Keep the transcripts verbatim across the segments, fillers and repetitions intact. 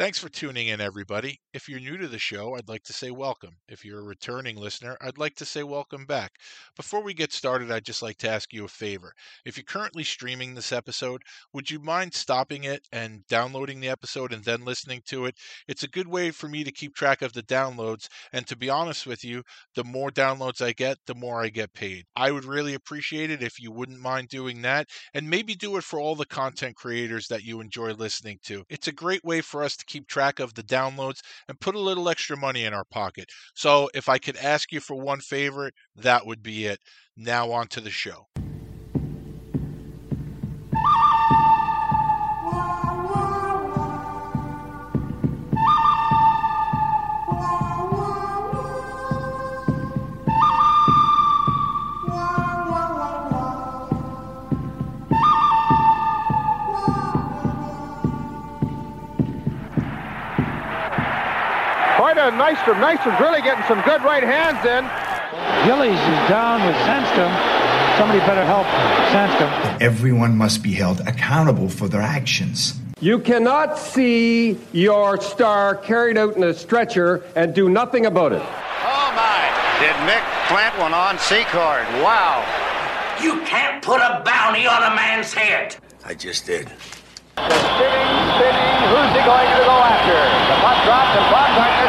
Thanks for tuning in, everybody. If you're new to the show, I'd like to say welcome. If you're a returning listener, I'd like to say welcome back. Before we get started, I'd just like to ask you a favor. If you're currently streaming this episode, would you mind stopping it and downloading the episode and then listening to it? It's a good way for me to keep track of the downloads, and to be honest with you, the more downloads I get, the more I get paid. I would really appreciate it if you wouldn't mind doing that, and maybe do it for all the content creators that you enjoy listening to. It's a great way for us to keep track of the downloads and put a little extra money in our pocket. So if I could ask you for one favor, that would be it. Now on to the show. Nystrom, Nystrom's really getting some good right hands in. Gillies is down with Sandstrom. Somebody better help Sandstrom. Everyone must be held accountable for their actions. You cannot see your star carried out in a stretcher and do nothing about it. Oh my! Did Mick plant one on Secord? Wow! You can't put a bounty on a man's head. I just did. Spinning, spinning, who's he going to go after? The puck drops and Baumgartner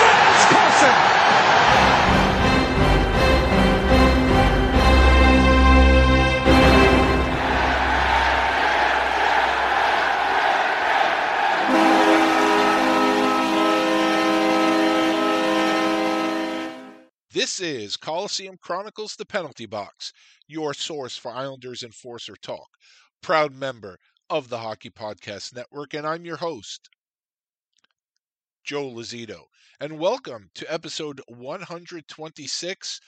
Lance Carlson. This is Coliseum Chronicles, The Penalty Box, your source for Islanders Enforcer talk. Proud member of the Hockey Podcast Network, and I'm your host, Joe Lazzito. And welcome to episode one hundred twenty-six.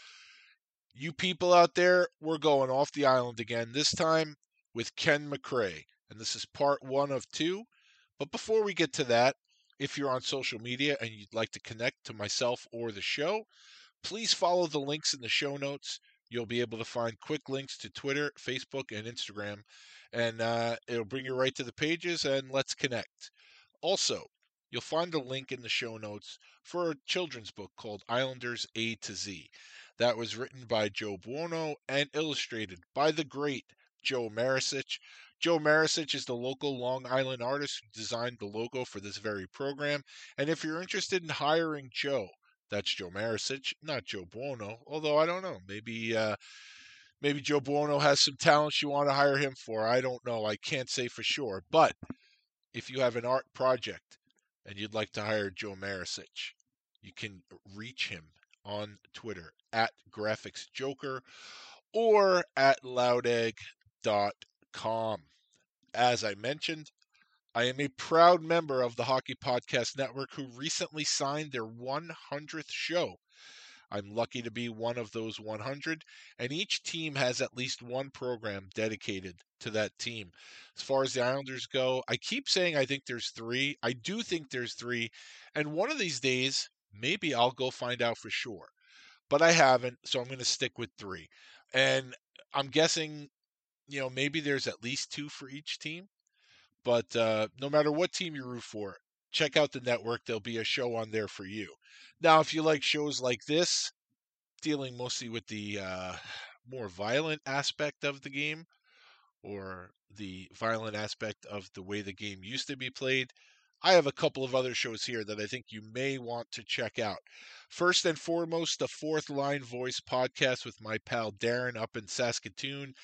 You people out there, we're going off the island again, this time with Ken McRae. And this is part one of two. But before we get to that, if you're on social media and you'd like to connect to myself or the show, please follow the links in the show notes. You'll be able to find quick links to Twitter, Facebook, and Instagram. And uh, it'll bring you right to the pages, and let's connect. Also, you'll find a link in the show notes for a children's book called Islanders A to Z. That was written by Joe Buono and illustrated by the great Joe Maricich. Joe Maricich is the local Long Island artist who designed the logo for this very program. And if you're interested in hiring Joe, that's Joe Maricich, not Joe Buono. Although, I don't know. Maybe uh, maybe Joe Buono has some talents you want to hire him for. I don't know. I can't say for sure. But if you have an art project and you'd like to hire Joe Maricich, you can reach him on Twitter at GraphicsJoker or at loud egg dot com. As I mentioned, I am a proud member of the Hockey Podcast Network who recently signed their one hundredth show. I'm lucky to be one of those one hundred, and each team has at least one program dedicated to that team. As far as the Islanders go, I keep saying I think there's three. I do think there's three, and one of these days, maybe I'll go find out for sure. But I haven't, so I'm going to stick with three. And I'm guessing, you know, maybe there's at least two for each team. But uh, no matter what team you root for, check out the network. There'll be a show on there for you. Now, if you like shows like this, dealing mostly with the uh, more violent aspect of the game or the violent aspect of the way the game used to be played, I have a couple of other shows here that I think you may want to check out. First and foremost, the Fourth Line Voice podcast with my pal Darren up in Saskatoon.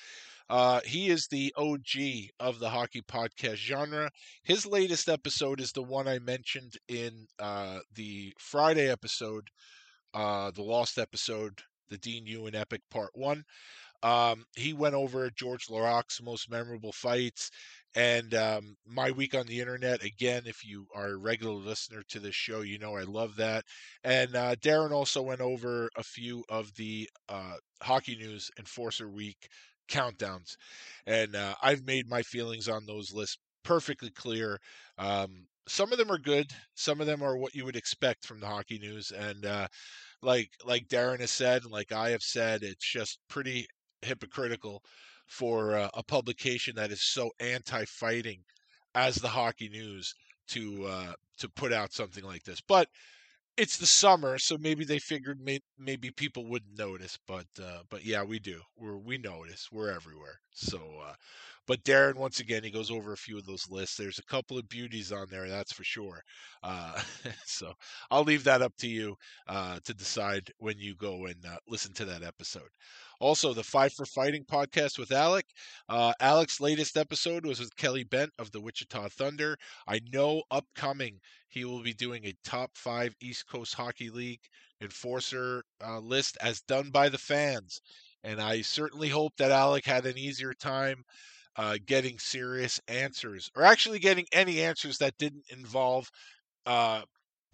Uh, he is the O G of the hockey podcast genre. His latest episode is the one I mentioned in uh, the Friday episode, uh, the lost episode, the Dean Ewan Epic Part one. Um, he went over George Larocque's most memorable fights and um, my week on the internet. Again, if you are a regular listener to this show, you know I love that. And uh, Darren also went over a few of the uh, Hockey News Enforcer Week countdowns, and uh, I've made my feelings on those lists perfectly clear. Um, some of them are good. Some of them are what you would expect from the hockey news. And uh, like like Darren has said, and like I have said, it's just pretty hypocritical for uh, a publication that is so anti-fighting as the hockey news to uh, to put out something like this. But it's the summer, so maybe they figured may- maybe people wouldn't notice. But uh, but yeah, we do. We're, we notice. We're everywhere. So, uh, but Darren, once again, he goes over a few of those lists. There's a couple of beauties on there, that's for sure. Uh, so I'll leave that up to you uh, to decide when you go and uh, listen to that episode. Also, the Five for Fighting podcast with Alec. Uh, Alec's latest episode was with Kelly Bent of the Wichita Thunder. I know upcoming he will be doing a top five East Coast Hockey League enforcer uh, list as done by the fans. And I certainly hope that Alec had an easier time uh, getting serious answers, or actually getting any answers that didn't involve uh,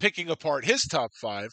picking apart his top five.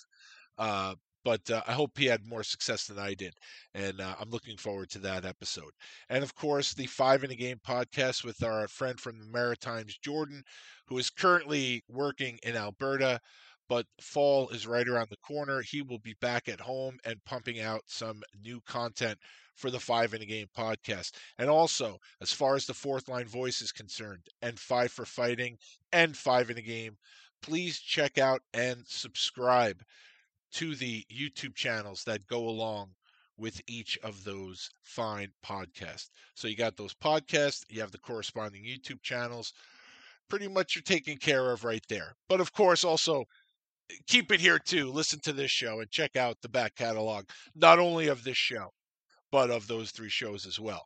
Uh, But uh, I hope he had more success than I did, and uh, I'm looking forward to that episode. And, of course, the Five in a Game podcast with our friend from the Maritimes, Jordan, who is currently working in Alberta, but fall is right around the corner. He will be back at home and pumping out some new content for the Five in a Game podcast. And also, as far as the Fourth Line Voice is concerned, and Five for Fighting and Five in a Game, please check out and subscribe to the YouTube channels that go along with each of those fine podcasts. So you got those podcasts, you have the corresponding YouTube channels, pretty much you're taken care of right there. But of course, also keep it here too. Listen to this show and check out the back catalog, not only of this show, but of those three shows as well.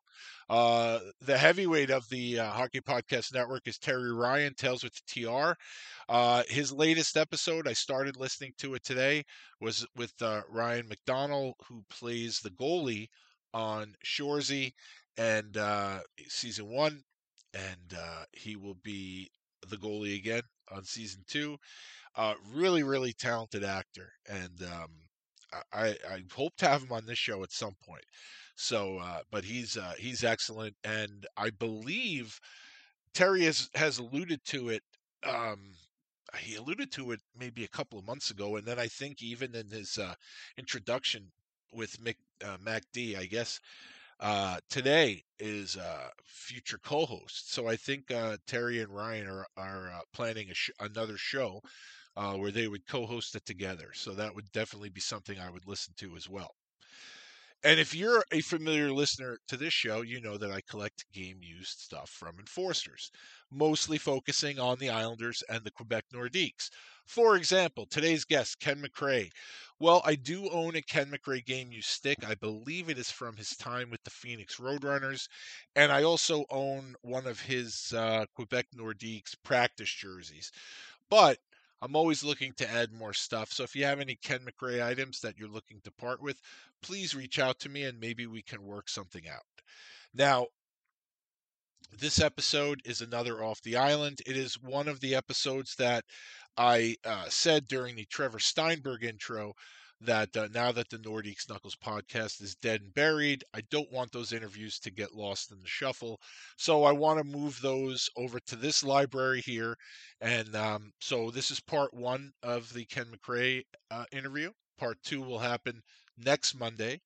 Uh, the heavyweight of the uh, Hockey Podcast Network is Terry Ryan, Tales with the T R. Uh, his latest episode, I started listening to it today, was with uh, Ryan McDonnell, who plays the goalie on Shoresy and uh, Season one, and uh, he will be the goalie again on Season two. Uh, really, really talented actor, and um, I, I hope to have him on this show at some point. So, uh, but he's uh, he's excellent, and I believe Terry has, has alluded to it. Um, he alluded to it maybe a couple of months ago, and then I think even in his uh, introduction with Mick, uh, Mac D, I guess uh, today is uh, future co-host. So I think uh, Terry and Ryan are are uh, planning a sh- another show. Uh, where they would co-host it together. So that would definitely be something I would listen to as well. And if you're a familiar listener to this show, you know that I collect game-used stuff from enforcers, mostly focusing on the Islanders and the Quebec Nordiques. For example, today's guest, Ken McRae. Well, I do own a Ken McRae game-used stick. I believe it is from his time with the Phoenix Roadrunners. And I also own one of his uh, Quebec Nordiques practice jerseys. But I'm always looking to add more stuff, so if you have any Ken McRae items that you're looking to part with, please reach out to me and maybe we can work something out. Now, this episode is another Off the Island. It is one of the episodes that I uh, said during the Trevor Stienburg intro that uh, now that the Nordiques Knuckles podcast is dead and buried, I don't want those interviews to get lost in the shuffle. So I want to move those over to this library here. And um, so this is part one of the Ken McRae uh, interview. Part two will happen next Monday.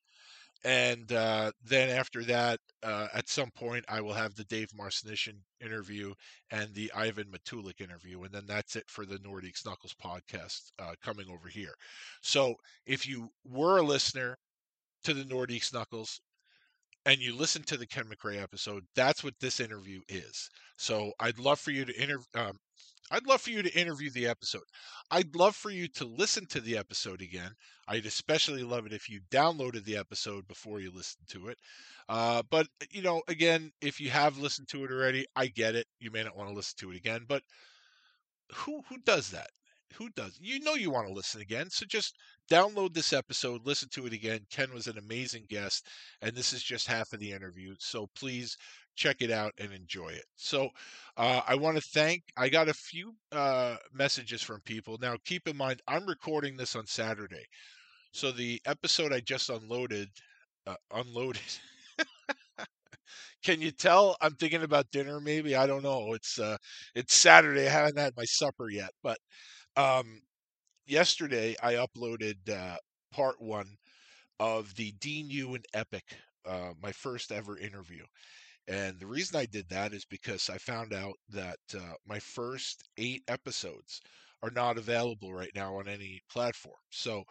And uh, then after that, uh, at some point, I will have the Dave Marcinishan interview and the Ivan Matulik interview. And then that's it for the Nordiques Knuckles podcast uh, coming over here. So if you were a listener to the Nordiques Knuckles and you listened to the Ken McRae episode, that's what this interview is. So I'd love for you to interview. Um, I'd love for you to interview the episode. I'd love for you to listen to the episode again. I'd especially love it if you downloaded the episode before you listened to it. Uh, but, you know, again, if you have listened to it already, I get it. You may not want to listen to it again. But who who does that? Who does? You know you want to listen again. So just download this episode, listen to it again. Ken was an amazing guest, and this is just half of the interview. So please check it out and enjoy it. So uh, I want to thank, I got a few uh, messages from people. Now, keep in mind, I'm recording this on Saturday. So the episode I just unloaded, uh, unloaded, Can you tell I'm thinking about dinner? Maybe, I don't know. It's uh, it's Saturday. I haven't had my supper yet, but um, yesterday I uploaded uh, part one of the Dean Ewan epic, uh, my first ever interview. And the reason I did that is because I found out that uh, my first eight episodes are not available right now on any platform. So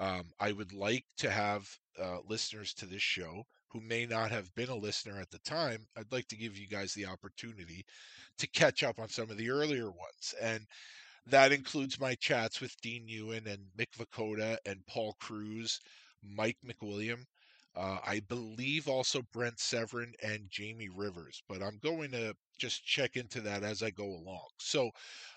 um, I would like to have uh, listeners to this show who may not have been a listener at the time. I'd like to give you guys the opportunity to catch up on some of the earlier ones. And that includes my chats with Dean Ewan and Mick Vakoda and Paul Cruz, Mike McWilliam, Uh, I believe also Brent Severyn and Jamie Rivers, but I'm going to just check into that as I go along. So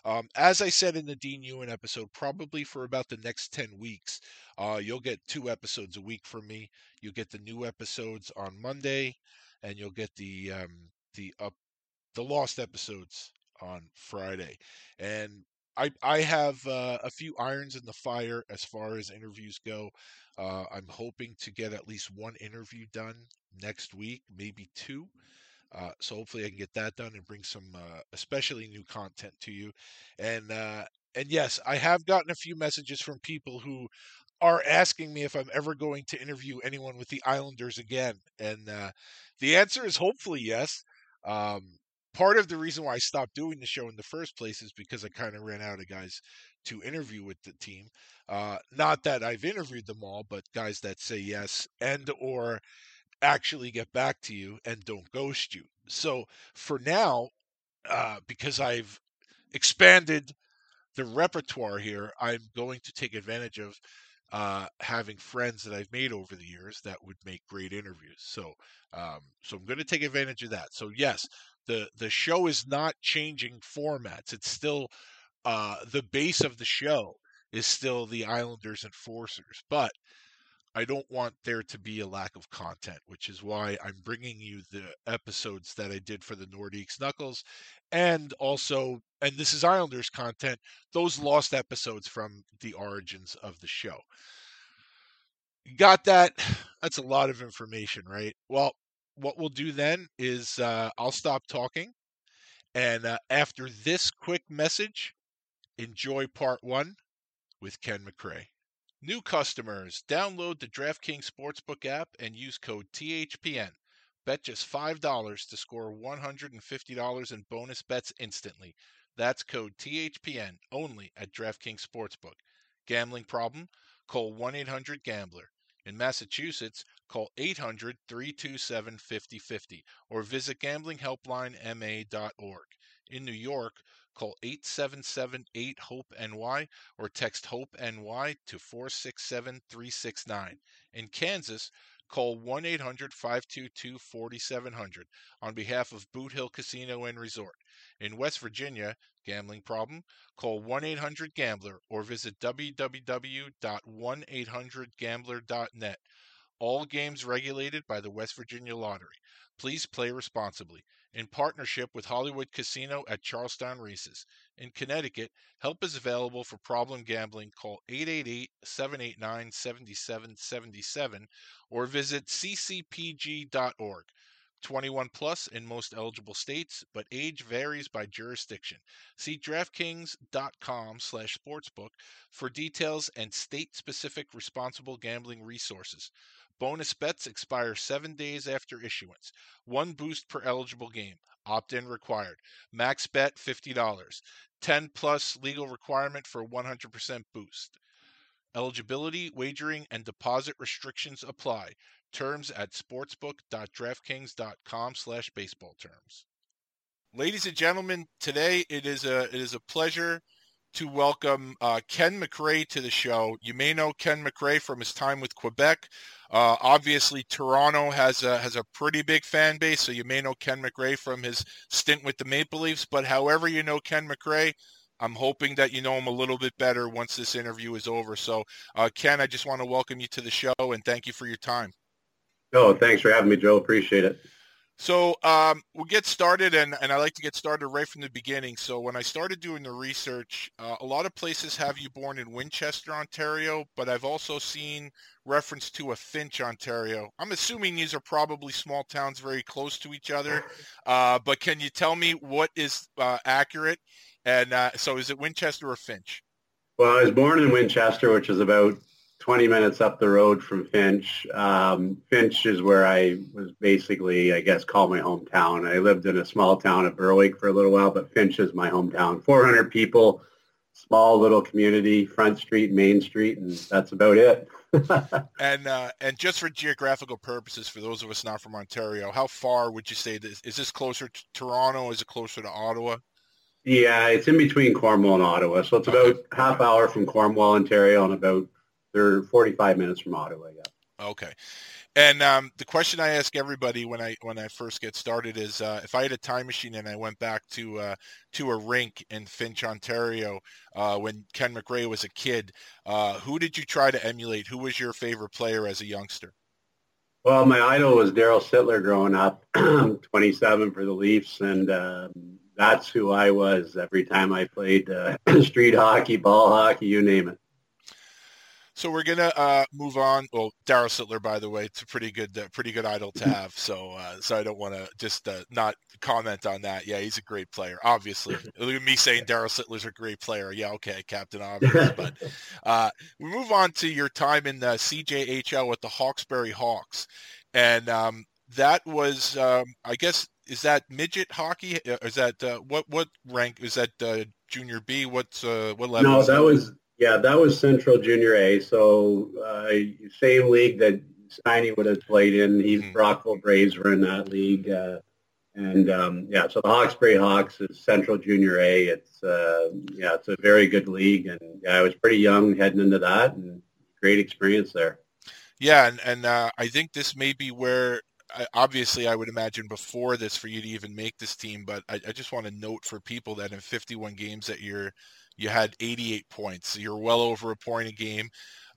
um, as I said in the Dean Ewan episode, probably for about the next ten weeks, uh, you'll get two episodes a week from me. You'll get the new episodes on Monday, and you'll get the um, the up the lost episodes on Friday. And I, I have uh, a few irons in the fire as far as interviews go. Uh, I'm hoping to get at least one interview done next week, maybe two. Uh, so hopefully I can get that done and bring some uh, especially new content to you. And uh, and yes, I have gotten a few messages from people who are asking me if I'm ever going to interview anyone with the Islanders again. And uh, the answer is hopefully yes. Um, Part of the reason why I stopped doing the show in the first place is because I kind of ran out of guys to interview with the team. Uh, not that I've interviewed them all, but guys that say yes and or actually get back to you and don't ghost you. So for now, uh, because I've expanded the repertoire here, I'm going to take advantage of uh, having friends that I've made over the years that would make great interviews. So, um, so I'm going to take advantage of that. So yes. The the show is not changing formats. It's still uh, the base of the show is still the Islanders Enforcers, but I don't want there to be a lack of content, which is why I'm bringing you the episodes that I did for the Nordiques Knuckles, and also, and this is Islanders content, those lost episodes from the origins of the show. You got that? That's a lot of information, right? Well, what we'll do then is uh, I'll stop talking. And uh, after this quick message, enjoy part one with Ken McRae. New customers, download the DraftKings Sportsbook app and use code T H P N. Bet just five dollars to score one hundred fifty dollars in bonus bets instantly. That's code T H P N only at DraftKings Sportsbook. Gambling problem? Call one eight hundred gambler. In Massachusetts, call eight hundred, three two seven, five oh five oh or visit gambling helpline m a dot org. In New York, call eight seven seven, eight, hope N Y or text hope N Y to four six seven, three six nine. In Kansas, call one eight hundred, five two two, four seven zero zero on behalf of Boot Hill Casino and Resort. In West Virginia, gambling problem? Call one eight hundred gambler or visit w w w dot one eight hundred gambler dot net. All games regulated by the West Virginia Lottery. Please play responsibly. In partnership with Hollywood Casino at Charlestown Races. In Connecticut, help is available for problem gambling. Call eight eight eight, seven eight nine, seven seven seven seven or visit c c p g dot org. twenty-one plus in most eligible states, but age varies by jurisdiction. See DraftKings dot com slash sportsbook for details and state-specific responsible gambling resources. Bonus bets expire seven days after issuance. One boost per eligible game. Opt-in required. Max bet fifty dollars. ten plus legal requirement for one hundred percent boost. Eligibility, wagering, and deposit restrictions apply. Terms at sportsbook dot draftkings dot com slash baseball terms. Ladies and gentlemen, today it is a it is a pleasure to welcome uh, Ken McRae to the show. You may know Ken McRae from his time with Quebec. Uh, obviously, Toronto has a, has a pretty big fan base, so you may know Ken McRae from his stint with the Maple Leafs. But however you know Ken McRae, I'm hoping that you know him a little bit better once this interview is over. So, uh, Ken, I just want to welcome you to the show and thank you for your time. Oh, thanks for having me, Joe. Appreciate it. So um, we'll get started, and, and I like to get started right from the beginning. So when I started doing the research, uh, a lot of places have you born in Winchester, Ontario, but I've also seen reference to a Finch, Ontario. I'm assuming these are probably small towns very close to each other, uh, but can you tell me what is uh, accurate? And uh, so is it Winchester or Finch? Well, I was born in Winchester, which is about twenty minutes up the road from Finch. Um, Finch is where I was basically, I guess, called my hometown. I lived in a small town at Berwick for a little while, but Finch is my hometown. four hundred people, small little community, Front Street, Main Street, and that's about it. and uh, and just for geographical purposes, for those of us not from Ontario, how far would you say this? Is this closer to Toronto? Is it closer to Ottawa? Yeah, it's in between Cornwall and Ottawa. So it's about okay. half hour from Cornwall, Ontario, and about They're forty-five minutes from Ottawa, yeah. Okay. And um, the question I ask everybody when I when I first get started is, uh, if I had a time machine and I went back to uh, to a rink in Finch, Ontario, uh, when Ken McRae was a kid, uh, who did you try to emulate? Who was your favorite player as a youngster? Well, my idol was Darryl Sittler growing up, twenty-seven for the Leafs, and um, that's who I was every time I played uh, street hockey, ball hockey, you name it. So we're gonna uh, move on. Well, Darryl Sittler, by the way, it's a pretty good, uh, pretty good idol to have. So, uh, so I don't want to just uh, not comment on that. Yeah, he's a great player, obviously. Look at me saying Darryl Sittler's a great player. Yeah, okay, Captain Obvious. But uh, we move on to your time in the C J H L with the Hawkesbury Hawks, and um, that was, um, I guess, is that midget hockey? Is that uh, what what rank? Is that uh, junior B? What's uh, what level? No, is that, that was. Yeah, that was Central Junior A, so uh, same league that Steiny would have played in. He, mm-hmm. Rockville Braves were in that league. Uh, and, um, yeah, so the Hawkesbury Hawks is Central Junior A. It's, uh, yeah, it's a very good league, and yeah, I was pretty young heading into that, and great experience there. Yeah, and, and uh, I think this may be where – obviously, I would imagine before this for you to even make this team, but I, I just want to note for people that in fifty-one games that you're, you had eighty-eight points. So you're well over a point a game.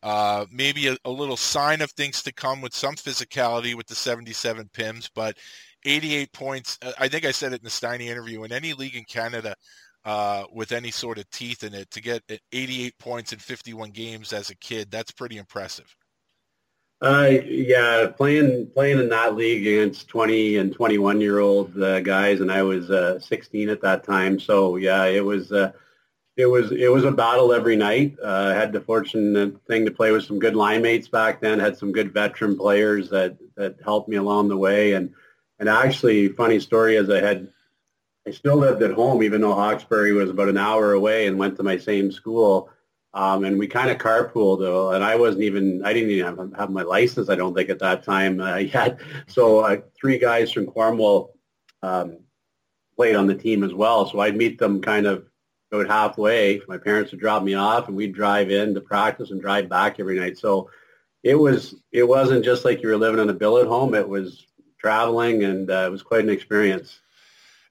Uh, maybe a, a little sign of things to come with some physicality with the seventy-seven P I Ms, but eighty-eight points. I think I said it in the Steiny interview, in any league in Canada uh, with any sort of teeth in it, to get eighty-eight points in fifty-one games as a kid, that's pretty impressive. Uh, yeah, playing playing in that league against twenty and twenty-one year old uh, guys, and I was uh, sixteen at that time. So yeah, it was uh, it was it was a battle every night. Uh, I had the fortunate thing to play with some good line mates back then. Had some good veteran players that, that helped me along the way. And and actually, funny story is I had I still lived at home, even though Hawkesbury was about an hour away, and went to my same school. Um, and we kind of carpooled, though, and I wasn't even, I didn't even have, have my license, I don't think, at that time uh, yet. So uh, three guys from Cornwall um, played on the team as well. So I'd meet them kind of about halfway. My parents would drop me off, and we'd drive in to practice and drive back every night. So it was, it wasn't just like you were living in a billet home. It was traveling, and uh, it was quite an experience.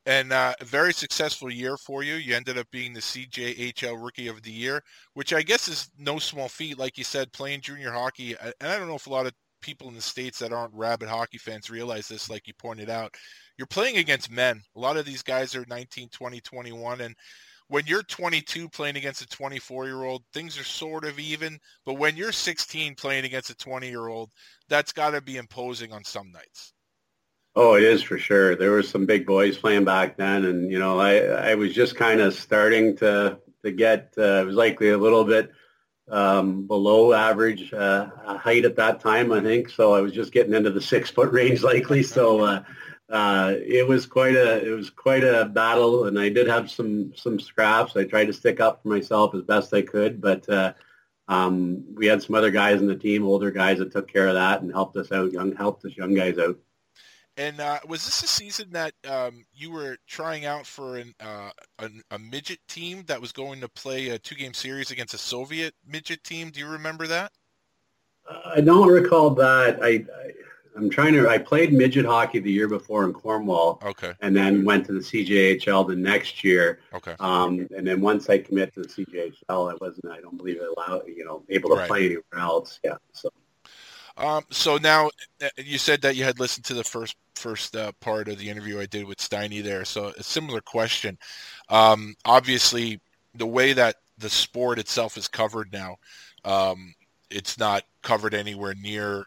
And uh, a very successful year for you. You ended up being the C J H L Rookie of the Year, which I guess is no small feat. Like you said, playing junior hockey, and I don't know if a lot of people in the States that aren't rabid hockey fans realize this, like you pointed out, you're playing against men. A lot of these guys are nineteen, twenty, twenty-one, and when you're twenty-two playing against a twenty-four-year-old, things are sort of even, but when you're sixteen playing against a twenty-year-old, that's got to be imposing on some nights. Oh, it is for sure. There were some big boys playing back then, and you know, I, I was just kind of starting to to get. Uh, I was likely a little bit um, below average uh, height at that time, I think. So I was just getting into the six foot range, likely. So uh, uh, it was quite a it was quite a battle, and I did have some some scraps. I tried to stick up for myself as best I could, but uh, um, we had some other guys on the team, older guys that took care of that and helped us out, young helped us young guys out. And uh, was this a season that um, you were trying out for an, uh, an, a midget team that was going to play a two-game series against a Soviet midget team? Do you remember that? Uh, I don't recall that. I, I, I'm trying to – I played midget hockey the year before in Cornwall. Okay. And then went to the C J H L the next year. Okay. Um, and then once I committed to the C J H L, I wasn't – I don't believe I allowed, you know, able to right. play anywhere else. Yeah, so. Um, so now you said that you had listened to the first first uh, part of the interview I did with Steiny there. So a similar question. Um, obviously, the way that the sport itself is covered now, um, it's not covered anywhere near.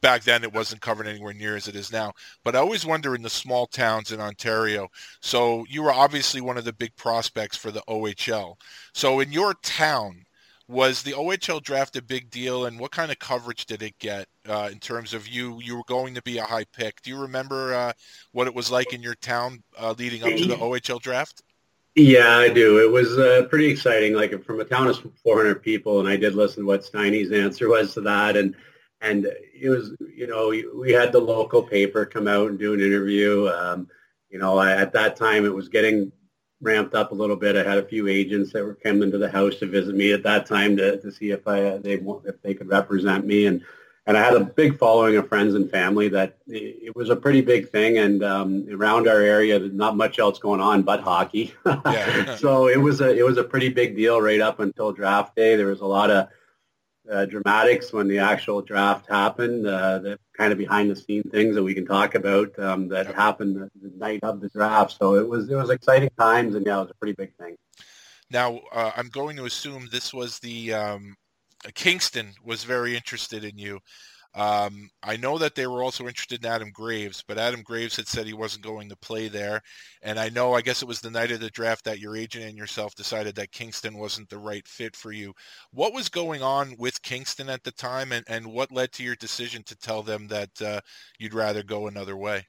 Back then, it wasn't covered anywhere near as it is now. But I always wonder in the small towns in Ontario. So you were obviously one of the big prospects for the O H L. So in your town, was the O H L draft a big deal, and what kind of coverage did it get uh, in terms of you? You were going to be a high pick. Do you remember uh, what it was like in your town uh, leading up to the O H L draft? Yeah, I do. It was uh, pretty exciting. Like from a town of four hundred people, and I did listen to what Steiny's answer was to that, and. And it was, you know, we had the local paper come out and do an interview. Um, you know, I, at that time, it was getting ramped up a little bit. I had a few agents that were coming to the house to visit me at that time to, to see if I they if they could represent me. And, and I had a big following of friends and family that it was a pretty big thing. And um, around our area, not much else going on but hockey. Yeah. So it was a it was a pretty big deal right up until draft day. There was a lot of Uh, dramatics when the actual draft happened, uh, the kind of behind-the-scene things that we can talk about um, that happened the, the night of the draft. So it was it was exciting times, and yeah, it was a pretty big thing. Now, uh, I'm going to assume this was the um, – Kingston was very interested in you. Um, I know that they were also interested in Adam Graves, but Adam Graves had said he wasn't going to play there. And I know, I guess it was the night of the draft that your agent and yourself decided that Kingston wasn't the right fit for you. What was going on with Kingston at the time, and, and what led to your decision to tell them that uh, you'd rather go another way?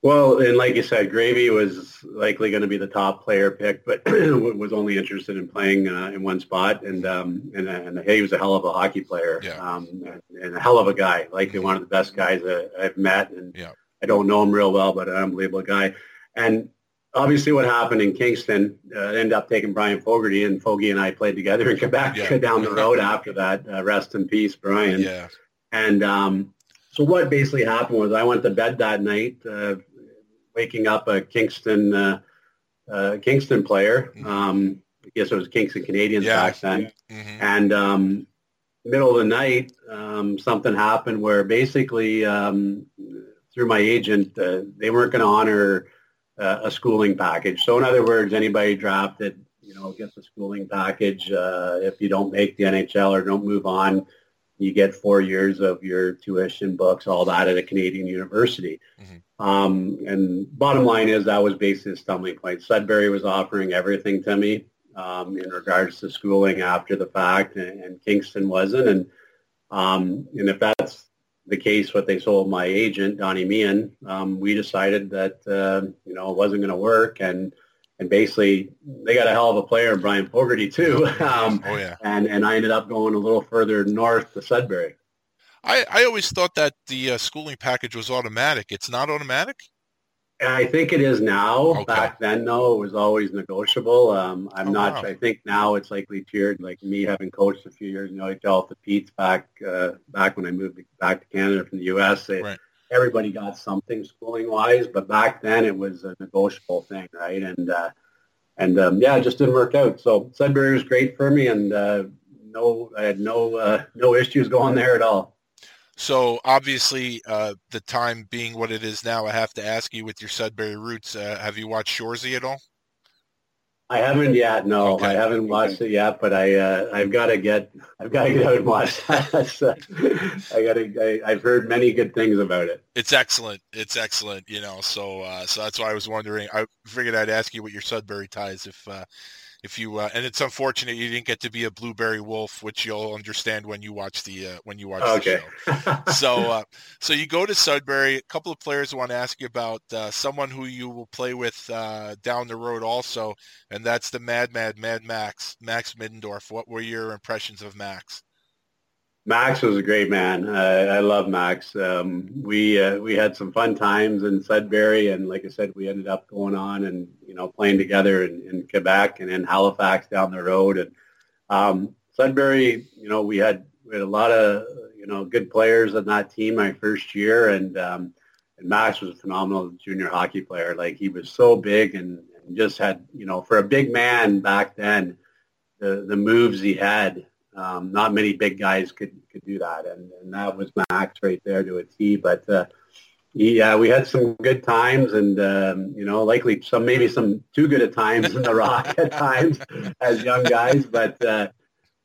Well, and like you said, Gravy was likely going to be the top player pick, but was only interested in playing uh, in one spot. And um, and, and he was a hell of a hockey player, yeah. um, and, and a hell of a guy. Likely one of the best guys that I've met, and yeah. I don't know him real well, but an unbelievable guy. And obviously, what happened in Kingston uh, ended up taking Brian Fogarty, and Fogarty and I played together in Quebec yeah. down the road after that. Uh, rest in peace, Brian. Yeah. And um, so what basically happened was I went to bed that night. Uh, waking up a Kingston uh, uh, Kingston player. Um, I guess it was Kingston Canadiens yeah. back then. Mm-hmm. And um, middle of the night, um, something happened where basically um, through my agent, uh, they weren't going to honor uh, a schooling package. So in other words, anybody drafted, you know, gets a schooling package. Uh, if you don't make the N H L or don't move on, you get four years of your tuition, books, all that at a Canadian university. Mm-hmm. Um, and bottom line is that was basically a stumbling point. Sudbury was offering everything to me um, in regards to schooling after the fact, and, and Kingston wasn't. And um, and if that's the case, what they sold my agent, Donnie Meehan, um, we decided that, uh, you know, it wasn't going to work. And And basically, they got a hell of a player, Brian Fogarty, too. Um, oh, yeah. And, and I ended up going a little further north to Sudbury. I, I always thought that the uh, schooling package was automatic. It's not automatic? I think it is now. Okay. Back then, though, it was always negotiable. Um, I'm oh, not wow. – I think now it's likely tiered. Like me having coached a few years in the O H L, the Pete's back, uh, back when I moved back to Canada from the U S, it, right. Everybody got something schooling-wise, but back then it was a negotiable thing, right? And, uh, and um, yeah, it just didn't work out. So Sudbury was great for me, and uh, no, I had no uh, no issues going there at all. So obviously, uh, the time being what it is now, I have to ask you with your Sudbury roots, uh, have you watched Shoresy at all? I haven't yet. No, okay. I haven't watched it yet, but I uh, I've got to get I've got to get out and watch that. I got to. I've heard many good things about it. It's excellent. It's excellent. You know, so uh, so that's why I was wondering. I figured I'd ask you what your Sudbury ties if uh, if you uh, and it's unfortunate you didn't get to be a Blueberry Wolf, which you'll understand when you watch the uh, when you watch okay. the show. so uh, so you go to Sudbury. A couple of players I want to ask you about uh, someone who you will play with uh, down the road also. And that's the Mad, Mad, Mad Max, Max Middendorf. What were your impressions of Max? Max was a great man. Uh, I love Max. Um, we uh, we had some fun times in Sudbury, and like I said, we ended up going on and you know playing together in, in Quebec and in Halifax down the road. And um, Sudbury, you know, we had we had a lot of you know good players on that team my first year, and um, and Max was a phenomenal junior hockey player. Like he was so big and. Just had, you know, for a big man back then, the, the moves he had, um, not many big guys could, could do that, and, and that was Max right there to a T. But uh, yeah, we had some good times, and um, you know, likely some maybe some too good at times in the rock at times as young guys. But uh,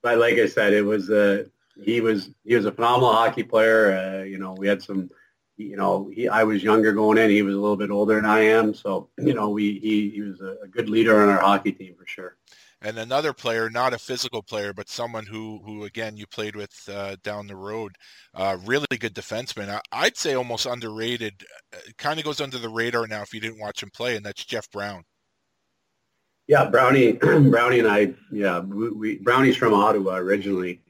but like I said, it was uh, he was he was a phenomenal hockey player. Uh, you know, we had some. You know, he, I was younger going in. He was a little bit older than I am. So, you know, we he, he was a, a good leader on our hockey team for sure. And another player, not a physical player, but someone who, who again, you played with uh, down the road, uh, really good defenseman. I, I'd say almost underrated. It kind of goes under the radar now if you didn't watch him play, and that's Jeff Brown. Yeah, Brownie, Brownie and I, yeah, we, we, Brownie's from Ottawa originally.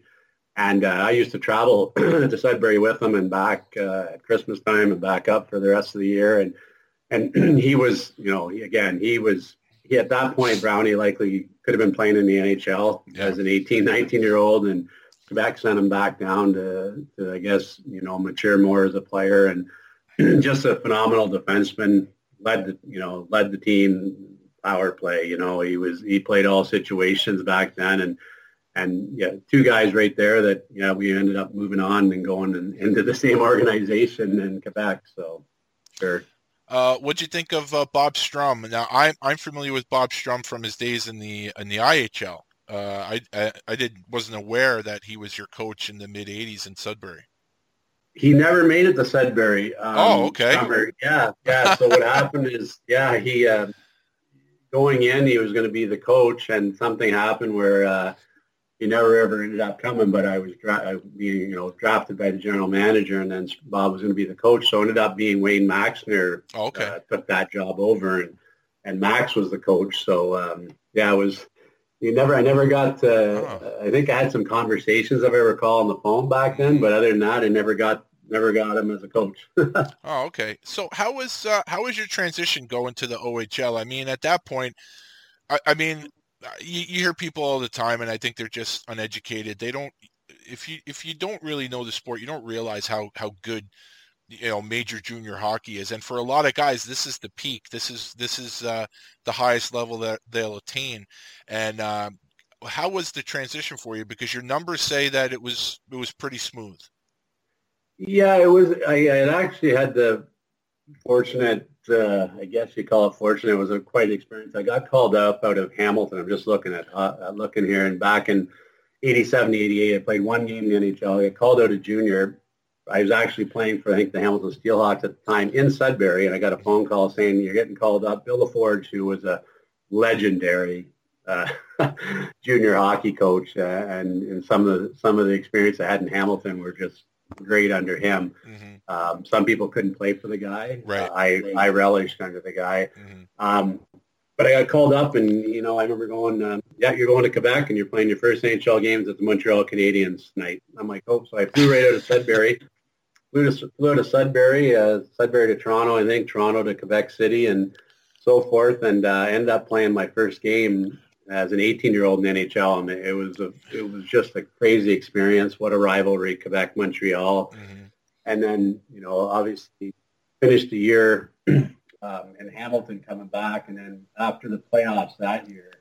And uh, I used to travel to Sudbury with him and back uh, at Christmas time and back up for the rest of the year. And and he was, you know, he, again, he was, he at that point, Brownie likely could have been playing in the N H L yeah. as an eighteen, nineteen-year-old. And Quebec sent him back down to, to, I guess, you know, mature more as a player. And just a phenomenal defenseman, led the, you know, led the team power play. You know, he was, he played all situations back then. And And yeah, two guys right there that yeah you know, we ended up moving on and going in, into the same organization in Quebec. So, sure. Uh, what'd you think of uh, Bob Strum? Now, I'm I'm familiar with Bob Strum from his days in the in the I H L. Uh, I, I I did wasn't aware that he was your coach in the mid eighties in Sudbury. He never made it to Sudbury. Um, oh, okay. Summer. Yeah, yeah. So what happened is, yeah, he uh, going in, he was going to be the coach, and something happened where. Uh, He never ever ended up coming, but I was dra- being, you know, drafted by the general manager, and then Bob was going to be the coach. So it ended up being Wayne Maxner oh, okay. uh, took that job over, and, and Max was the coach. So um, yeah, it was. You never, I never got. Uh, oh. I think I had some conversations, if I recall, on the phone back then, but other than that, I never got, never got him as a coach. oh, okay. So how was uh, how was your transition going to the O H L? I mean, at that point, I, I mean. You, you hear people all the time, and I think they're just uneducated. They don't. If you if you don't really know the sport, you don't realize how how good you know major junior hockey is. And for a lot of guys, this is the peak. This is this is uh, the highest level that they'll attain. And uh, how was the transition for you? Because your numbers say that it was it was pretty smooth. Yeah, it was. I, I actually had the fortunate. Uh, I guess you call it fortunate. It was a quite an experience. I got called up out of Hamilton. I'm just looking at uh, looking here, and back in eighty-seven, eighty-eight, I played one game in the N H L. I got called out a junior. I was actually playing for I think the Hamilton Steelhawks at the time in Sudbury, and I got a phone call saying you're getting called up. Bill LaForge, who was a legendary uh, junior hockey coach, uh, and, and some of the, some of the experience I had in Hamilton were just. Great under him. Mm-hmm. Um, some people couldn't play for the guy. Right. Uh, I, I relished under the guy. Mm-hmm. Um, but I got called up, and, you know, I remember going, uh, yeah, you're going to Quebec, and you're playing your first N H L games at the Montreal Canadiens night. I'm like, oh, so I flew right out of Sudbury. Flew to, flew out of Sudbury, uh, Sudbury to Toronto, I think, Toronto to Quebec City, and so forth, and uh, ended up playing my first game as an eighteen-year-old in the N H L, and it was a, it was just a crazy experience. What a rivalry, Quebec, Montreal. Mm-hmm. And then, you know, obviously finished the year um, in Hamilton coming back, and then after the playoffs that year,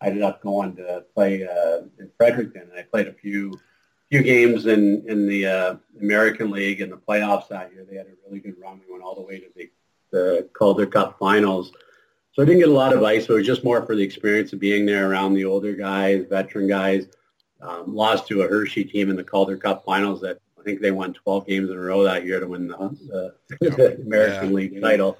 I ended up going to play uh, in Fredericton, and I played a few few games in, in the uh, American League in the playoffs that year. They had a really good run. We went all the way to the, the Calder Cup Finals. So I didn't get a lot of ice. So it was just more for the experience of being there around the older guys, veteran guys. Um, lost to a Hershey team in the Calder Cup Finals that I think they won twelve games in a row that year to win the, the, the American yeah. League title.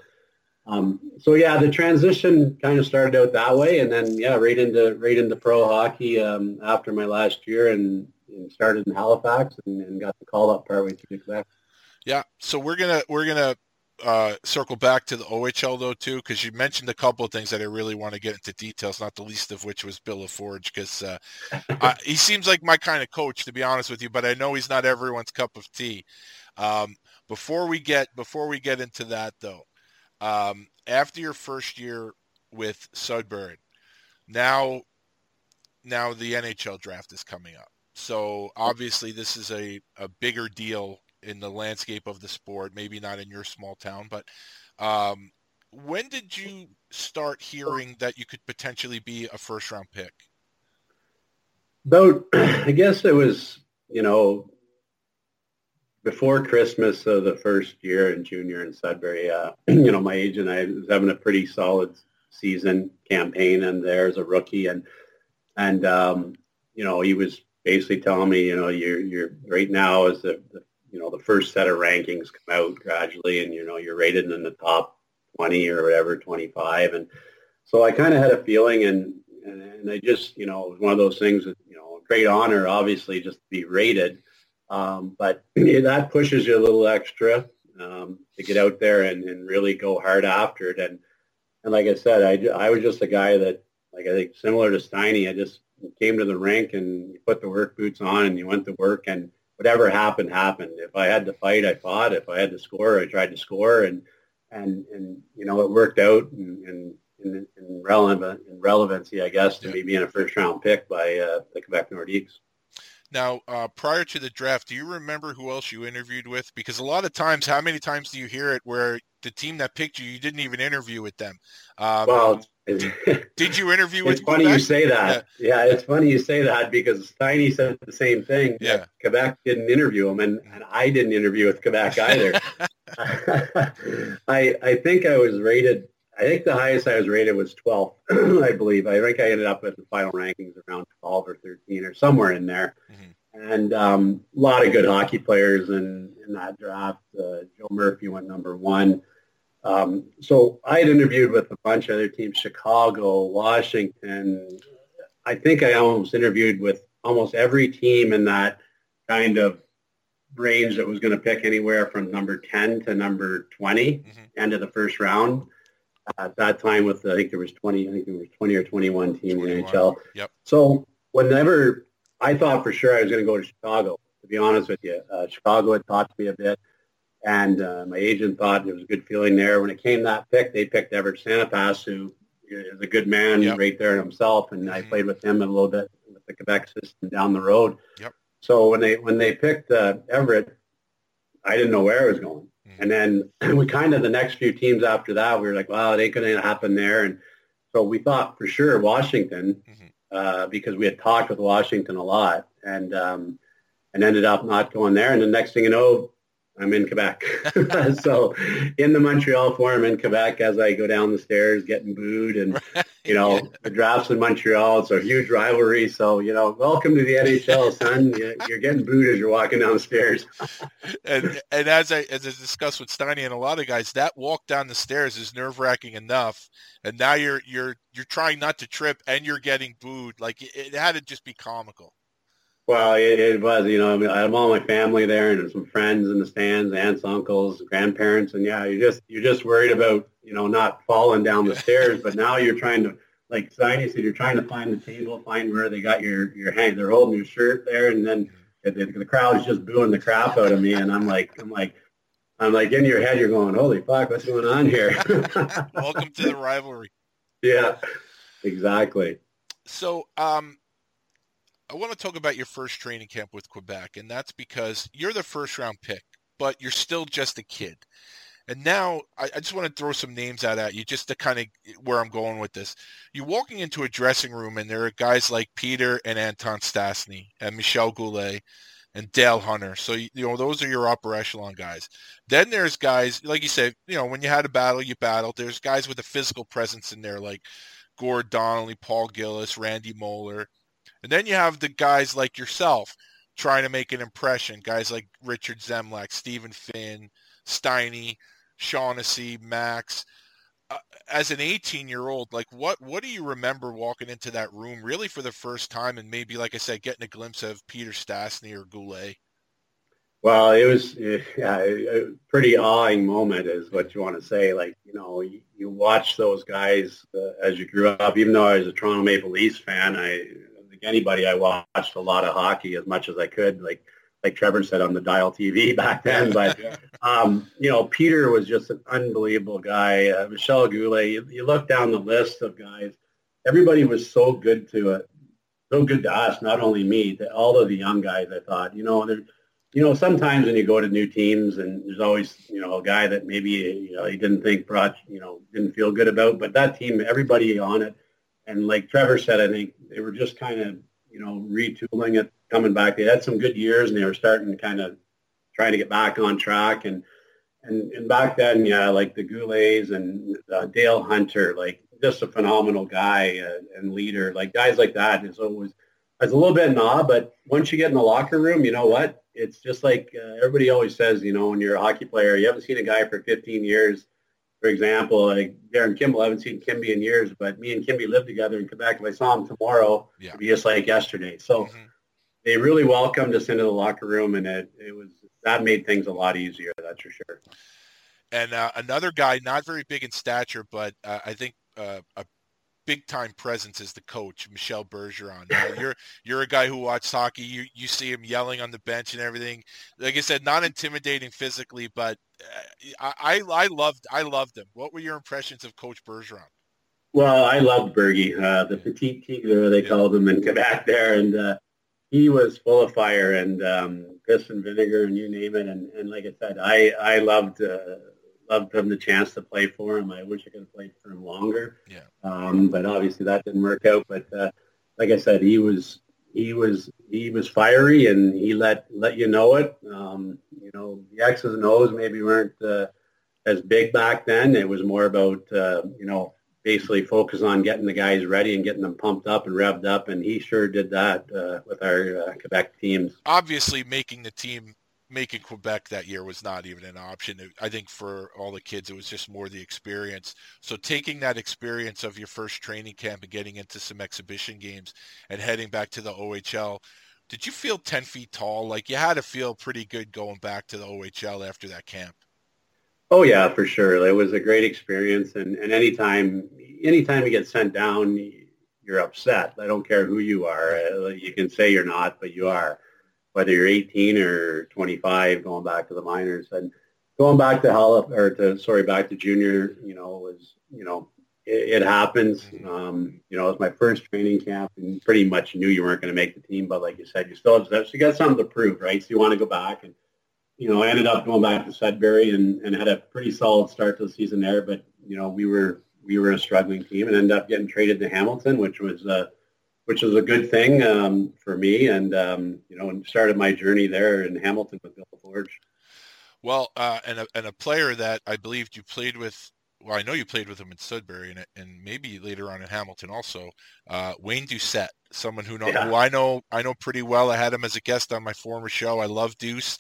Um, so yeah, the transition kind of started out that way, and then yeah, right into right into pro hockey um, after my last year, and, and started in Halifax, and, and got the call up partway through Quebec. Yeah. So we're gonna we're gonna. Uh, circle back to the O H L though too, because you mentioned a couple of things that I really want to get into details, not the least of which was Bill LaForge, because uh, I, he seems like my kind of coach, to be honest with you, but I know he's not everyone's cup of tea. Um, before we get before we get into that though, um, after your first year with Sudbury, now now the N H L draft is coming up, so obviously this is a, a bigger deal in the landscape of the sport, maybe not in your small town, but um, when did you start hearing that you could potentially be a first round pick? About, I guess it was, you know, before Christmas of the first year in junior in Sudbury, uh, you know, my agent and I was having a pretty solid season campaign and there as a rookie. And, and um, you know, he was basically telling me, you know, you're, you're right now is the, the, you know, the first set of rankings come out gradually and, you know, you're rated in the top twenty or whatever, twenty-five. And so I kind of had a feeling and, and, and I just, you know, it was one of those things that, you know, great honor, obviously, just to be rated. Um, but yeah, that pushes you a little extra um, to get out there and, and really go hard after it. And and like I said, I, I was just a guy that, like I think similar to Steiny, I just came to the rink and you put the work boots on and you went to work and whatever happened, happened. If I had to fight, I fought. If I had to score, I tried to score. And, and, and you know, it worked out and, and in, in, relevant, in relevancy, I guess, to me being a first-round pick by uh, the Quebec Nordiques. Now, uh, prior to the draft, do you remember who else you interviewed with? Because a lot of times, how many times do you hear it where the team that picked you, you didn't even interview with them? Um, well, did, did you interview with Quebec? It's funny you say that. Yeah. yeah, it's funny you say that because Steiny said the same thing. Yeah. Quebec didn't interview him, and, and I didn't interview with Quebec either. I I think I was rated, I think the highest I was rated was twelfth, I believe. I think I ended up at the final rankings around twelve or thirteen or somewhere in there. Mm-hmm. And um, a lot of good hockey players in, in that draft. Uh, Joe Murphy went number one. Um, so I had interviewed with a bunch of other teams, Chicago, Washington. I think I almost interviewed with almost every team in that kind of range that was going to pick anywhere from number ten to number twenty, mm-hmm. end of the first round. At that time, with the, I think there was twenty, I think there was twenty or twenty-one teams in the N H L. Yep. So whenever I thought for sure I was going to go to Chicago, to be honest with you, uh, Chicago had talked to me a bit, and uh, my agent thought it was a good feeling there. When it came that pick, they picked Everett Sanapas, who is a good man yep. right there himself, and mm-hmm. I played with him a little bit with the Quebec system down the road. Yep. So when they when they picked uh, Everett, I didn't know where I was going. And then we kind of the next few teams after that, we were like, wow, it ain't going to happen there. And so we thought for sure Washington mm-hmm. uh, because we had talked with Washington a lot and um, and ended up not going there. And the next thing you know, I'm in Quebec. So in the Montreal Forum in Quebec as I go down the stairs getting booed and, right. you know, the drafts in Montreal, it's a huge rivalry. So, you know, welcome to the N H L, son. You're getting booed as you're walking down the stairs. and and as, I, as I discussed with Steiny and a lot of guys, that walk down the stairs is nerve-wracking enough. And now you're you're you're trying not to trip and you're getting booed. Like, it, it had to just be comical. Well, it, it was, you know, I mean, I have all my family there and some friends in the stands, aunts, uncles, grandparents. And yeah, you're just, you're just worried about, you know, not falling down the stairs. But now you're trying to, like Steiny said, you're trying to find the table, find where they got your, your hand. They're holding your shirt there. And then the, the crowd's just booing the crap out of me. And I'm like, I'm like, I'm like in your head, you're going, holy fuck, what's going on here? Welcome to the rivalry. Yeah, exactly. So, um, I want to talk about your first training camp with Quebec, and that's because you're the first-round pick, but you're still just a kid. And now I, I just want to throw some names out at you just to kind of where I'm going with this. You're walking into a dressing room, and there are guys like Peter and Anton Stastny and Michel Goulet and Dale Hunter. So, you know, those are your upper echelon guys. Then there's guys, like you said, you know, when you had a battle, you battled. There's guys with a physical presence in there like Gord Donnelly, Paul Gillis, Randy Moeller. And then you have the guys like yourself trying to make an impression, guys like Richard Zemlak, Stephen Finn, Steiny, Shaughnessy, Max. Uh, as an eighteen-year-old, like what, what do you remember walking into that room really for the first time and maybe, like I said, getting a glimpse of Peter Stastny or Goulet? Well, it was yeah, a pretty awing moment is what you want to say. Like, you know, you, you watch those guys uh, as you grew up. Even though I was a Toronto Maple Leafs fan, I – anybody, I watched a lot of hockey as much as I could, like like Trevor said on the dial T V back then. But, um, you know, Peter was just an unbelievable guy. Uh, Michel Goulet, you, you look down the list of guys, everybody was so good to it, so good to us, not only me, to all of the young guys, I thought. You know, there, you know, sometimes when you go to new teams and there's always, you know, a guy that maybe, you know, he didn't think brought, you know, didn't feel good about. But that team, everybody on it, and like Trevor said, I think they were just kind of, you know, retooling it, coming back. They had some good years, and they were starting to kind of trying to get back on track. And and, and back then, yeah, like the Goulets and uh, Dale Hunter, like just a phenomenal guy uh, and leader. Like guys like that is always, I was a little bit in awe, but once you get in the locker room, you know what? It's just like uh, everybody always says, you know, when you're a hockey player, you haven't seen a guy for fifteen years. For example, like Darren Kimball, I haven't seen Kimby in years, but me and Kimby lived together in Quebec. If I saw him tomorrow, yeah. it'd be just like yesterday. So mm-hmm. they really welcomed us into the locker room, and it, it was that made things a lot easier, that's for sure. And uh, another guy, not very big in stature, but uh, I think uh, a big-time presence is the coach, Michel Bergeron. Uh, you're you're a guy who watches hockey. You, you see him yelling on the bench and everything. Like I said, not intimidating physically, but uh, I I loved I loved him. What were your impressions of Coach Bergeron? Well, I loved Bergie, uh, the petite tigre they yeah. called him in Quebec there, and uh, he was full of fire and um, piss and vinegar and you name it. And, and like I said, I I loved. Uh, Loved him the chance to play for him. I wish I could have played for him longer. Yeah. Um, but obviously that didn't work out. But uh, like I said, he was he was he was fiery, and he let let you know it. Um, you know, the X's and O's maybe weren't uh, as big back then. It was more about uh, you know basically focus on getting the guys ready and getting them pumped up and revved up, and he sure did that uh, with our uh, Quebec teams. Obviously, making the team. Making Quebec that year was not even an option. I think for all the kids, it was just more the experience. So taking that experience of your first training camp and getting into some exhibition games and heading back to the O H L, did you feel ten feet tall? Like you had to feel pretty good going back to the O H L after that camp. Oh yeah, for sure. It was a great experience. And, and anytime, anytime you get sent down, you're upset. I don't care who you are. You can say you're not, but you are. Whether you're eighteen or twenty-five, going back to the minors and going back to Hall or to sorry back to junior, you know, was you know it, it happens. Um, you know, it was my first training camp, and pretty much knew you weren't going to make the team. But like you said, you still have so you got something to prove, right? So you want to go back, and you know, I ended up going back to Sudbury and, and had a pretty solid start to the season there. But you know, we were we were a struggling team and ended up getting traded to Hamilton, which was. Uh, which was a good thing um, for me, and um, you know, and started my journey there in Hamilton with Bill LaForge. Well, uh, and a and a player that I believed you played with. Well, I know you played with him in Sudbury, and and maybe later on in Hamilton also. Uh, Wayne Doucette, someone who, know, yeah. who I know I know pretty well. I had him as a guest on my former show. I love Deuce.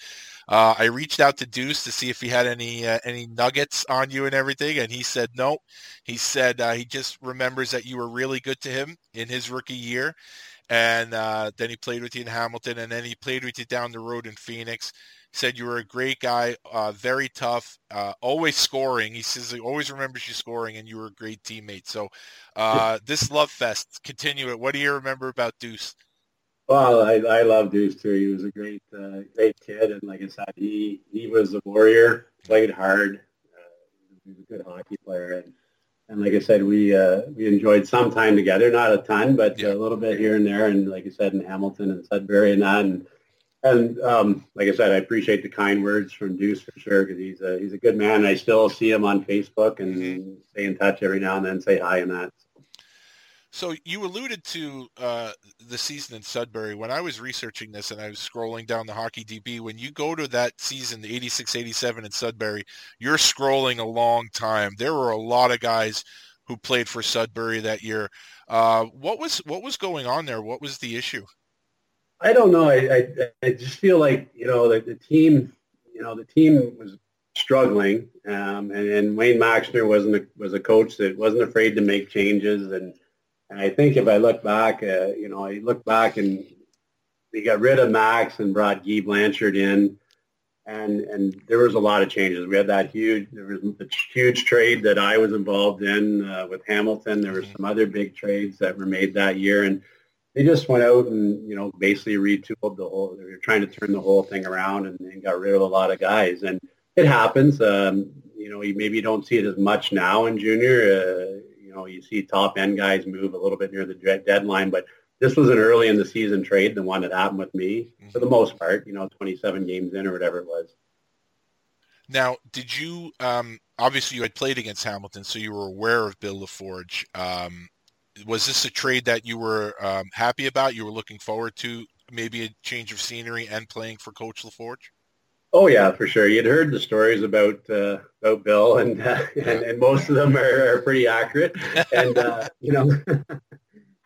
Uh, I reached out to Deuce to see if he had any uh, any nuggets on you and everything, and he said no. He said uh, he just remembers that you were really good to him in his rookie year, and uh, then he played with you in Hamilton, and then he played with you down the road in Phoenix. He said you were a great guy, uh, very tough, uh, always scoring. He says he always remembers you scoring, and you were a great teammate. So uh, this love fest, continue it. What do you remember about Deuce? Well, I, I love Deuce, too. He was a great uh, great kid, and like I said, he, he was a warrior, played hard. Uh, he was a good hockey player, and, and like I said, we uh, we enjoyed some time together, not a ton, but yeah. a little bit here and there, and like I said, in Hamilton and Sudbury and that, and, and um, like I said, I appreciate the kind words from Deuce for sure, because he's a, he's a good man, and I still see him on Facebook and mm-hmm. stay in touch every now and then, say hi and that. So you alluded to uh, the season in Sudbury. When I was researching this and I was scrolling down the Hockey D B, when you go to that season, the eighty-six eighty-seven in Sudbury, you're scrolling a long time. There were a lot of guys who played for Sudbury that year. Uh, what was what was going on there? What was the issue? I don't know. I, I, I just feel like, you know, the, the team, you know, the team was struggling, um, and, and Wayne Maxner wasn't a, was a coach that wasn't afraid to make changes. And And I think if I look back, uh, you know, I look back and they got rid of Max and brought Guy Blanchard in, and and there was a lot of changes. We had that huge, there was a huge trade that I was involved in uh, with Hamilton. There were some other big trades that were made that year, and they just went out and, you know, basically retooled the whole, they were trying to turn the whole thing around, and, and got rid of a lot of guys. And it happens. Um, you know, you maybe don't see it as much now in junior. Uh, You know, you see top-end guys move a little bit near the deadline, but this was an early-in-the-season trade, the one that happened with me, mm-hmm. for the most part, you know, twenty-seven games in or whatever it was. Now, did you um, – obviously you had played against Hamilton, so you were aware of Bill LaForge. Um, was this a trade that you were um, happy about, you were looking forward to, maybe a change of scenery and playing for Coach LaForge? Oh, yeah, for sure. You'd heard the stories about uh, about Bill, and, uh, and and most of them are, are pretty accurate. And, uh, you know,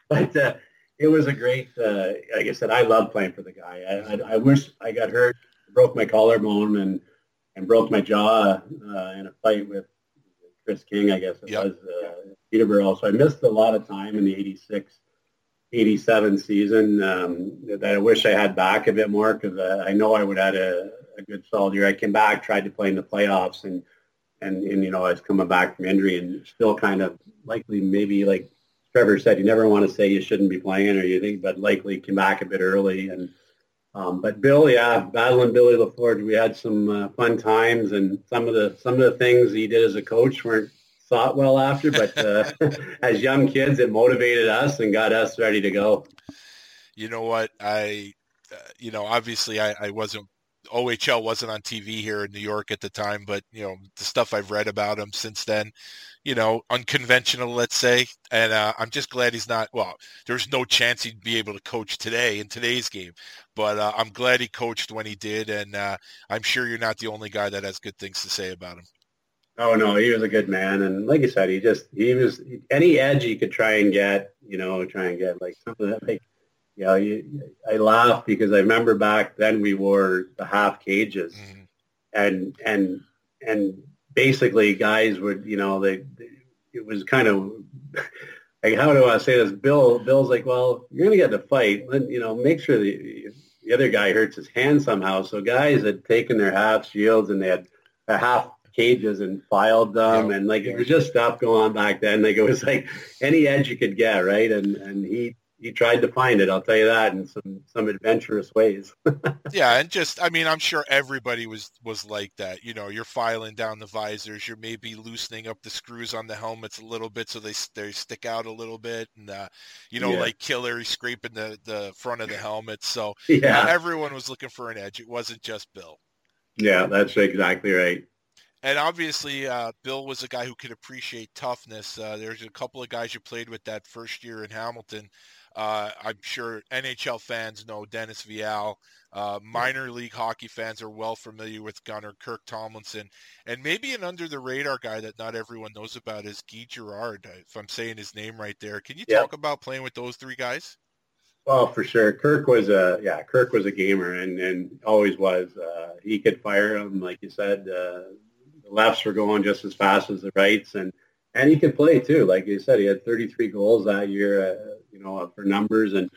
but uh, it was a great, uh, like I said, I love playing for the guy. I, I, I wish I got hurt, broke my collarbone and, and broke my jaw uh, in a fight with Chris King, I guess it yep. was, uh, Peterborough. So I missed a lot of time in the eighty-six eighty-seven season um, that I wish I had back a bit more, because uh, I know I would have had a, a good solid year. I came back, tried to play in the playoffs, and, and, and you know, I was coming back from injury and still kind of likely maybe, like Trevor said, you never want to say you shouldn't be playing or you think, but likely came back a bit early. And Um, but Bill, yeah, battling Billy LaForge, we had some uh, fun times, and some of the some of the things he did as a coach weren't thought well after, but uh, as young kids, it motivated us and got us ready to go. You know what? I, uh, you know, obviously I, I wasn't, O H L wasn't on T V here in New York at the time, but, you know, the stuff I've read about him since then, you know, unconventional, let's say. And uh, I'm just glad he's not, well, there's no chance he'd be able to coach today in today's game. But uh, I'm glad he coached when he did. And uh, I'm sure you're not the only guy that has good things to say about him. Oh, no, he was a good man. And like I said, he just, he was, any edge he could try and get, you know, try and get like something that like, you know, you, I laugh because I remember back then we wore the half cages mm-hmm. and, and, and, basically, guys would, you know, they, they it was kind of like, how do I say this? Bill, Bill's like, well, you're going to get in a fight, let, you know, make sure the the other guy hurts his hand somehow. So guys had taken their half shields and they had their half cages and filed them, yeah. and like it was just stuff going on back then. Like it was like any edge you could get, right? And and he. He tried to find it, I'll tell you that, in some, some adventurous ways. Yeah, and just, I mean, I'm sure everybody was, was like that. You know, you're filing down the visors, you're maybe loosening up the screws on the helmets a little bit so they they stick out a little bit. And, uh, you know, yeah. like Killer scraping the, the front of the helmet. So yeah. you know, everyone was looking for an edge. It wasn't just Bill. Yeah, that's exactly right. And obviously, uh, Bill was a guy who could appreciate toughness. Uh, there's a couple of guys you played with that first year in Hamilton. Uh, I'm sure N H L fans know Dennis Vial. Uh, minor league hockey fans are well familiar with Gunner Kirk Tomlinson. And maybe an under-the-radar guy that not everyone knows about is Guy Girard, if I'm saying his name right there. Can you yep. talk about playing with those three guys? Well, for sure. Kirk was a yeah. Kirk was a gamer and, and always was. Uh, he could fire him, like you said. Uh, lefts were going just as fast as the rights, and and he could play too. Like you said, he had thirty-three goals that year, uh, you know, for numbers, and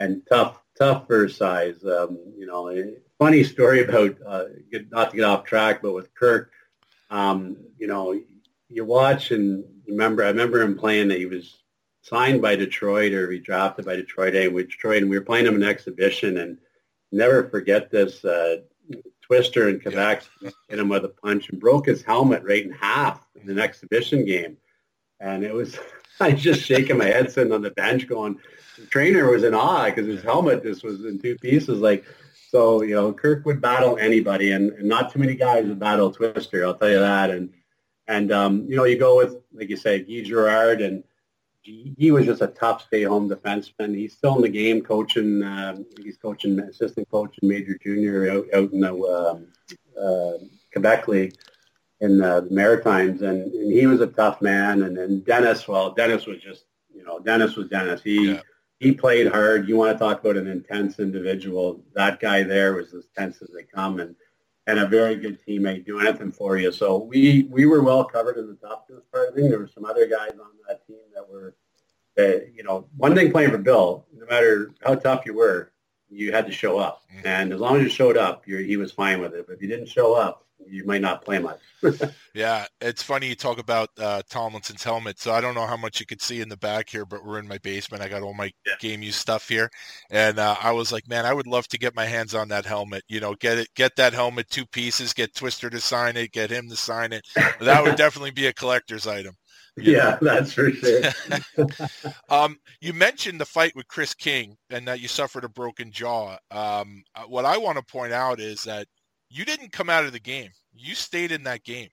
and tough, tough for size. Um, you know, funny story about uh, not to get off track, but with Kirk, um, you know, you watch and remember. I remember him playing that he was signed by Detroit or redrafted by Detroit, and we Detroit, and we were playing him an exhibition, and never forget this. Uh, Twister in Quebec yeah. hit him with a punch and broke his helmet right in half in an exhibition game. And it was, I was just shaking my head sitting on the bench going, the trainer was in awe because his helmet just was in two pieces. Like, so, you know, Kirk would battle anybody and, and not too many guys would battle Twister, I'll tell you that. And, and um, you know, you go with, like you say, Guy Girard, and he was just a tough stay-home defenseman. He's still in the game coaching. Um, he's coaching assistant coach in Major Junior out, out in the um, uh, Quebec League in the Maritimes, and, and he was a tough man. And then Dennis, well, Dennis was just, you know, Dennis was Dennis. He yeah. he played hard. You want to talk about an intense individual. That guy there was as tense as they come, and, and a very good teammate doing anything for you. So we, we were well covered in the toughness part of the thing. There were some other guys on that team that were, uh, you know, one thing playing for Bill, no matter how tough you were, you had to show up. And as long as you showed up, you're, he was fine with it. But if you didn't show up, you might not play much. Yeah, it's funny you talk about uh, Tomlinson's helmet. So I don't know how much you could see in the back here, but we're in my basement. I got all my yeah. game use stuff here, and uh, I was like, man, I would love to get my hands on that helmet. You know, get it, get that helmet two pieces, get Twister to sign it, get him to sign it. That would definitely be a collector's item. You yeah, know. That's for sure. um, you mentioned the fight with Chris King and that you suffered a broken jaw. Um, what I want to point out is that you didn't come out of the game. You stayed in that game.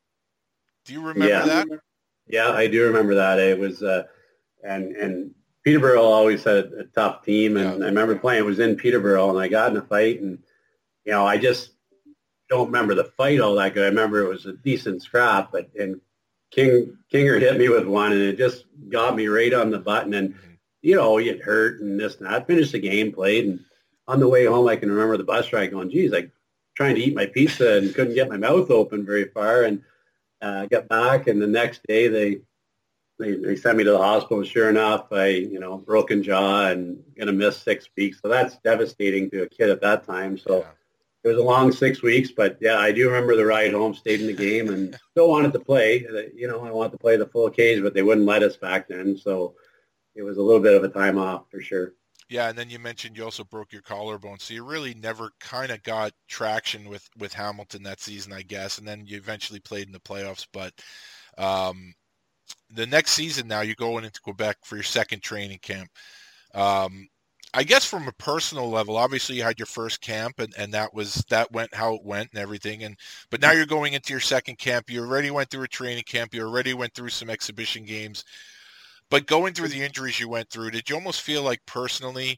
Do you remember yeah. that? Yeah, I do remember that. It was, uh, and and Peterborough always had a, a tough team, and yeah. I remember playing. It was in Peterborough, and I got in a fight, and you know, I just don't remember the fight all that good. I remember it was a decent scrap, but and King Kinger hit me with one, and it just got me right on the button. And you know, you get hurt and this and that. I finished the game, played, and on the way home, I can remember the bus ride going, "Geez, like trying to eat my pizza and couldn't get my mouth open very far." And uh, I got back, and the next day they, they they sent me to the hospital. Sure enough, I you know broken jaw and gonna miss six weeks. So that's devastating to a kid at that time. So. Yeah. It was a long six weeks, but yeah, I do remember the ride home, stayed in the game, and still wanted to play. You know, I wanted to play the full cage, but they wouldn't let us back then, so it was a little bit of a time off for sure. Yeah, and then you mentioned you also broke your collarbone, so you really never kind of got traction with, with Hamilton that season, I guess, and then you eventually played in the playoffs, but um, the next season now, you're going into Quebec for your second training camp. Um I guess from a personal level, obviously you had your first camp and, and that was, that went how it went and everything. And, but now you're going into your second camp. You already went through a training camp. You already went through some exhibition games, but going through the injuries you went through, did you almost feel like personally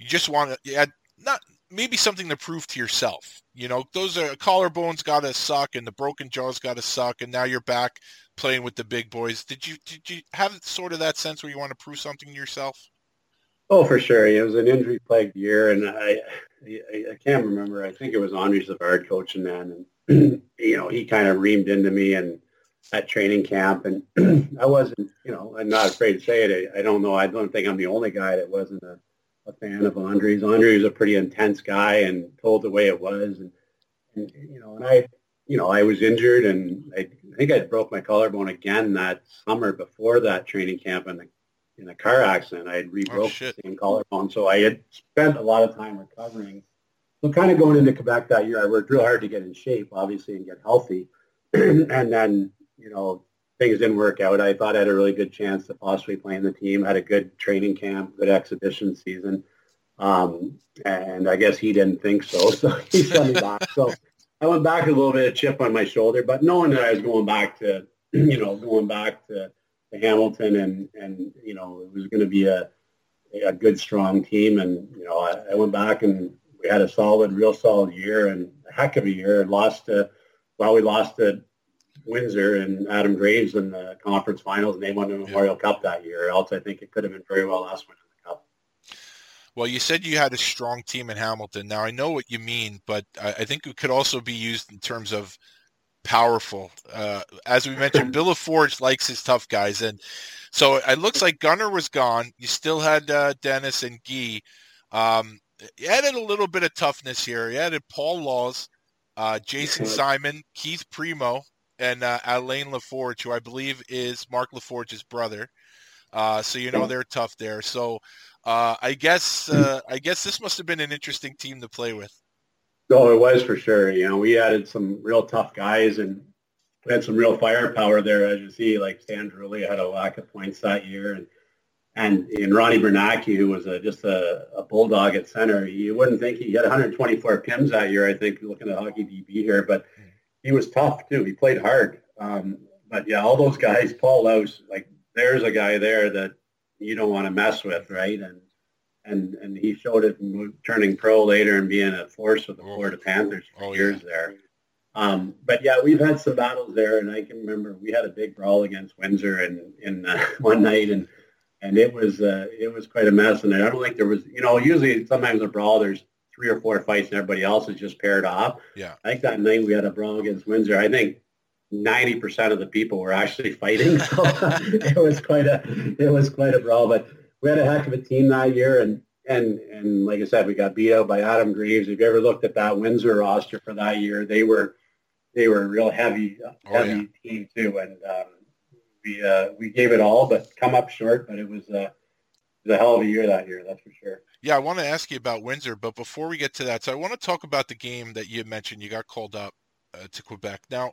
you just want to, you had not maybe something to prove to yourself, you know, those are collarbones got to suck and the broken jaw's got to suck. And now you're back playing with the big boys. Did you, did you have sort of that sense where you want to prove something to yourself? Oh, for sure. It was an injury-plagued year, and I, I I can't remember. I think it was Andre Savard coaching then, and you know he kind of reamed into me and at training camp, and I wasn't, you know, I'm not afraid to say it. I, I don't know. I don't think I'm the only guy that wasn't a, a fan of Andre's. Andre was a pretty intense guy and told the way it was, and, and you know, and I, you know, I was injured, and I, I think I broke my collarbone again that summer before that training camp, and the in a car accident. I had re-broke oh, the same collarbone, so I had spent a lot of time recovering. So kind of going into Quebec that year, I worked real hard to get in shape, obviously, and get healthy. And then, you know, things didn't work out. I thought I had a really good chance to possibly play in the team, had a good training camp, good exhibition season. Um, and I guess he didn't think so, so he sent me back. So I went back with a little bit of chip on my shoulder, but knowing that I was going back to, you know, going back to, to Hamilton, and, and you know it was going to be a a good strong team, and you know I, I went back and we had a solid, real solid year, and a heck of a year. And lost to, well, we lost to Windsor and Adam Graves in the conference finals, and they won the Memorial yeah. Cup that year. Else, I think it could have been very well us winning the cup. Well, you said you had a strong team in Hamilton. Now I know what you mean, but I, I think it could also be used in terms of powerful. Uh, as we mentioned, Bill LaForge likes his tough guys. And so it looks like Gunner was gone. You still had uh, Dennis and Guy. Um, you added a little bit of toughness here. You added Paul Laws, uh, Jason Simon, Keith Primo, and uh, Alain LaForge, who I believe is Mark LaForge's brother. Uh, so, you know, they're tough there. So uh, I guess uh, I guess this must have been an interesting team to play with. No, it was for sure. You know, we added some real tough guys, and we had some real firepower there. As you see, like Stan Drulia had a lack of points that year, and and, and Ronnie Bernacchi, who was a, just a, a bulldog at center, you wouldn't think he had one hundred twenty-four pims that year. I think looking at Hockey D B here, but he was tough too. He played hard. Um, but yeah, all those guys, Paul Laus, like there's a guy there that you don't want to mess with, right? And And and he showed it turning pro later and being a force with the Florida Panthers for oh, years yeah. there. Um, but, yeah, we've had some battles there, and I can remember we had a big brawl against Windsor in, in, uh, one night, and and it was uh, it was quite a mess. And I don't think there was, you know, usually sometimes a brawl, there's three or four fights, and everybody else is just paired off. Yeah. I think that night we had a brawl against Windsor. I think ninety percent of the people were actually fighting. So it was quite a it was quite a brawl, but we had a heck of a team that year, and, and, and like I said, we got beat out by Adam Graves. If you ever looked at that Windsor roster for that year, they were they were a real heavy heavy oh, yeah. team too, and um, we uh, we gave it all, but come up short. But it was, uh, it was a hell of a year that year, that's for sure. Yeah, I want to ask you about Windsor, but before we get to that, so I want to talk about the game that you mentioned. You got called up uh, to Quebec now.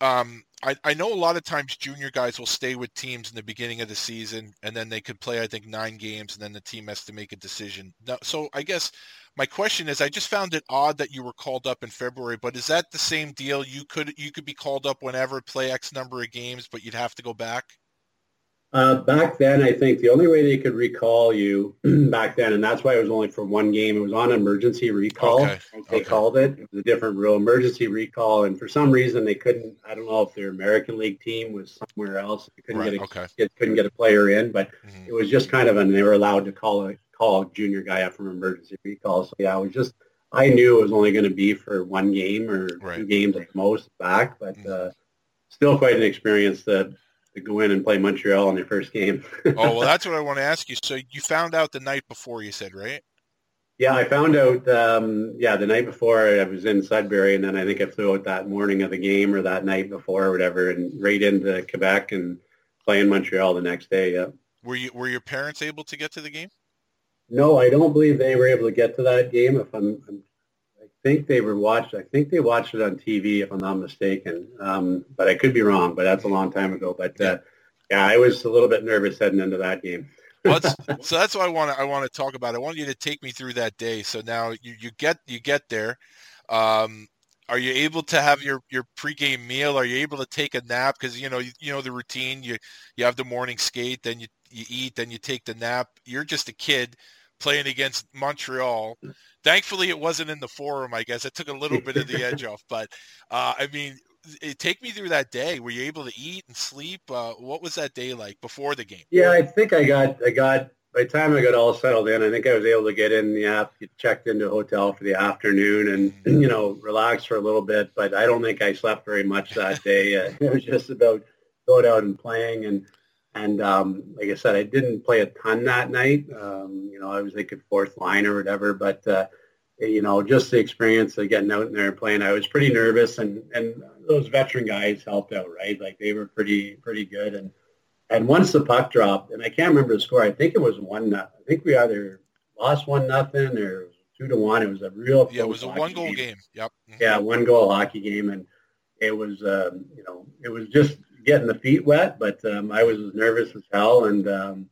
Um, I, I know a lot of times junior guys will stay with teams in the beginning of the season, and then they could play, I think, nine games, and then the team has to make a decision. Now, so I guess my question is, I just found it odd that you were called up in February, but is that the same deal? You could you could be called up whenever, play X number of games, but you'd have to go back? Uh, back then, I think the only way they could recall you back then, and that's why it was only for one game, it was on emergency recall. Okay. They okay. called it. It was a different rule, emergency recall. And for some reason, they couldn't, I don't know if their American League team was somewhere else. They couldn't, right. get, a, okay. get, couldn't get a player in, but mm-hmm. it was just kind of, and they were allowed to call a, call a junior guy up from emergency recall. So, yeah, it was just, I knew it was only going to be for one game or right. two games at most back, but mm-hmm. uh, still quite an experience that, to go in and play Montreal in their first game. Oh, well, that's what I want to ask you. So you found out the night before, you said, right? Yeah, I found out, um, yeah, the night before. I was in Sudbury, and then I think I flew out that morning of the game or that night before or whatever, and right into Quebec and playing Montreal the next day, yeah. Were you, were your parents able to get to the game? No, I don't believe they were able to get to that game. If I'm, I'm I think they were watched. I think they watched it on T V, if I'm not mistaken. Um, but I could be wrong. But that's a long time ago. But uh, yeah, I was a little bit nervous heading into that game. Well, that's, so that's what I want to I want to talk about. I want you to take me through that day. So now you, you get you get there. Um, are you able to have your, your pregame meal? Are you able to take a nap? Because you know you, you know the routine. You you have the morning skate, then you you eat, then you take the nap. You're just a kid playing against Montreal. Thankfully, it wasn't in the Forum, I guess. It took a little bit of the edge off. But, uh, I mean, it, take me through that day. Were you able to eat and sleep? Uh, what was that day like before the game? Yeah, I think I got – I got by the time I got all settled in, I think I was able to get in the app, get checked into a hotel for the afternoon and, mm-hmm. you know, relax for a little bit. But I don't think I slept very much that day. Uh, it was just about going out and playing and – And um, like I said, I didn't play a ton that night. Um, you know, I was like a fourth line or whatever. But, uh, you know, just the experience of getting out in there and playing, I was pretty nervous. And, and those veteran guys helped out, right? Like they were pretty pretty good. And and once the puck dropped, and I can't remember the score. I think it was one nothing. I think we either lost one nothing or two to one. It was a real yeah, it was a one goal game. game. Yep. Mm-hmm. Yeah, one goal hockey game, and it was um, you know it was just. Getting the feet wet, but um, I was as nervous as hell. And um,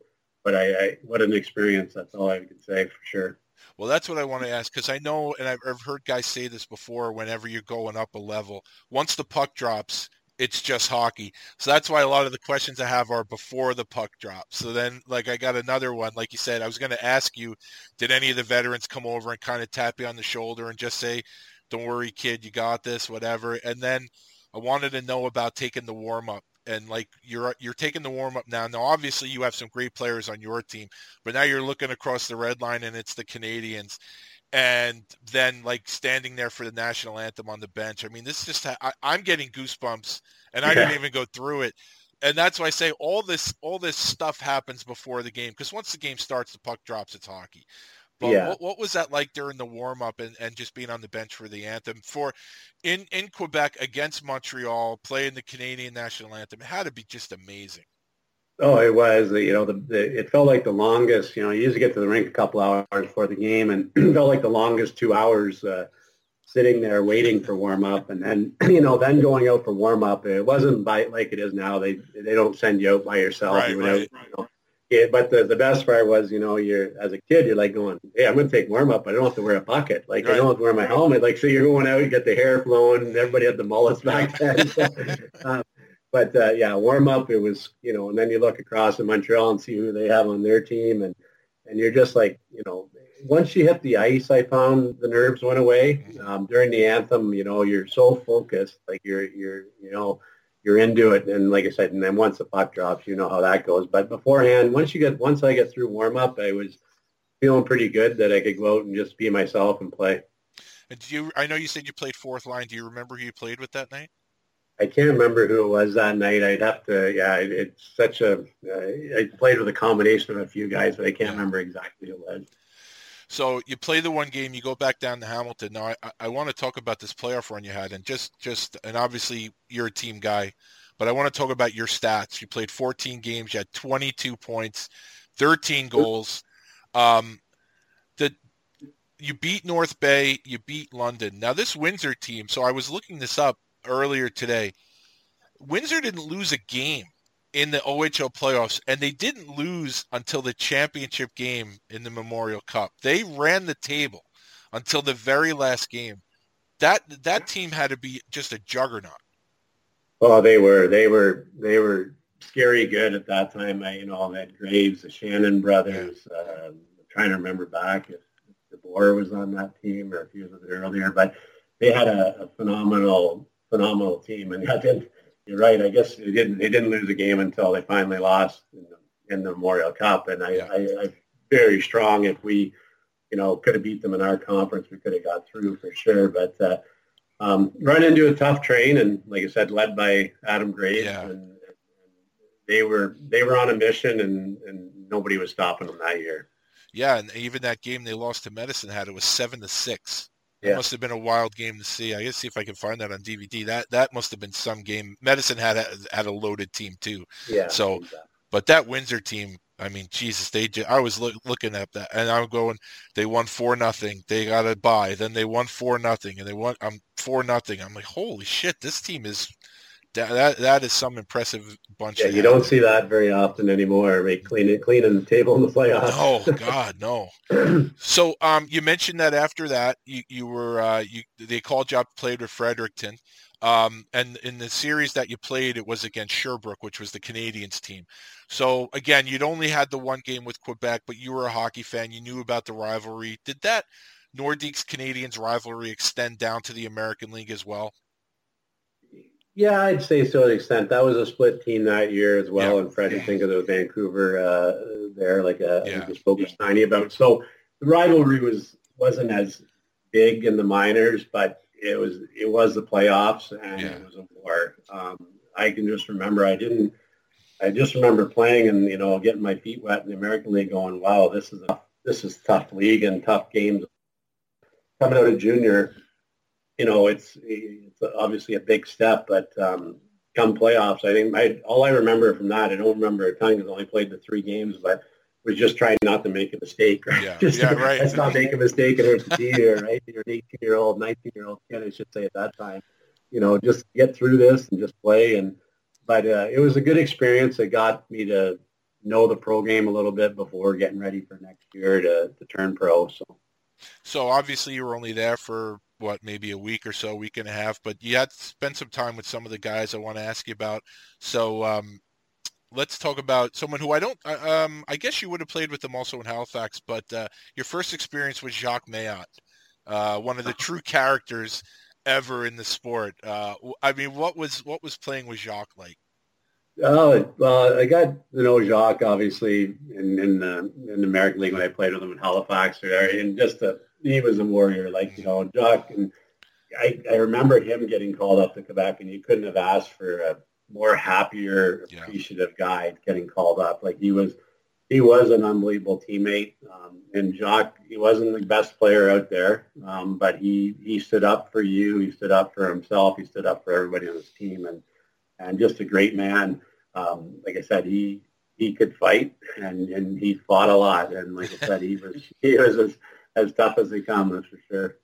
but I, I, what an experience! That's all I can say for sure. Well, that's what I want to ask because I know, and I've, I've heard guys say this before. Whenever you're going up a level, once the puck drops, it's just hockey. So that's why a lot of the questions I have are before the puck drops. So then, like I got another one. Like you said, I was going to ask you, did any of the veterans come over and kind of tap you on the shoulder and just say, "Don't worry, kid, you got this," whatever, and then. I wanted to know about taking the warm-up and like you're you're taking the warm-up now. Now, obviously you have some great players on your team, but now you're looking across the red line and it's the Canadians and then like standing there for the national anthem on the bench. I mean, this just, ha- I, I'm getting goosebumps and I yeah. didn't even go through it. And that's why I say all this, all this stuff happens before the game because once the game starts, the puck drops, it's hockey. But yeah. what, what was that like during the warm-up and, and just being on the bench for the anthem? For in, in Quebec against Montreal, playing the Canadian national anthem, it had to be just amazing. Oh, it was. You know, the, the, it felt like the longest. You know, you used to get to the rink a couple hours before the game, and it felt like the longest two hours uh, sitting there waiting for warm-up. And then, you know, then going out for warm-up, it wasn't by, like it is now. They they don't send you out by yourself. Right, you right, out, you know, Yeah, but the, the best part was, you know, you're as a kid, you're like going, hey, I'm going to take warm-up. I don't have to wear a bucket. Like, right. I don't have to wear my helmet. Like, so you're going out, you get the hair flowing, and everybody had the mullets back then. um, but, uh, yeah, warm-up, it was, you know, and then you look across in Montreal and see who they have on their team, and, and you're just like, you know, once you hit the ice, I found the nerves went away. Um, during the anthem, you know, you're so focused, like you're, you're you know, you're into it, and like I said, and then once the puck drops, you know how that goes. But beforehand, once you get, once I get through warm-up, I was feeling pretty good that I could go out and just be myself and play. And do you, I know you said you played fourth line. Do you remember who you played with that night? I can't remember who it was that night. I'd have to, yeah, it, it's such a, uh, I played with a combination of a few guys, but I can't remember exactly who it was. So you play the one game, you go back down to Hamilton. Now, I, I want to talk about this playoff run you had, and just, just, and obviously you're a team guy, but I want to talk about your stats. You played fourteen games, you had twenty-two points, thirteen goals. Um, the you beat North Bay, you beat London. Now this Windsor team. So I was looking this up earlier today. Windsor didn't lose a game in the O H L playoffs, and they didn't lose until the championship game in the Memorial Cup. They ran the table until the very last game. That that team had to be just a juggernaut. Oh, they were, they were, they were scary good at that time. I, you know, that Graves, the Shannon brothers. Uh, I'm trying to remember back if, if DeBoer was on that team or if he was with it earlier, but they had a, a phenomenal, phenomenal team. And that didn't, you're right. I guess they didn't. They didn't lose a game until they finally lost in the, in the Memorial Cup. And I, yeah. I, I'm very strong. If we, you know, could have beat them in our conference, we could have got through for sure. But uh, um, run into a tough train, and like I said, led by Adam Graves. Yeah. And, They were they were on a mission, and, and nobody was stopping them that year. Yeah, and even that game they lost to Medicine Hat, it was seven to six. Yeah. It must have been a wild game to see. I guess see if I can find that on D V D. That that must have been some game. Medicine Hat had, had a loaded team too. Yeah. So, exactly. But that Windsor team, I mean, Jesus, they. I was look, looking at that, and I'm going, they won four nothing. They got a bye. Then they won four nothing, and they won. I'm um, four nothing. I'm like, holy shit, this team is. That, that that is some impressive bunch. Yeah, you don't see that very often anymore. Right? Clean, cleaning the table in the playoffs. Oh God, no. So, um, you mentioned that after that, you you were uh, you they called you up, played with Fredericton, um, and in the series that you played, it was against Sherbrooke, which was the Canadiens team. So again, you'd only had the one game with Quebec, but you were a hockey fan. You knew about the rivalry. Did that Nordiques Canadiens rivalry extend down to the American League as well? Yeah, I'd say so to an extent. That was a split team that year as well, yeah. And Fred, I think of the Vancouver uh, there, like uh, yeah. I think spoke with Steiny about. So the rivalry was wasn't as big in the minors, but it was it was the playoffs, and yeah. It was a war. Um, I can just remember I didn't. I just remember playing and you know getting my feet wet in the American League, going, "Wow, this is a this is tough league and tough games." Coming out of junior. You know, it's it's obviously a big step, but um, come playoffs, I think my, all I remember from that, I don't remember a ton because I only played the three games, but was just trying not to make a mistake. Right? Yeah, just yeah, right. Let's not make a mistake and hurt the deer, right? You're an eighteen-year-old, nineteen-year-old kid, I should say at that time. You know, just get through this and just play. And but uh, it was a good experience. It got me to know the pro game a little bit before getting ready for next year to, to turn pro. So. So obviously you were only there for what, maybe a week or so, week and a half, but you had to spend some time with some of the guys I want to ask you about. So um, let's talk about someone who I don't, um, I guess you would have played with them also in Halifax, but uh, your first experience was Jacques Maillat, uh, one of the true characters ever in the sport. Uh, I mean, what was what was playing with Jacques like? Oh, well, I got to know Jacques, obviously, in, in, the, in the American League when I played with him in Halifax. Or there, and just a, he was a warrior, like, you know, Jacques. And I, I remember him getting called up to Quebec, and you couldn't have asked for a more happier, appreciative yeah. guy getting called up. Like, he was he was an unbelievable teammate. Um, and Jacques, he wasn't the best player out there, um, but he, he stood up for you. He stood up for himself. He stood up for everybody on his team. And And just a great man. Um, like I said, he he could fight, and, and he fought a lot. And like I said, he was he was as, as tough as they come, that's for sure.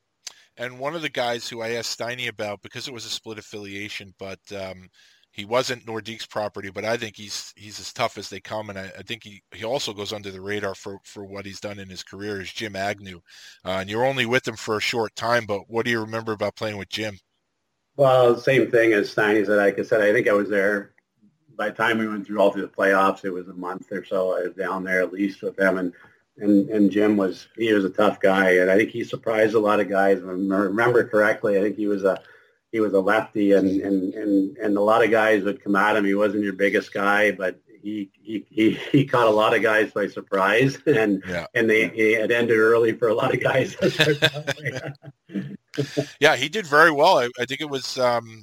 And one of the guys who I asked Steiny about, because it was a split affiliation, but um, he wasn't Nordiques property, but I think he's he's as tough as they come. And I, I think he, he also goes under the radar for, for what he's done in his career is Jim Agnew. Uh, and you're only with him for a short time, but what do you remember about playing with Jim? Well, same thing as Steiny said. Like I said, I think I was there by the time we went through all through the playoffs. It was a month or so. I was down there at least with them, and and, and Jim was he was a tough guy, and I think he surprised a lot of guys. If I remember correctly, I think he was a he was a lefty, and and, and, and a lot of guys would come at him. He wasn't your biggest guy, but he he, he, he caught a lot of guys by surprise, and yeah. and they it ended early for a lot of guys. Yeah, he did very well. I, I think it was um,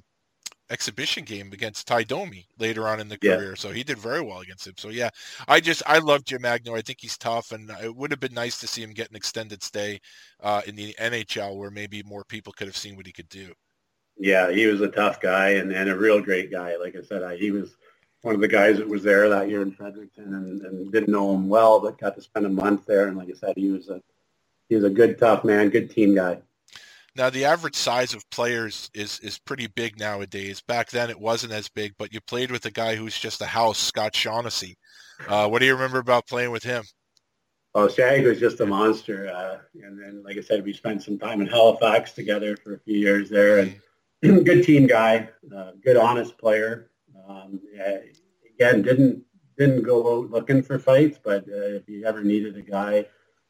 exhibition game against Ty Domi later on in the career. Yeah. So he did very well against him. So, yeah, I just I love Jim Agnew. I think he's tough, and it would have been nice to see him get an extended stay uh, in the N H L where maybe more people could have seen what he could do. Yeah, he was a tough guy and, and a real great guy. Like I said, I, he was one of the guys that was there that year in Fredericton and, and didn't know him well but got to spend a month there. And like I said, he was a, he was a good, tough man, good team guy. Now, the average size of players is, is pretty big nowadays. Back then, it wasn't as big, but you played with a guy who's just a house, Scott Shaughnessy. Uh, what do you remember about playing with him? Oh, Shag was just a monster. Uh, and then, like I said, we spent some time in Halifax together for a few years there. And good team guy, uh, good, honest player. Um, yeah, again, didn't didn't go out looking for fights, but uh, if you ever needed a guy,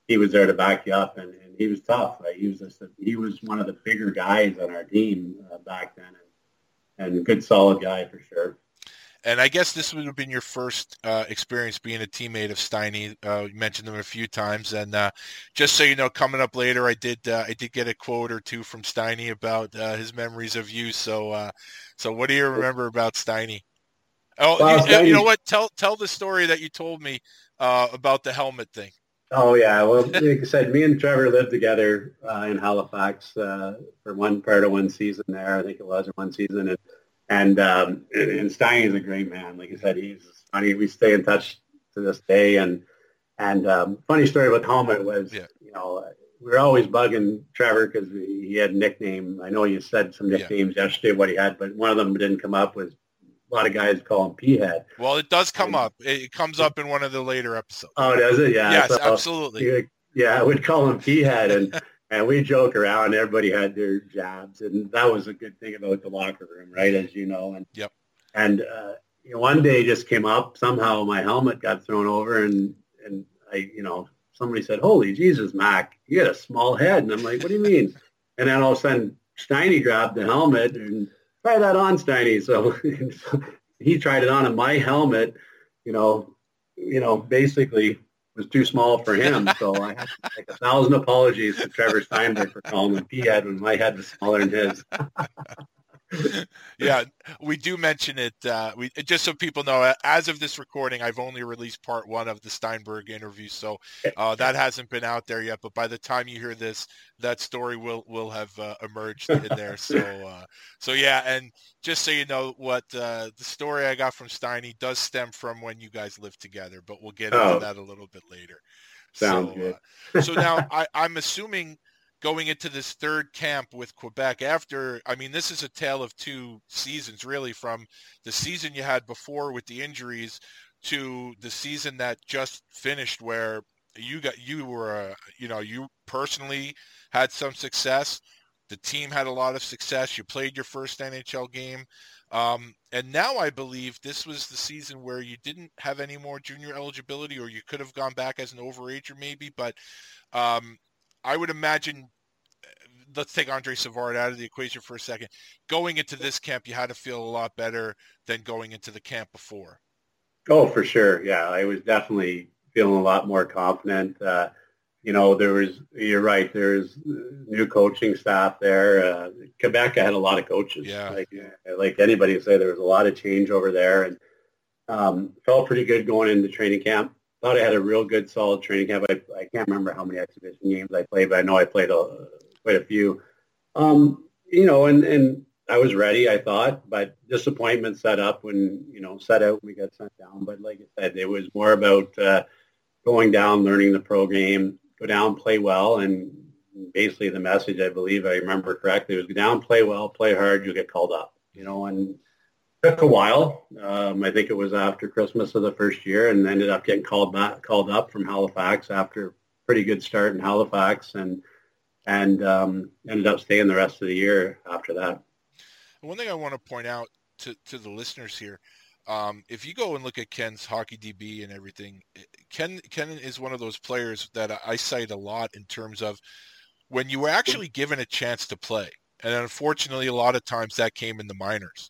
he was there to back you up, and, and he was tough. Like, he was just a, he was one of the bigger guys on our team uh, back then, and, and a good, solid guy for sure. And I guess this would have been your first uh, experience being a teammate of Steiny. Uh, you mentioned him a few times, and uh, just so you know, coming up later, I did uh, I did get a quote or two from Steiny about uh, his memories of you. So, uh, so what do you remember about Steiny? Oh, well, you, you know what? Tell tell the story that you told me uh, about the helmet thing. Oh yeah, well, like I said, me and Trevor lived together uh, in Halifax uh, for one part of one season there. I think it was one season, and. And um, and Steiny is a great man. Like I said, he's funny. We stay in touch to this day. And and um, funny story about helmet was, yeah. you know, we were always bugging Trevor because he had a nickname. I know you said some nicknames yeah. yesterday what he had, but one of them didn't come up was a lot of guys call him P-Head. Well, it does come and, up. It comes up in one of the later episodes. Oh, does it? Yeah. Yes, so, absolutely. Yeah, we'd call him P-Head. And And we joke around. Everybody had their jobs, and that was a good thing about the locker room, right? As you know, and yep. And uh, you know, one day just came up. Somehow my helmet got thrown over, and and I, you know, somebody said, "Holy Jesus, Mac, you got a small head." And I'm like, "What do you mean?" And then all of a sudden, Steiny grabbed the helmet and try that on, Steiny. So, so he tried it on, and my helmet, you know, you know, basically. was too small for him, so I had to make a thousand apologies to Trevor Stienburg for calling him P-Head when my head was smaller than his. Yeah, we do mention it. Uh, we just so people know, as of this recording, I've only released part one of the Stienburg interview, so uh, that hasn't been out there yet. But by the time you hear this, that story will will have uh, emerged in there. So, uh, so yeah, and just so you know, what uh, the story I got from Steiny does stem from when you guys lived together, but we'll get into oh. that a little bit later. Sounds so, good. uh, so now I, I'm assuming. Going into this third camp with Quebec after, I mean, this is a tale of two seasons, really, from the season you had before with the injuries to the season that just finished where you got, you were, uh, you know, you personally had some success. The team had a lot of success. You played your first N H L game. Um, and now I believe this was the season where you didn't have any more junior eligibility, or you could have gone back as an overager maybe, but um, I would imagine, let's take Andre Savard out of the equation for a second. Going into this camp, you had to feel a lot better than going into the camp before. Oh, for sure. Yeah, I was definitely feeling a lot more confident. Uh, you know, there was, you're right, there's new coaching staff there. Uh, Quebec, I had a lot of coaches. Yeah. Like, like anybody would say, there was a lot of change over there. And um, felt pretty good going into training camp. Thought I had a real good, solid training camp. I, I can't remember how many exhibition games I played, but I know I played a, quite a few. Um, you know, and, and I was ready, I thought, but disappointment set up when, you know, set out when we got sent down. But like I said, it was more about uh, going down, learning the pro game, go down, play well, and basically the message, I believe I remember correctly, was go down, play well, play hard, you'll get called up, you know, and took a while. Um, I think it was after Christmas of the first year, and ended up getting called back, called up from Halifax after a pretty good start in Halifax, and and um, ended up staying the rest of the year after that. One thing I want to point out to, to the listeners here, um, if you go and look at Ken's Hockey D B and everything, Ken Ken is one of those players that I cite a lot in terms of when you were actually given a chance to play, and unfortunately a lot of times that came in the minors.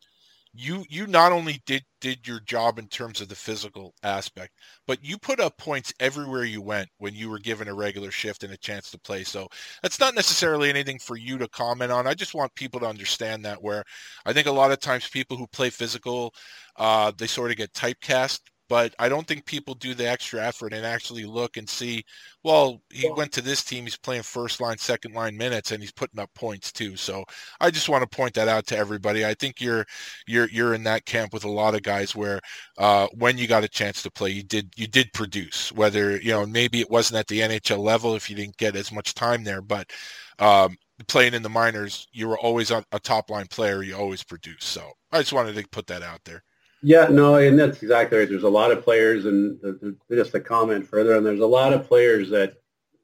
You you not only did, did your job in terms of the physical aspect, but you put up points everywhere you went when you were given a regular shift and a chance to play. So that's not necessarily anything for you to comment on. I just want people to understand that, where I think a lot of times people who play physical, uh, they sort of get typecast, but I don't think people do the extra effort and actually look and see, well, he went to this team, he's playing first line, second line minutes, and he's putting up points too. So I just want to point that out to everybody. I think you're you're you're in that camp with a lot of guys where uh, when you got a chance to play, you did you did produce. Whether, you know, maybe it wasn't at the N H L level if you didn't get as much time there, but um, playing in the minors, you were always a, a top line player. You always produced. So I just wanted to put that out there. Yeah, no, and that's exactly right. There's a lot of players, and the, the, just a comment further, and there's a lot of players that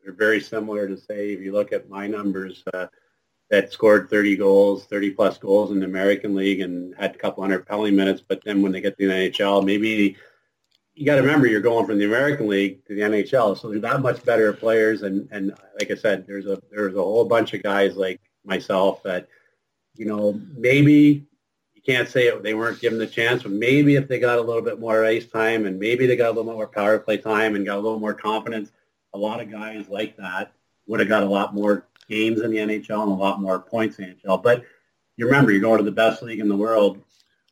are very similar to, say, if you look at my numbers, uh, that scored thirty goals, thirty plus goals in the American League and had a couple hundred penalty minutes. But then when they get to the N H L, maybe you got to remember you're going from the American League to the N H L. So there's not much better players. And, and like I said, there's a, there's a whole bunch of guys like myself that, you know, maybe you can't say it, they weren't given the chance, but maybe if they got a little bit more ice time and maybe they got a little more power play time and got a little more confidence, a lot of guys like that would have got a lot more games in the N H L and a lot more points in the N H L. But you remember, you're going to the best league in the world.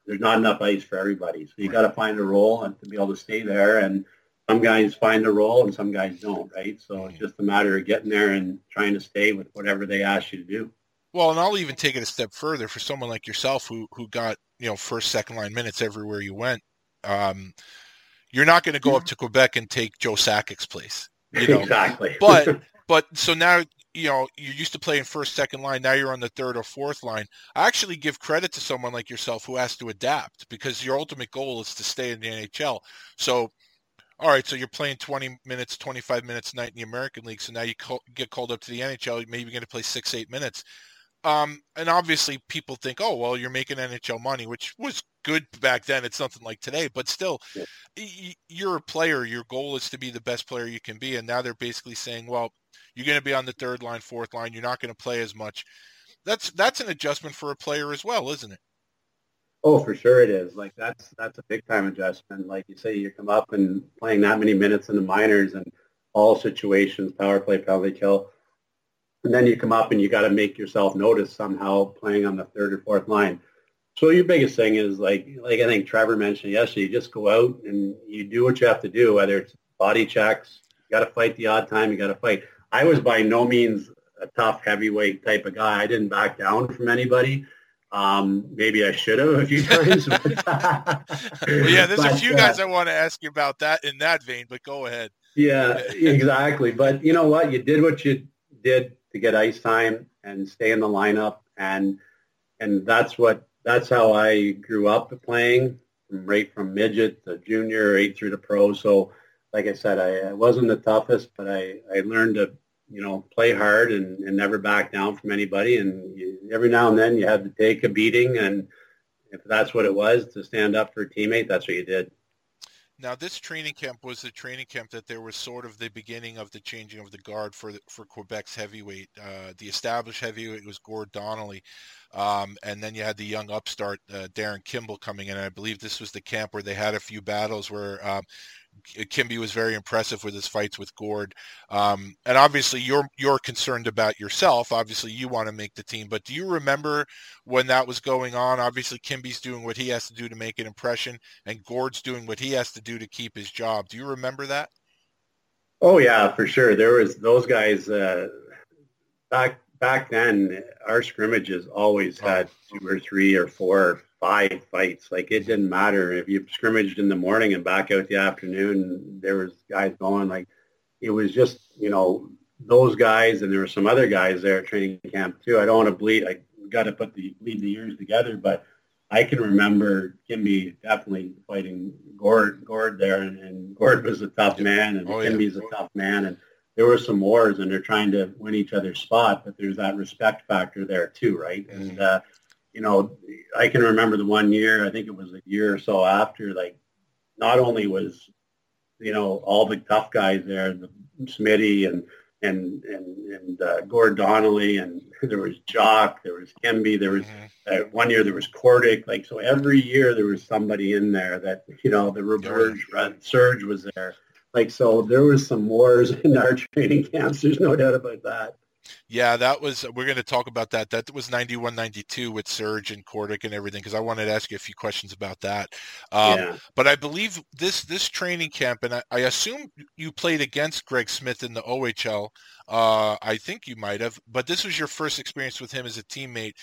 There's not enough ice for everybody. So you got to find a role and to be able to stay there. And some guys find a role and some guys don't, right? So it's just a matter of getting there and trying to stay with whatever they ask you to do. Well, and I'll even take it a step further for someone like yourself who who got, you know, first, second line minutes everywhere you went. Um, you're not going to go up to Quebec and take Joe Sakic's place. You know? Exactly. But but so now, you know, you're used to playing first, second line. Now you're on the third or fourth line. I actually give credit to someone like yourself who has to adapt, because your ultimate goal is to stay in the N H L. So, all right, so you're playing twenty minutes, twenty-five minutes a night in the American League. So now you call, get called up to the N H L. Maybe you're going to play six, eight minutes. Um, and obviously people think, oh, well, you're making N H L money, which was good back then. It's nothing like today, but still, yeah. y- you're a player. Your goal is to be the best player you can be. And now they're basically saying, well, you're going to be on the third line, fourth line. You're not going to play as much. That's, that's an adjustment for a player as well, isn't it? Oh, for sure it is. Like that's, that's a big time adjustment. Like you say, you come up and playing that many minutes in the minors and all situations, power play, penalty kill. And then you come up and you got to make yourself notice somehow playing on the third or fourth line. So your biggest thing is, like, like I think Trevor mentioned yesterday, you just go out and you do what you have to do, whether it's body checks, you got to fight the odd time, you got to fight. I was by no means a tough heavyweight type of guy. I didn't back down from anybody. Um, maybe I should have a few times. But, well, yeah, there's but, a few guys uh, I want to ask you about that in that vein, but go ahead. Yeah, exactly. But you know what? You did what you did to get ice time and stay in the lineup. And and that's what that's how I grew up playing, from right from midget to junior, right through to pro. So like I said, I, I wasn't the toughest, but I, I learned to, you know, play hard and, and never back down from anybody. And you, every now and then you had to take a beating. And if that's what it was, to stand up for a teammate, that's what you did. Now, this training camp was the training camp that there was sort of the beginning of the changing of the guard for the, for Quebec's heavyweight. Uh, the established heavyweight was Gord Donnelly, um, and then you had the young upstart uh, Darren Kimball coming in. And I believe this was the camp where they had a few battles where um, Kimby was very impressive with his fights with Gord. Um, and obviously, you're you're concerned about yourself. Obviously, you want to make the team. But do you remember when that was going on? Obviously, Kimby's doing what he has to do to make an impression, and Gord's doing what he has to do to keep his job. Do you remember that? Oh yeah, for sure. There was those guys uh, back back then. Our scrimmages always had two or three or four. Five fights. Like, it didn't matter if you scrimmaged in the morning and back out the afternoon, there was guys going. Like, it was just, you know, those guys, and there were some other guys there at training camp too. I don't want to bleed, I got to put the lead the years together, but I can remember Kimby definitely fighting Gord Gord there, and, and Gord was a tough man, and oh, Kimby's yeah. a tough man, and there were some wars, and they're trying to win each other's spot, but there's that respect factor there too, right? Mm-hmm. And uh you know, I can remember the one year, I think it was a year or so after, like, not only was, you know, all the tough guys there, the Smitty and and and, and uh, Gord Donnelly, and there was Jock, there was Kimby, there was, uh, one year there was Kordic, like, so every year there was somebody in there that, you know, the Reverge, uh, Surge was there. Like, so there was some wars in our training camps, there's no doubt about that. Yeah, that was, we're going to talk about that. That was ninety-one ninety-two with Surge and Kordic and everything, because I wanted to ask you a few questions about that. Um, yeah. But I believe this this training camp, and I, I assume you played against Greg Smith in the O H L. Uh, I think you might have, but this was your first experience with him as a teammate.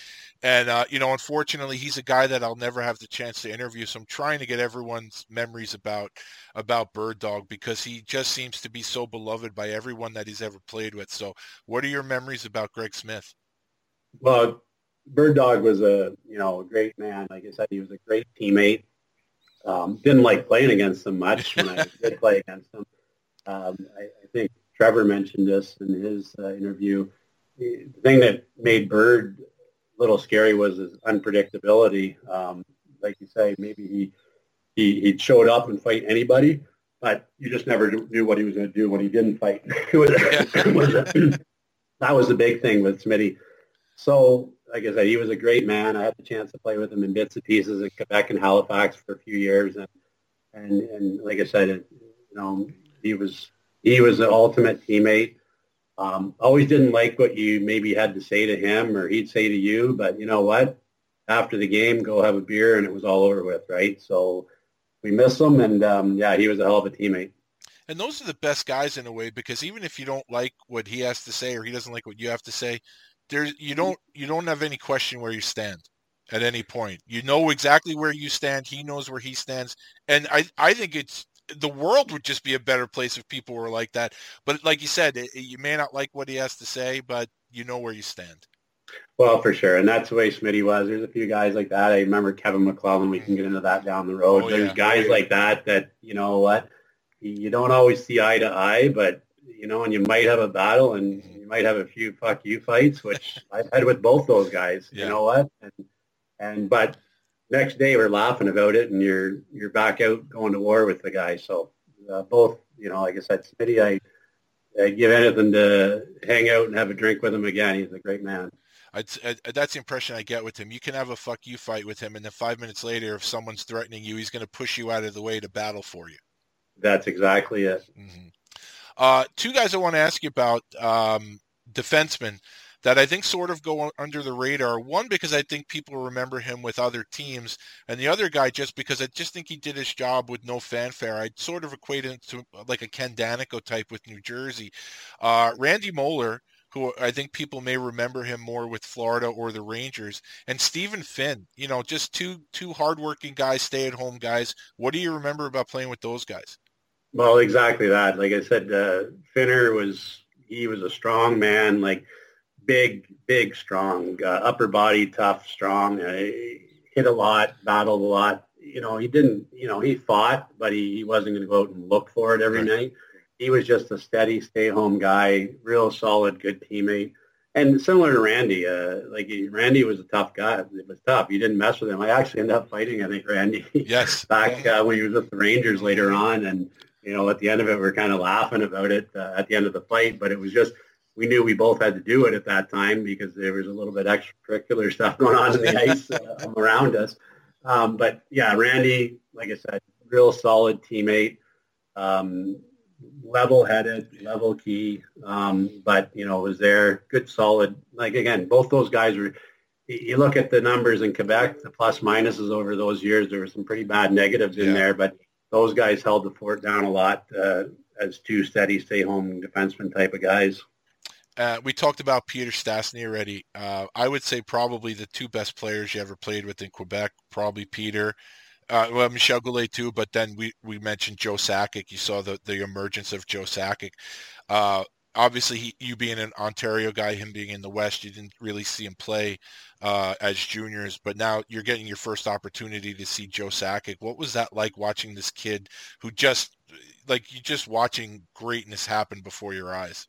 And, uh, you know, unfortunately, he's a guy that I'll never have the chance to interview, so I'm trying to get everyone's memories about about Bird Dog, because he just seems to be so beloved by everyone that he's ever played with. So what are your memories about Greg Smith? Well, Bird Dog was a, you know, a great man. Like I said, he was a great teammate. Um, didn't like playing against him much when I did play against him. Um, I, I think Trevor mentioned this in his uh, interview. the thing that made Bird a little scary was his unpredictability. Um, like you say, maybe he, he he showed up and fight anybody, but you just never knew what he was going to do when he didn't fight. it was, it was a, that was the big thing with Smitty. So, like I said, he was a great man. I had the chance to play with him in bits and pieces at Quebec and Halifax for a few years, and and, and like I said, it, you know, he was he was an ultimate teammate. Um, always didn't like what you maybe had to say to him or he'd say to you, but you know what? After the game, go have a beer, and it was all over with, right? So we miss him, and um, yeah, he was a hell of a teammate. And those are the best guys in a way, because even if you don't like what he has to say or he doesn't like what you have to say, There's, you don't you don't have any question where you stand at any point. You know exactly where you stand. He knows where he stands. And I, I think it's the world would just be a better place if people were like that. But like you said, it, you may not like what he has to say, but you know where you stand. Well, for sure. And that's the way Smitty was. There's a few guys like that. I remember Kevin McClellan. We can get into that down the road. Oh, There's yeah. guys yeah. like that that, you know what, you don't always see eye to eye, but, you know, and you might have a battle and you might have a few fuck you fights, which I've had with both those guys. Yeah. You know what? And, and but next day we're laughing about it, and you're you're back out going to war with the guy. So uh, both, you know, like I said, Smitty, I I'd give anything to hang out and have a drink with him again. He's a great man. I'd, I'd, that's the impression I get with him. You can have a fuck you fight with him, and then five minutes later, if someone's threatening you, he's going to push you out of the way to battle for you. That's exactly it. Mm-hmm. Uh, two guys I want to ask you about, um, defensemen that I think sort of go under the radar. One, because I think people remember him with other teams, and the other guy just because I just think he did his job with no fanfare. I'd sort of equate him to like a Ken Danico type with New Jersey. Uh, Randy Moeller, who I think people may remember him more with Florida or the Rangers, and Stephen Finn, you know, just two, two hardworking guys, stay-at-home guys. What do you remember about playing with those guys? Well, exactly that. Like I said, uh, Finner was, he was a strong man, like big, big, strong, uh, upper body, tough, strong, uh, hit a lot, battled a lot. You know, he didn't, you know, he fought, but he, he wasn't going to go out and look for it every night. He was just a steady, stay-home guy, real solid, good teammate. And similar to Randy, uh, like Randy was a tough guy. It was tough. You didn't mess with him. I actually ended up fighting, I think, Randy. Yes. back uh, when he was with the Rangers later on, and you know, at the end of it, we were kind of laughing about it uh, at the end of the fight, but it was just, we knew we both had to do it at that time because there was a little bit extracurricular stuff going on in the ice uh, around us. Um, but yeah, Randy, like I said, real solid teammate, um, level-headed, level key, um, but, you know, was there, good, solid. Like, again, both those guys were, you look at the numbers in Quebec, the plus minuses over those years, there were some pretty bad negatives in yeah. there, but those guys held the fort down a lot uh, as two steady, stay-home defenseman type of guys. Uh, we talked about Peter Stastny already. Uh, I would say probably the two best players you ever played with in Quebec, probably Peter, uh, well, Michel Goulet too, but then we, we mentioned Joe Sakic. You saw the, the emergence of Joe Sakic. Uh, obviously, he, you being an Ontario guy, him being in the West, you didn't really see him play uh, as juniors, but now you're getting your first opportunity to see Joe Sakic. What was that like watching this kid who just, like, you just watching greatness happen before your eyes?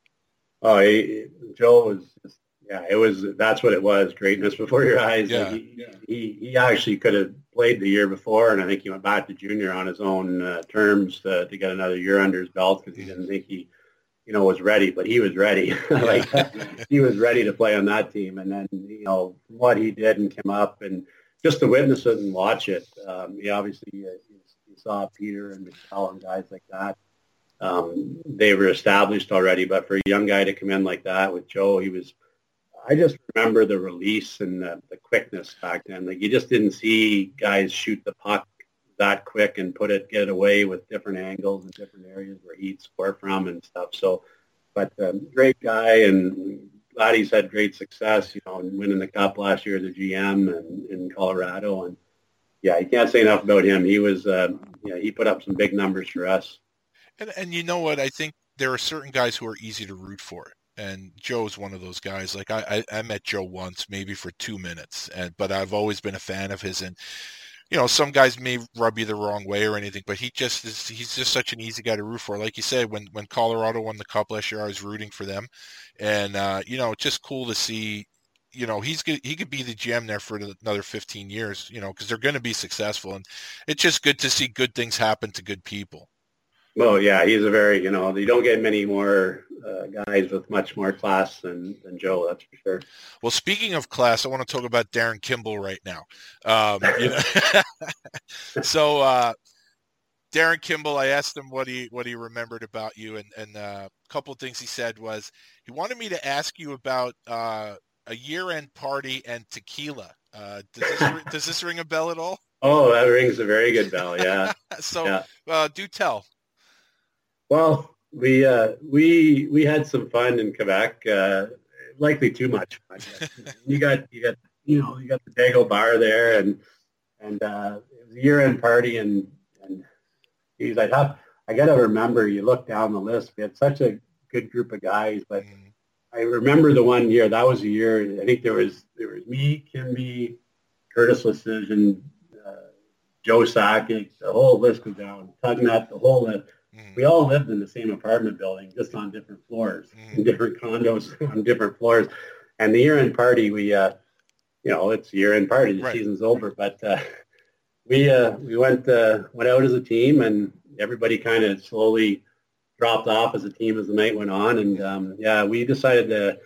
Oh, he, Joe was, just, yeah, it was, that's what it was, greatness before your eyes. Yeah. Like he, yeah. he he actually could have played the year before, and I think he went back to junior on his own uh, terms to, to get another year under his belt because he mm-hmm. didn't think he, you know, was ready, but he was ready. like he was ready to play on that team. And then, you know, what he did and came up and just to witness it and watch it. Um, he obviously, uh, you saw Peter and Michel and guys like that. Um, they were established already, but for a young guy to come in like that with Joe, he was, I just remember the release and the, the quickness back then. Like you just didn't see guys shoot the puck that quick and put it, get it away with different angles and different areas where he'd score from and stuff. So, but um, great guy and glad he's had great success, you know, and winning the cup last year as a G M and in Colorado. And yeah, you can't say enough about him. He was, uh, yeah, he put up some big numbers for us. And, and you know what? I think there are certain guys who are easy to root for. And Joe's one of those guys. Like I, I, I met Joe once, maybe for two minutes, and but I've always been a fan of his. And you know, some guys may rub you the wrong way or anything, but he just is, he's just such an easy guy to root for. Like you said, when, when Colorado won the Cup last year, I was rooting for them. And, uh, you know, it's just cool to see, you know, he's he could be the G M there for another fifteen years, you know, because they're going to be successful. And it's just good to see good things happen to good people. Well, yeah, he's a very, you know, you don't get many more uh, guys with much more class than, than Joe, that's for sure. Well, speaking of class, I want to talk about Darren Kimball right now. Um, you know, so uh, Darren Kimball, I asked him what he what he remembered about you, and, and uh, a couple of things he said was he wanted me to ask you about uh, a year-end party and tequila. Uh, does this, does this ring a bell at all? Oh, that rings a very good bell, yeah. so yeah. Uh, do tell. Well, we uh, we we had some fun in Quebec, uh, likely too much. I guess. you got you got you know you got the Dago bar there, and and uh, it was a year-end party, and and he's like, I, I got to remember. You look down the list, we had such a good group of guys, but mm-hmm. I remember the one year that was a year. I think there was there was me, Kimby, Curtis LeCision, uh, Joe Sakic, the whole list was down. Tugnut, the whole list. We all lived in the same apartment building, just on different floors, mm. different condos on different floors. And the year-end party, we, uh, you know, it's year-end party. The right. season's over, but uh, we uh, we went uh, went out as a team, and everybody kind of slowly dropped off as a team as the night went on. And um, yeah, we decided to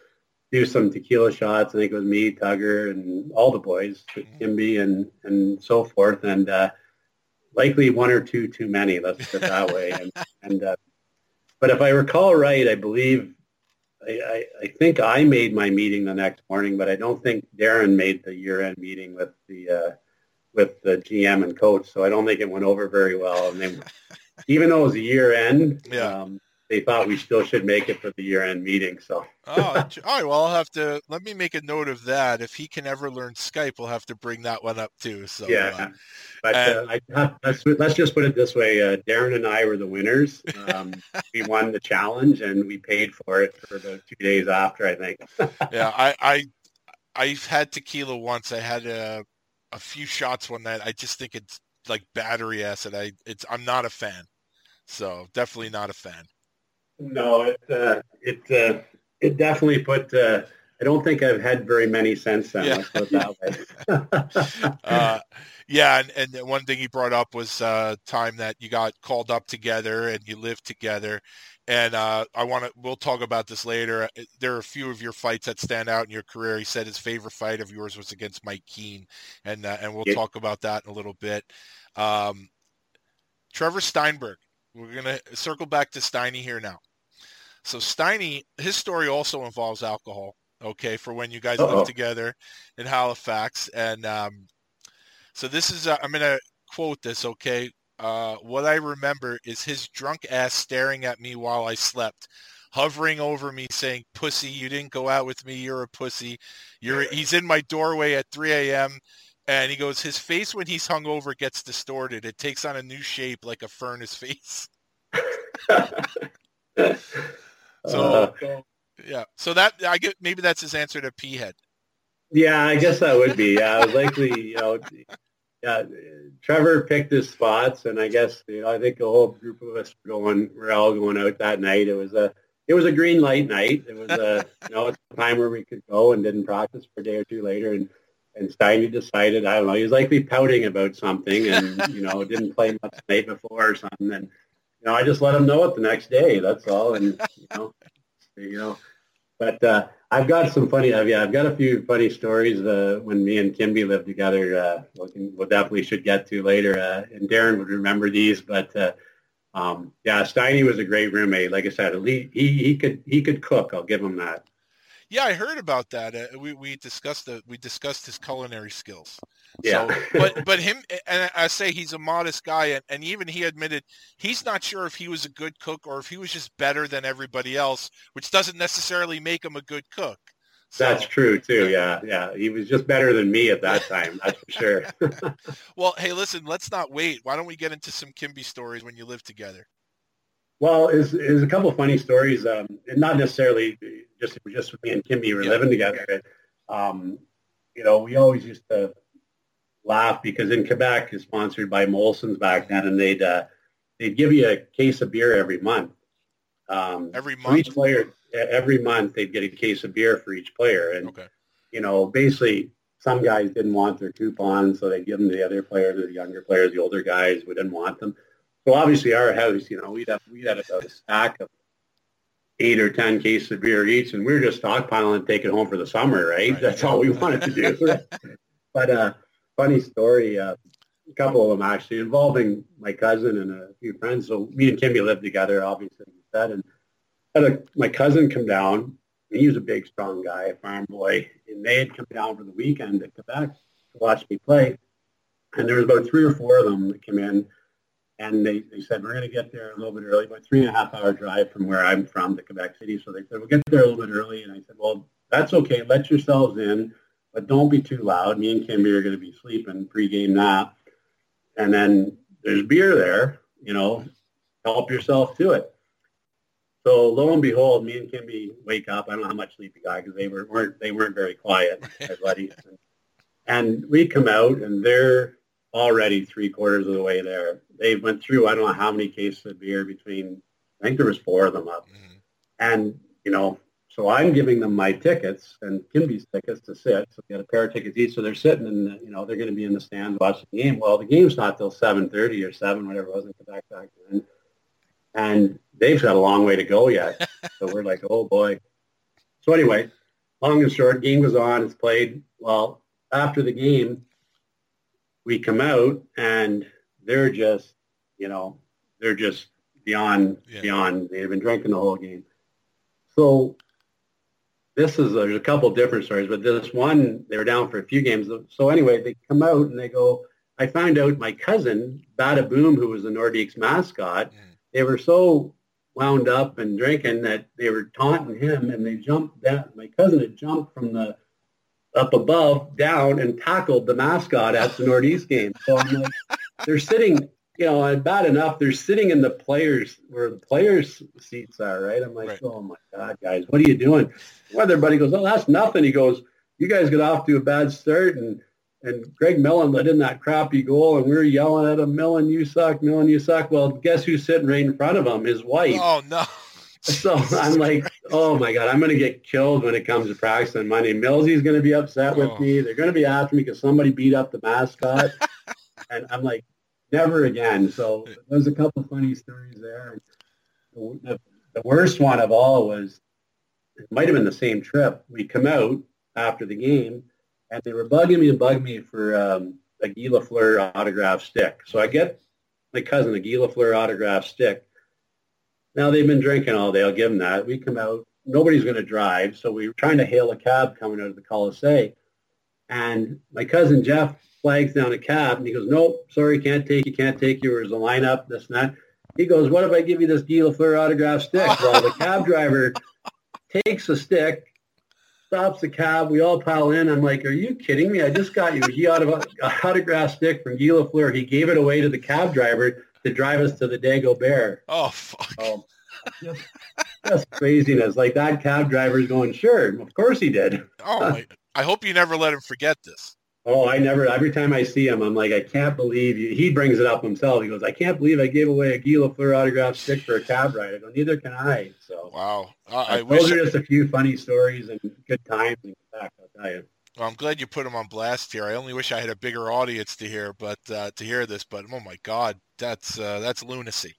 do some tequila shots. I think it was me, Tugger, and all the boys, Kimby, and and so forth, and. Uh, Likely one or two too many, let's put it that way. And, and uh, but if I recall right, I believe, I, I, I think I made my meeting the next morning, but I don't think Darren made the year-end meeting with the uh, with the G M and coach, so I don't think it went over very well. And they, even though it was a year-end, yeah. um, they thought we still should make it for the year-end meeting. So, oh, all right, well, I'll have to, let me make a note of that. If he can ever learn Skype, we'll have to bring that one up too. So, yeah, uh, but and, uh, I, let's, let's just put it this way. Uh, Darren and I were the winners. Um, we won the challenge, and we paid for it for about two days after, I think. yeah, I, I, I've had tequila once. I had a, a few shots one night. I just think it's like battery acid. I, it's, I'm not a fan. So definitely not a fan. No, it uh, it uh, it definitely put. Uh, I don't think I've had very many since then. Yeah. Let's put it that way. uh, yeah, and, and one thing he brought up was uh, time that you got called up together and you lived together. And uh, I want to. We'll talk about this later. There are a few of your fights that stand out in your career. He said his favorite fight of yours was against Mike Keane, and uh, and we'll yeah. talk about that in a little bit. Um, Trevor Stienburg. We're gonna circle back to Steiny here now. So Steiny, his story also involves alcohol, okay, for when you guys Uh-oh. lived together in Halifax. And um, so this is, uh, I'm going to quote this, okay. Uh, what I remember is his drunk ass staring at me while I slept, hovering over me saying, pussy, you didn't go out with me. You're a pussy. You're. He's in my doorway at three a.m. And he goes, his face when he's hungover gets distorted. It takes on a new shape like a furnace face. So uh, yeah, so that I get maybe that's his answer to P head. Yeah, I guess that would be. Yeah, I was likely, you know, yeah. Trevor picked his spots, and I guess you know, I think the whole group of us were going, we're all going out that night. It was a, it was a green light night. It was a, you know, it's a time where we could go and didn't practice for a day or two later, and and Steiny decided, I don't know, he was likely pouting about something, and you know, didn't play much the night before or something, and. You know, I just let him know it the next day. That's all, and you know, you know. But uh, I've got some funny. Uh, yeah, I've got a few funny stories. Uh, when me and Kimby lived together, uh, we we'll definitely should get to later. Uh, and Darren would remember these. But uh, um, yeah, Steiny was a great roommate. Like I said, he he could he could cook. I'll give him that. Yeah, I heard about that. Uh, we we discussed the we discussed his culinary skills. Yeah, so, but but him and I say he's a modest guy, and, and even he admitted he's not sure if he was a good cook or if he was just better than everybody else, which doesn't necessarily make him a good cook. So, that's true too. Yeah, yeah, he was just better than me at that time. That's for sure. Well, hey, listen, let's not wait. Why don't we get into some Kimby stories when you live together? Well, is is a couple of funny stories, um, and not necessarily just just me and Kimby were yeah. living together. Um, you know, we always used to laugh because in Quebec is sponsored by Molson's back then, and they'd uh, they'd give you a case of beer every month. Um, every month, each player, every month they'd get a case of beer for each player, and okay. you know, basically, some guys didn't want their coupons, so they'd give them to the other players, or the younger players, the older guys. We didn't want them, so obviously, our house, you know, we'd have we had a stack of eight or ten cases of beer each, and we were just stockpiling and taking it home for the summer, right? right. That's all we wanted to do. But uh, funny story, uh, a couple of them actually, involving my cousin and a few friends. So me and Kimmy lived together, obviously, said, and had a, my cousin come down. He was a big, strong guy, a farm boy, and they had come down for the weekend to Quebec to watch me play. And there was about three or four of them that came in, and they, they said, we're going to get there a little bit early, about three and a half hour drive from where I'm from to Quebec City. So they said, we'll get there a little bit early. And I said, well, that's okay. Let yourselves in, but don't be too loud. Me and Kimby are going to be sleeping, pre-game nap. And then there's beer there, you know, help yourself to it. So lo and behold, me and Kimby wake up. I don't know how much sleep he got because they were, weren't they weren't very quiet, my buddies. And, and we come out, and they're already three quarters of the way there. They went through I don't know how many cases of beer between. I think there was four of them up, mm-hmm. and you know, so I'm giving them my tickets and Kimby's tickets to sit. So we got a pair of tickets each. So they're sitting, and you know, they're going to be in the stands watching the game. Well, the game's not till seven thirty or seven, whatever it was in Quebec back then. And they've got a long way to go yet. So we're like, oh, boy. So anyway, long and short, game goes on. It's played. Well, after the game, we come out, and they're just, you know, they're just beyond, yeah. beyond. They've been drinking the whole game. So this is, there's a couple different stories, but this one, they were down for a few games. So anyway, they come out, and they go, I found out my cousin, Bada Boom, who was the Nordiques mascot, yeah. They were so wound up and drinking that they were taunting him, and they jumped down. My cousin had jumped from the up above down and tackled the mascot at the Northeast game. So I'm like, they're sitting, you know, bad enough, they're sitting in the players, where the players' seats are, right? I'm like, right. oh, my God, guys, what are you doing? Well, everybody goes, oh, that's nothing. He goes, you guys got off to a bad start, and And Greg Millen let in that crappy goal, and we were yelling at him, Millen, you suck, Millen, you suck. Well, guess who's sitting right in front of him? His wife. Oh, no. So I'm like, oh, my God, I'm going to get killed when it comes to practice on Monday. Millsy's going to be upset with oh. me. They're going to be after me because somebody beat up the mascot. And I'm like, never again. So there's a couple funny stories there. The, the worst one of all was, it might have been the same trip. We come out after the game. And they were bugging me and bugging me for um, a Guy LaFleur autograph stick. So I get my cousin a Guy LaFleur autograph stick. Now they've been drinking all day. I'll give them that. We come out. Nobody's going to drive. So we were trying to hail a cab coming out of the Colisée. And my cousin Jeff flags down a cab. And he goes, nope, sorry, can't take you, can't take you. There's a lineup, this and that. He goes, what if I give you this Guy LaFleur autograph stick? Well, the cab driver takes the stick. Stops the cab. We all pile in. I'm like, are you kidding me? I just got you he auto- a autograph stick from Guy LaFleur. He gave it away to the cab driver to drive us to the Dagobert. Oh, fuck. Um, just, just craziness. Like, that cab driver's going, sure, of course he did. Oh, I hope you never let him forget this. Oh, I never. Every time I see him, I'm like, I can't believe you. He brings it up himself. He goes, I can't believe I gave away a Guy LaFleur autograph stick for a cab ride. I go, neither can I. So wow. Uh, I those wish are just I... a few funny stories and good times in fact, I'll tell you. Well, I'm glad you put him on blast here. I only wish I had a bigger audience to hear, but uh, to hear this. But oh my God, that's uh, that's lunacy.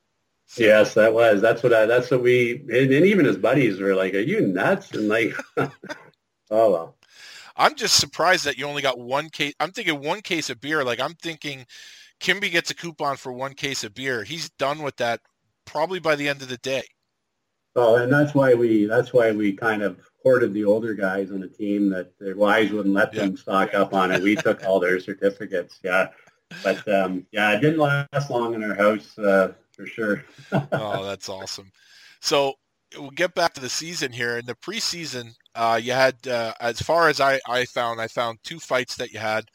So, yes, that was. That's what I. That's what we. And, and even his buddies were like, "Are you nuts?" And like, oh well. I'm just surprised that you only got one case. I'm thinking one case of beer. Like, I'm thinking Kimby gets a coupon for one case of beer. He's done with that probably by the end of the day. Oh, and that's why we that's why we kind of hoarded the older guys on the team that their wives wouldn't let them yeah. stock up on it. We took all their certificates. Yeah. But, um, yeah, it didn't last long in our house uh, for sure. Oh, that's awesome. So we'll get back to the season here. In the preseason, uh, you had, uh, as far as I, I found, I found two fights that you had,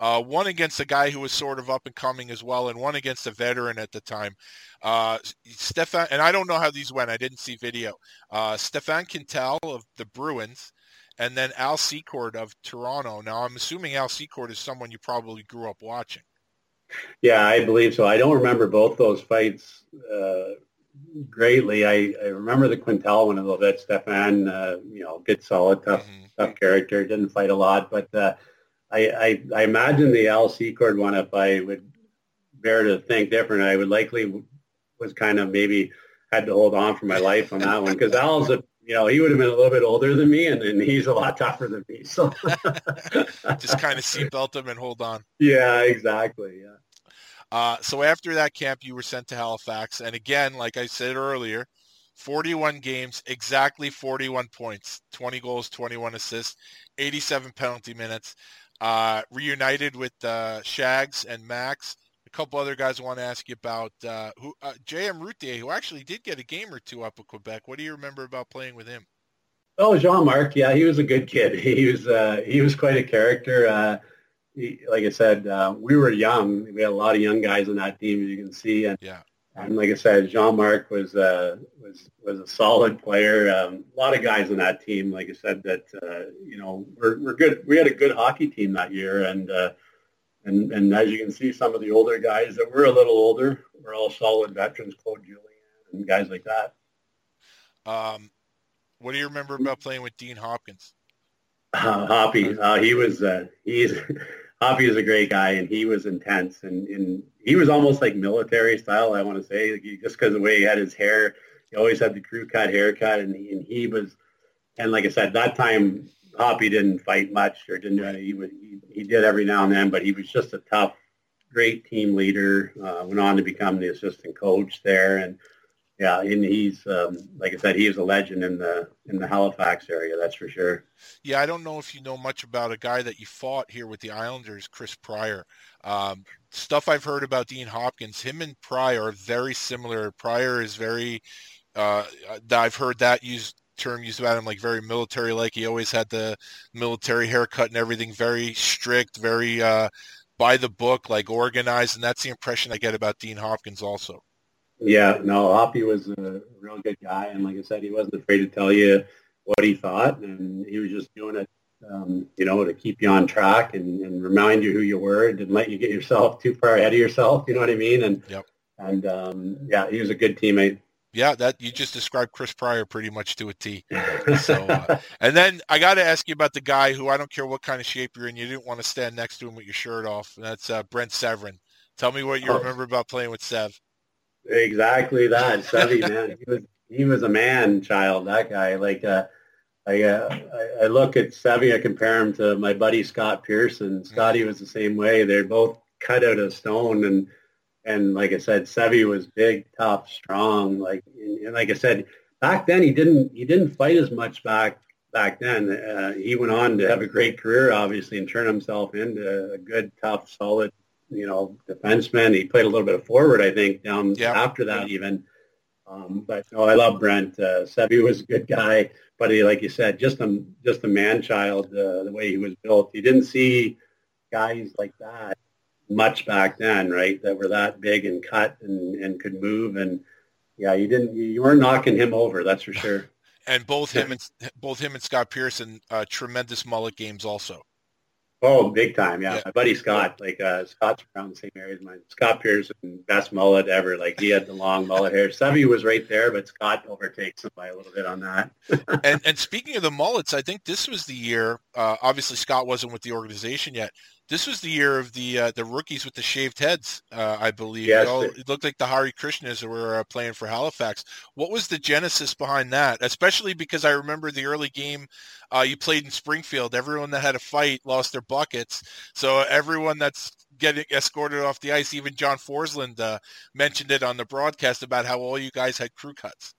uh, one against a guy who was sort of up and coming as well, and one against a veteran at the time. Uh, Stefan, and I don't know how these went. I didn't see video. Uh, Stefan Quintal of the Bruins and then Al Secord of Toronto. Now, I'm assuming Al Secord is someone you probably grew up watching. Yeah, I believe so. I don't remember both those fights uh, greatly. I, I remember the Quintal one a little bit. Stefan, uh, you know, good, solid, tough, mm-hmm. tough character. Didn't fight a lot, but uh, I, I, I imagine the Al Secord one, if I would bear to think different, I would likely was kind of maybe had to hold on for my life on that one, because Al's a, you know, he would have been a little bit older than me, and, and he's a lot tougher than me. So just kind of seatbelt him and hold on. Yeah, exactly. Yeah. Uh, so after that camp, you were sent to Halifax. And again, like I said earlier, forty-one games, exactly forty-one points, twenty goals, twenty-one assists, eighty-seven penalty minutes, uh, reunited with uh, Shags and Max. Couple other guys I want to ask you about, uh, who uh, J M Routier, who actually did get a game or two up at Quebec. What do you remember about playing with him? Oh, Jean-Marc, yeah, he was a good kid. He was uh, he was quite a character. Uh, he, like I said, uh, we were young. We had a lot of young guys on that team, as you can see. And, yeah. and like I said, Jean-Marc was uh, was was a solid player. Um, a lot of guys on that team, like I said, that uh, you know we're we're good. We had a good hockey team that year, and. Uh, And, and as you can see, some of the older guys that were a little older were all solid veterans, Claude Julien and guys like that. Um, what do you remember about playing with Dean Hopkins? Uh, Hoppy, uh, he was uh, he's Hoppy is a great guy, and he was intense, and, and he was almost like military style. I want to say, just because of the way he had his hair, he always had the crew cut haircut, and he, and he was, and like I said, that time. Hoppy didn't fight much or didn't do anything. He, would, he, he did every now and then, but he was just a tough, great team leader. Uh, went on to become the assistant coach there. And, yeah, and he's, um, like I said, he is a legend in the in the Halifax area, that's for sure. Yeah, I don't know if you know much about a guy that you fought here with the Islanders, Chris Pryor. Um, stuff I've heard about Dean Hopkins, him and Pryor are very similar. Pryor is very uh, – I've heard that used – term used about him, like very military, like he always had the military haircut and everything, very strict, very uh by the book, like organized, and that's the impression I get about Dean Hopkins also. Yeah, no, Hoppy was a real good guy, and like I said, he wasn't afraid to tell you what he thought, and he was just doing it um you know to keep you on track and, and remind you who you were, and didn't let you get yourself too far ahead of yourself, you know what I mean? And yep. and um yeah, he was a good teammate. Yeah, that you just described Chris Pryor pretty much to a T. So, uh, and then I got to ask you about the guy who, I don't care what kind of shape you're in, you didn't want to stand next to him with your shirt off. And that's uh, Brent Severyn. Tell me what you oh. remember about playing with Sev. Exactly that, Sevy, man. He was he was a man child. That guy, like uh, I, uh, I I look at Sevy, I compare him to my buddy Scott Pearson. Scotty mm-hmm. was the same way. They're both cut out of stone. And. And like I said, Sevy was big, tough, strong. Like and, and like I said, back then he didn't he didn't fight as much back back then. Uh, he went on to have a great career, obviously, and turn himself into a good, tough, solid, you know, defenseman. He played a little bit of forward, I think, down yeah. after that even. Um, but no, I love Brent. Uh, Sevy was a good guy, but he, like you said, just a just a man child. Uh, the way he was built, you didn't see guys like that much back then, right, that were that big and cut and, and could move. And yeah, you didn't, you weren't knocking him over, that's for sure. And both him and both him and Scott Pearson, uh, tremendous mullet games also. Oh, big time. Yeah. yeah. My buddy Scott, like uh, Scott's around the same area as mine. Scott Pearson, best mullet ever. Like he had the long mullet hair. Sevy was right there, but Scott overtakes him by a little bit on that. and and speaking of the mullets, I think this was the year, uh, obviously Scott wasn't with the organization yet. This was the year of the uh, the rookies with the shaved heads, uh, I believe. Yes, it, all, it looked like the Hari Krishnas were uh, playing for Halifax. What was the genesis behind that? Especially because I remember the early game uh, you played in Springfield. Everyone that had a fight lost their buckets. So everyone that's getting escorted off the ice, even John Forsland uh, mentioned it on the broadcast about how all you guys had crew cuts.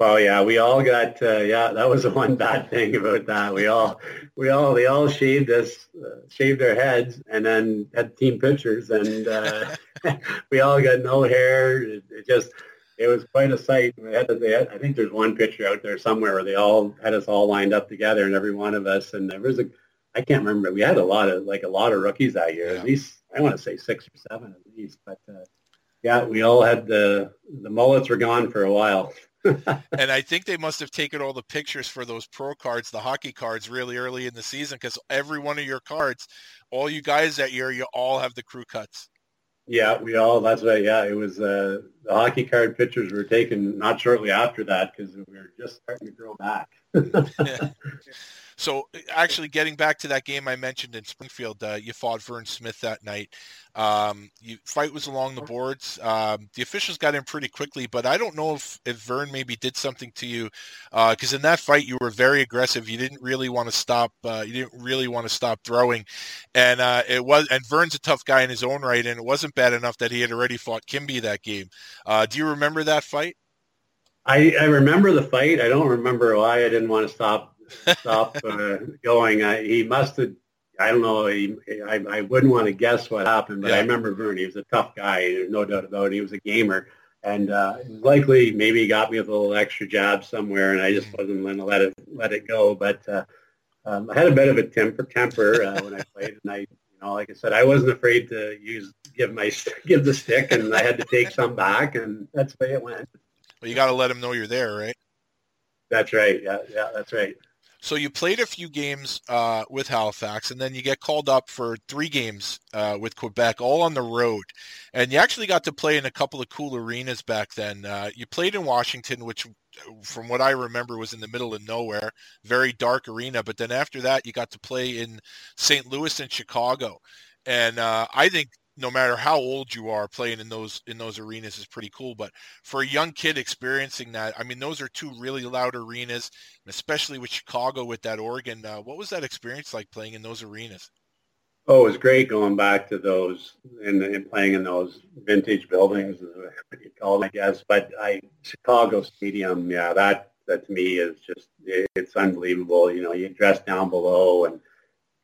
Well, yeah, we all got, uh, yeah, that was the one bad thing about that. We all, we all, they all shaved us, uh, shaved their heads and then had team pictures, and uh, we all got no hair. It, it just, it was quite a sight. We had to, they had, I think there's one picture out there somewhere where they all had us all lined up together, and every one of us, and there was a, I can't remember, we had a lot of, like a lot of rookies that year, yeah. at least, I want to say six or seven at least, but uh, yeah, we all had the, the mullets were gone for a while. And I think they must have taken all the pictures for those pro cards, the hockey cards, really early in the season, because every one of your cards, all you guys that year, you all have the crew cuts. Yeah, we all, that's right, yeah, it was, uh, the hockey card pictures were taken not shortly after that, because we were just starting to grow back. Yeah. So actually getting back to that game I mentioned in Springfield, uh, you fought Vern Smith that night. Um, you fight was along the boards. Um, the officials got in pretty quickly, but I don't know if, if Vern maybe did something to you, because uh, in that fight you were very aggressive. You didn't really want to stop. Uh, you didn't really want to stop throwing, and uh, it was. And Vern's a tough guy in his own right, and it wasn't bad enough that he had already fought Kimby that game. Uh, do you remember that fight? I, I remember the fight. I don't remember why I didn't want to stop stop uh, going. I, he must have, I don't know, he, I, I wouldn't want to guess what happened, but yeah. I remember Vern. He was a tough guy. There's no doubt about it. He was a gamer. And uh, likely maybe he got me with a little extra jab somewhere, and I just wasn't going to let it let it go. But uh, um, I had a bit of a temper, temper uh, when I played, and I, you know, like I said, I wasn't afraid to use give my give the stick, and I had to take some back, and that's the way it went. Well, you got to let him know you're there, right? That's right. Yeah, yeah, that's right. So you played a few games uh, with Halifax, and then you get called up for three games uh, with Quebec, all on the road. And you actually got to play in a couple of cool arenas back then. Uh, you played in Washington, which, from what I remember, was in the middle of nowhere, very dark arena. But then after that, you got to play in Saint Louis and Chicago. And uh, I think no matter how old you are, playing in those in those arenas is pretty cool. But for a young kid experiencing that, I mean, those are two really loud arenas, and especially with Chicago, with that Oregon. Uh, what was that experience like playing in those arenas? Oh, it was great going back to those and, and playing in those vintage buildings, is what you call it, I guess. But I, Chicago Stadium, yeah, that, that to me is just, it, it's unbelievable. You know, you dress down below and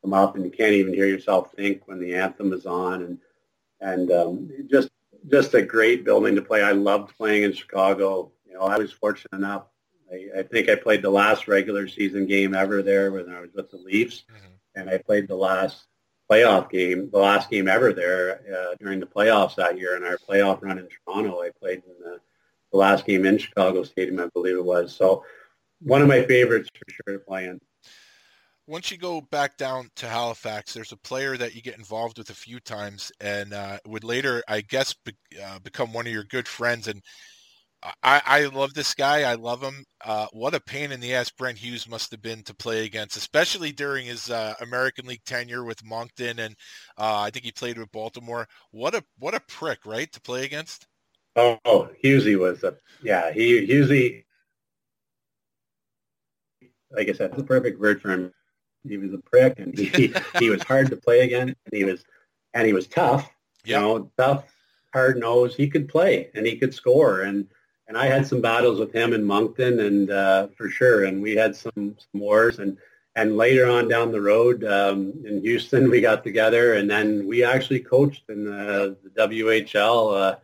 come up, and you can't even hear yourself think when the anthem is on. And And um, just just a great building to play. I loved playing in Chicago. You know, I was fortunate enough. I, I think I played the last regular season game ever there when I was with the Leafs, mm-hmm. and I played the last playoff game, the last game ever there uh, during the playoffs that year. In our playoff run in Toronto, I played in the, the last game in Chicago Stadium, I believe it was. So one of my favorites for sure to play in. Once you go back down to Halifax, there's a player that you get involved with a few times and uh, would later, I guess, be, uh, become one of your good friends. And I, I love this guy. I love him. Uh, what a pain in the ass Brent Hughes must have been to play against, especially during his uh, American League tenure with Moncton. And uh, I think he played with Baltimore. What a what a prick, right, to play against? Oh, Hughesy was a – yeah, he Hughesy, like I said, that's the perfect word for him. He was a prick, and he, he was hard to play against. And he was, and he was tough. Yep. You know, tough, hard nose. He could play, and he could score. And and I had some battles with him in Moncton, and uh, for sure. And we had some, some wars. And and later on down the road um, in Houston, we got together, and then we actually coached in the, the W H L uh,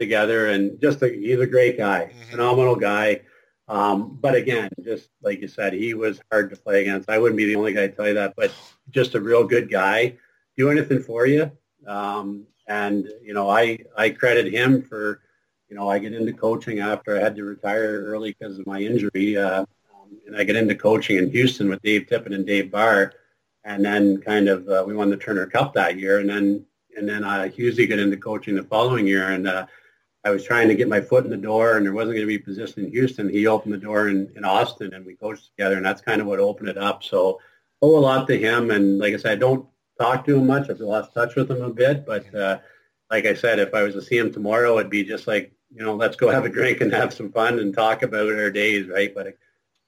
together. And just a, he's a great guy, mm-hmm. phenomenal guy. Um, but again, just like you said, he was hard to play against. I wouldn't be the only guy to tell you that, but just a real good guy, do anything for you. Um, and, you know, I, I credit him for, you know, I get into coaching after I had to retire early because of my injury. Uh, um, and I get into coaching in Houston with Dave Tippett and Dave Barr. And then kind of, uh, we won the Turner Cup that year. And then, and then I usually get into coaching the following year. And, uh, I was trying to get my foot in the door, and there wasn't going to be a position in Houston. He opened the door in, in Austin, and we coached together, and that's kind of what opened it up. So I owe a lot to him, and like I said, I don't talk to him much. I've lost touch with him a bit, but uh, like I said, if I was to see him tomorrow, it'd be just like, you know, let's go have a drink and have some fun and talk about our days, right? But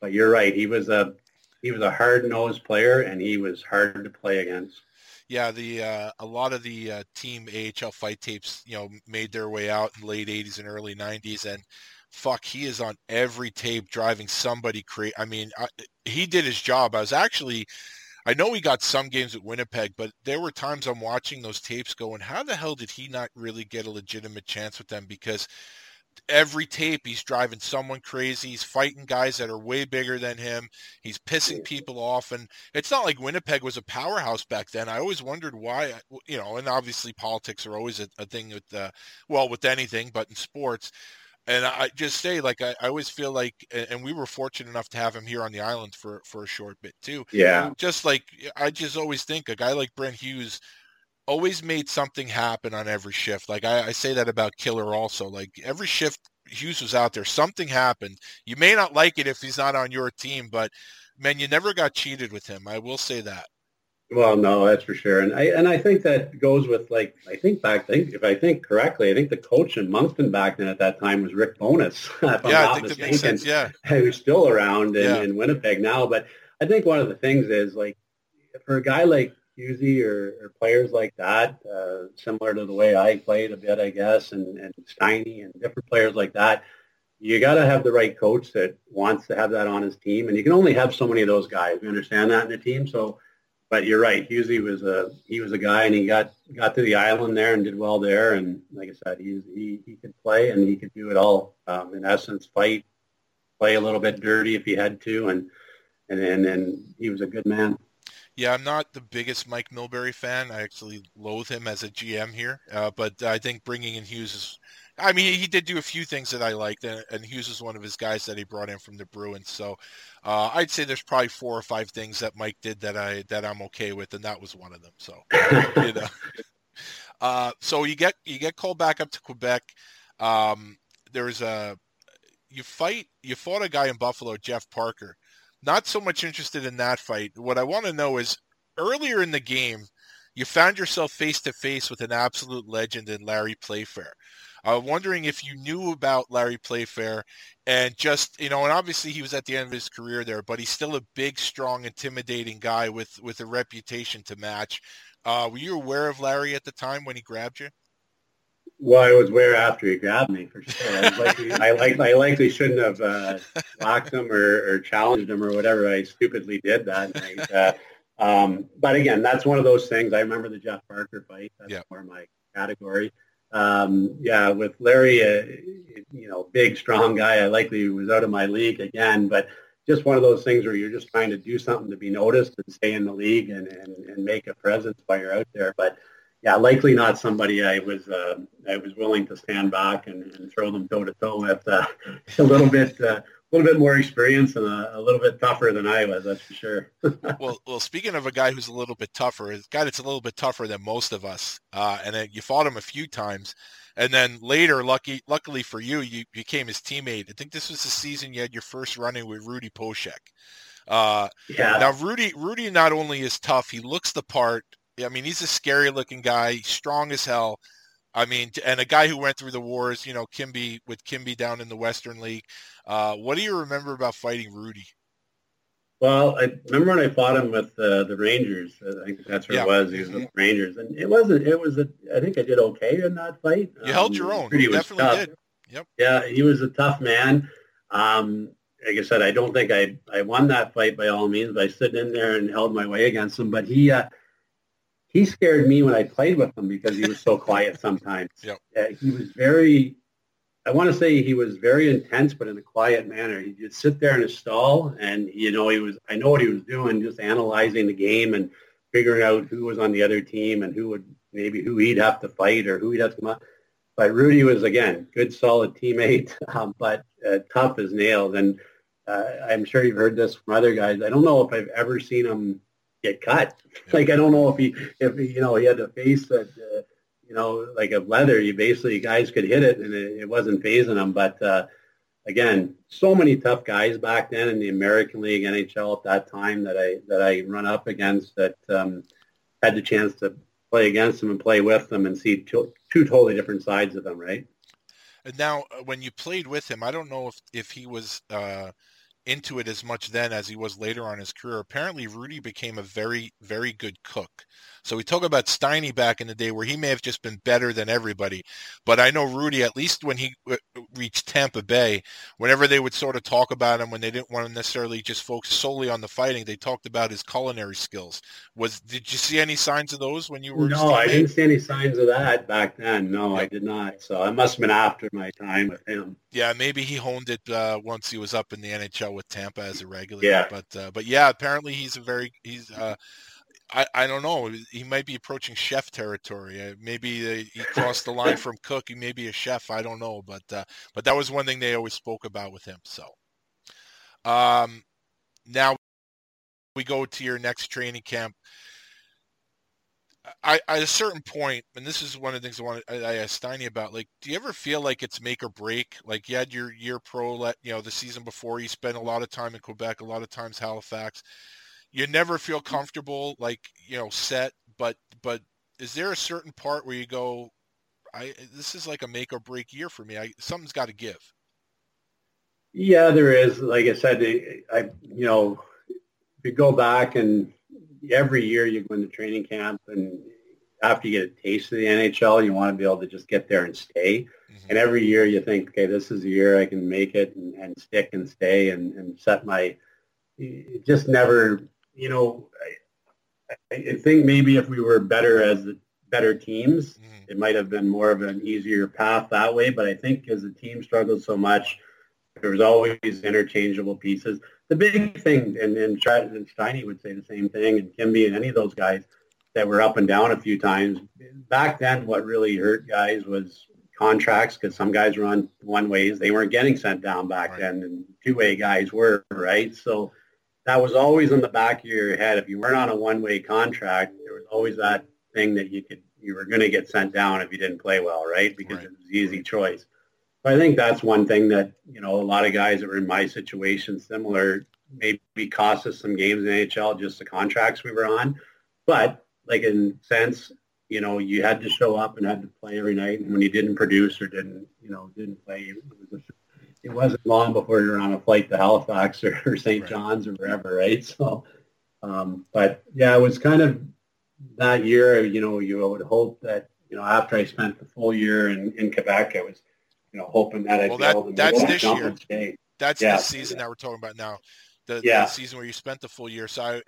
but you're right. He was a he was a hard-nosed player, and he was hard to play against. Yeah, the uh, a lot of the uh, team A H L fight tapes, you know, made their way out in the late eighties and early nineties, and fuck, he is on every tape driving somebody crazy. I mean, I, he did his job. I was actually, I know he got some games at Winnipeg, but there were times I'm watching those tapes going, how the hell did he not really get a legitimate chance with them? Because every tape he's driving someone crazy, he's fighting guys that are way bigger than him, he's pissing people off. And it's not like Winnipeg was a powerhouse back then. I always wondered why, you know, and obviously politics are always a, a thing with uh well with anything, but in sports And I just say, like, I, I always feel like, and we were fortunate enough to have him here on the island for, for a short bit too. Yeah. And just like, I just always think a guy like Brent Hughes always made something happen on every shift. Like I, I say that about Killer also, like every shift Hughes was out there, something happened. You may not like it if he's not on your team, but man, you never got cheated with him. I will say that. Well, no, that's for sure. And I, and I think that goes with, like, I think back, I think, if I think correctly, I think the coach in Moncton back then at that time was Rick Bonas. If I'm yeah, I think that makes sense, yeah. Who's still around in, yeah. in Winnipeg now. But I think one of the things is, like, for a guy like Husey or, or players like that, uh, similar to the way I played a bit, I guess, and, and Steiny and different players like that, you got to have the right coach that wants to have that on his team. And you can only have so many of those guys. We understand that in a team, so... But you're right. Husey was a he was a guy, and he got, got to the island there and did well there. And like I said, he he he could play and he could do it all. Um, in essence, fight, play a little bit dirty if he had to, and and and, and he was a good man. Yeah, I'm not the biggest Mike Milbury fan. I actually loathe him as a G M here. Uh, but I think bringing in Hughes is, I mean, he did do a few things that I liked, and, and Hughes is one of his guys that he brought in from the Bruins. So uh, I'd say there's probably four or five things that Mike did that, I, that I'm okay with, and that was one of them. So, you know. Uh, so you get you get called back up to Quebec. Um, there's a you fight you fought a guy in Buffalo, Jeff Parker. Not so much interested in that fight. What I want to know is, earlier in the game, you found yourself face-to-face with an absolute legend in Larry Playfair. I'm wondering if you knew about Larry Playfair and just, you know, and obviously he was at the end of his career there, but he's still a big, strong, intimidating guy with, with a reputation to match. Uh, were you aware of Larry at the time when he grabbed you? Well, I was aware after he grabbed me, for sure. I likely, I likely, I likely shouldn't have uh, blocked him or, or challenged him or whatever. I stupidly did that night. Uh, um, but again, that's one of those things. I remember the Jeff Parker fight. That's yep. more my category. Um, yeah, with Larry, uh, you know, big, strong guy. I likely was out of my league again. But just one of those things where you're just trying to do something to be noticed and stay in the league and, and, and make a presence while you're out there. But yeah, likely not somebody I was uh, I was willing to stand back and, and throw them toe to toe with. Uh, a little bit uh, a little bit more experience and a, a little bit tougher than I was, that's for sure. well, well, speaking of a guy who's a little bit tougher, a guy that's a little bit tougher than most of us, uh, and then you fought him a few times, and then later, lucky luckily for you, you became his teammate. I think this was the season you had your first run-in with Rudy Poshek. Uh, yeah. Now, Rudy Rudy not only is tough, he looks the part. I mean, he's a scary-looking guy, strong as hell. I mean, and a guy who went through the wars, you know, Kimby with Kimby down in the Western League. Uh, what do you remember about fighting Rudy? Well, I remember when I fought him with uh, the Rangers. I think that's where yeah. it was. He was with the Rangers, and it wasn't. It was. A, I think I did okay in that fight. You um, held your own. You definitely tough. did. Yep. Yeah, he was a tough man. Um, like I said, I don't think I I won that fight by all means, but I stood in there and held my way against him. But he. Uh, He scared me when I played with him because he was so quiet sometimes. Yep. Uh, he was very, I want to say he was very intense, but in a quiet manner. He'd just sit there in his stall and, you know, he was, I know what he was doing, just analyzing the game and figuring out who was on the other team and who would, maybe who he'd have to fight or who he'd have to come up. But Rudy was, again, good, solid teammate, um, but uh, tough as nails. And uh, I'm sure you've heard this from other guys. I don't know if I've ever seen him get cut. Like, I don't know if he, if he, you know, he had a face that, uh, you know, like a leather, you basically, guys could hit it and it, it wasn't phasing him. But uh, again, so many tough guys back then in the American League, N H L at that time that I, that I run up against that um, had the chance to play against them and play with them and see two, two totally different sides of them. Right. And now when you played with him, I don't know if, if he was, uh, into it as much then as he was later on in his career. Apparently Rudy became a very, very good cook. So we talk about Steiny back in the day where he may have just been better than everybody. But I know Rudy, at least when he reached Tampa Bay, whenever they would sort of talk about him, when they didn't want to necessarily just focus solely on the fighting, they talked about his culinary skills. Was, did you see any signs of those when you were? No, I didn't see any signs of that back then. No, yeah. I did not. So I must have been after my time with him. Yeah, maybe he honed it uh, once he was up in the N H L with Tampa as a regular. Yeah. But, uh, but yeah, apparently he's a very, he's, uh, I, I don't know. He might be approaching chef territory. Maybe he crossed the line from cook. He may be a chef. I don't know. But uh, but that was one thing they always spoke about with him. So um, now we go to your next training camp. I, at a certain point, and this is one of the things I want to, I asked Steiny about, like, do you ever feel like it's make or break? Like you had your year pro, let, you know, the season before, you spent a lot of time in Quebec, a lot of times Halifax. You never feel comfortable, like, you know, set, but, but is there a certain part where you go, I, this is like a make or break year for me. I, something's got to give. Yeah, there is. Like I said, I, you know, if you go back and, every year you go into training camp, and after you get a taste of the N H L, you want to be able to just get there and stay. Mm-hmm. And every year you think, okay, this is the year I can make it and, and stick and stay and, and set my – just never – you know, I, I think maybe if we were better as better teams, mm-hmm. it might have been more of an easier path that way. But I think as the team struggled so much, there was always interchangeable pieces. The big thing, and, and Steiny would say the same thing, and Kimby and any of those guys that were up and down a few times. Back then, what really hurt guys was contracts, because some guys were on one-ways. They weren't getting sent down back right. then, and two-way guys were, right? So that was always in the back of your head. If you weren't on a one-way contract, there was always that thing that you could you were going to get sent down if you didn't play well, right? Because right. it was an easy choice. I think that's one thing that, you know, a lot of guys that were in my situation similar maybe cost us some games in N H L, just the contracts we were on. But, like, in sense, you know, you had to show up and had to play every night. And when you didn't produce or didn't, you know, didn't play, it, was a, it wasn't long before you were on a flight to Halifax or, or Saint Right. John's or wherever, right? So, um, but, yeah, it was kind of that year, you know, you would hope that, you know, after I spent the full year in, in Quebec, I was, you know, hoping that I'd well, that, be able to that's this year. Today. That's yeah, the season yeah. that we're talking about now, the, yeah. the season where you spent the full year. So, I,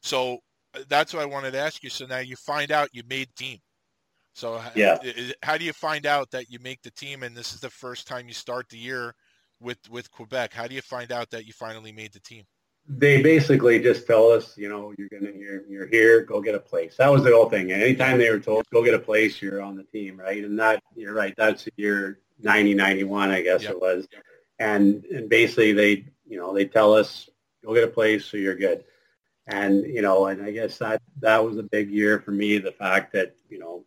so that's what I wanted to ask you. So now you find out you made team. So yeah. how, how do you find out that you make the team? And this is the first time you start the year with, with Quebec. How do you find out that you finally made the team? They basically just tell us, you know, you're gonna you're, you're here, go get a place. That was the whole thing. And anytime they were told, go get a place, you're on the team, right? And that you're right. That's the year. ninety, ninety-one, I guess yep. it was. Yep. And and basically they, you know, they tell us, go get a place so you're good. And, you know, and I guess that, that was a big year for me, the fact that, you know,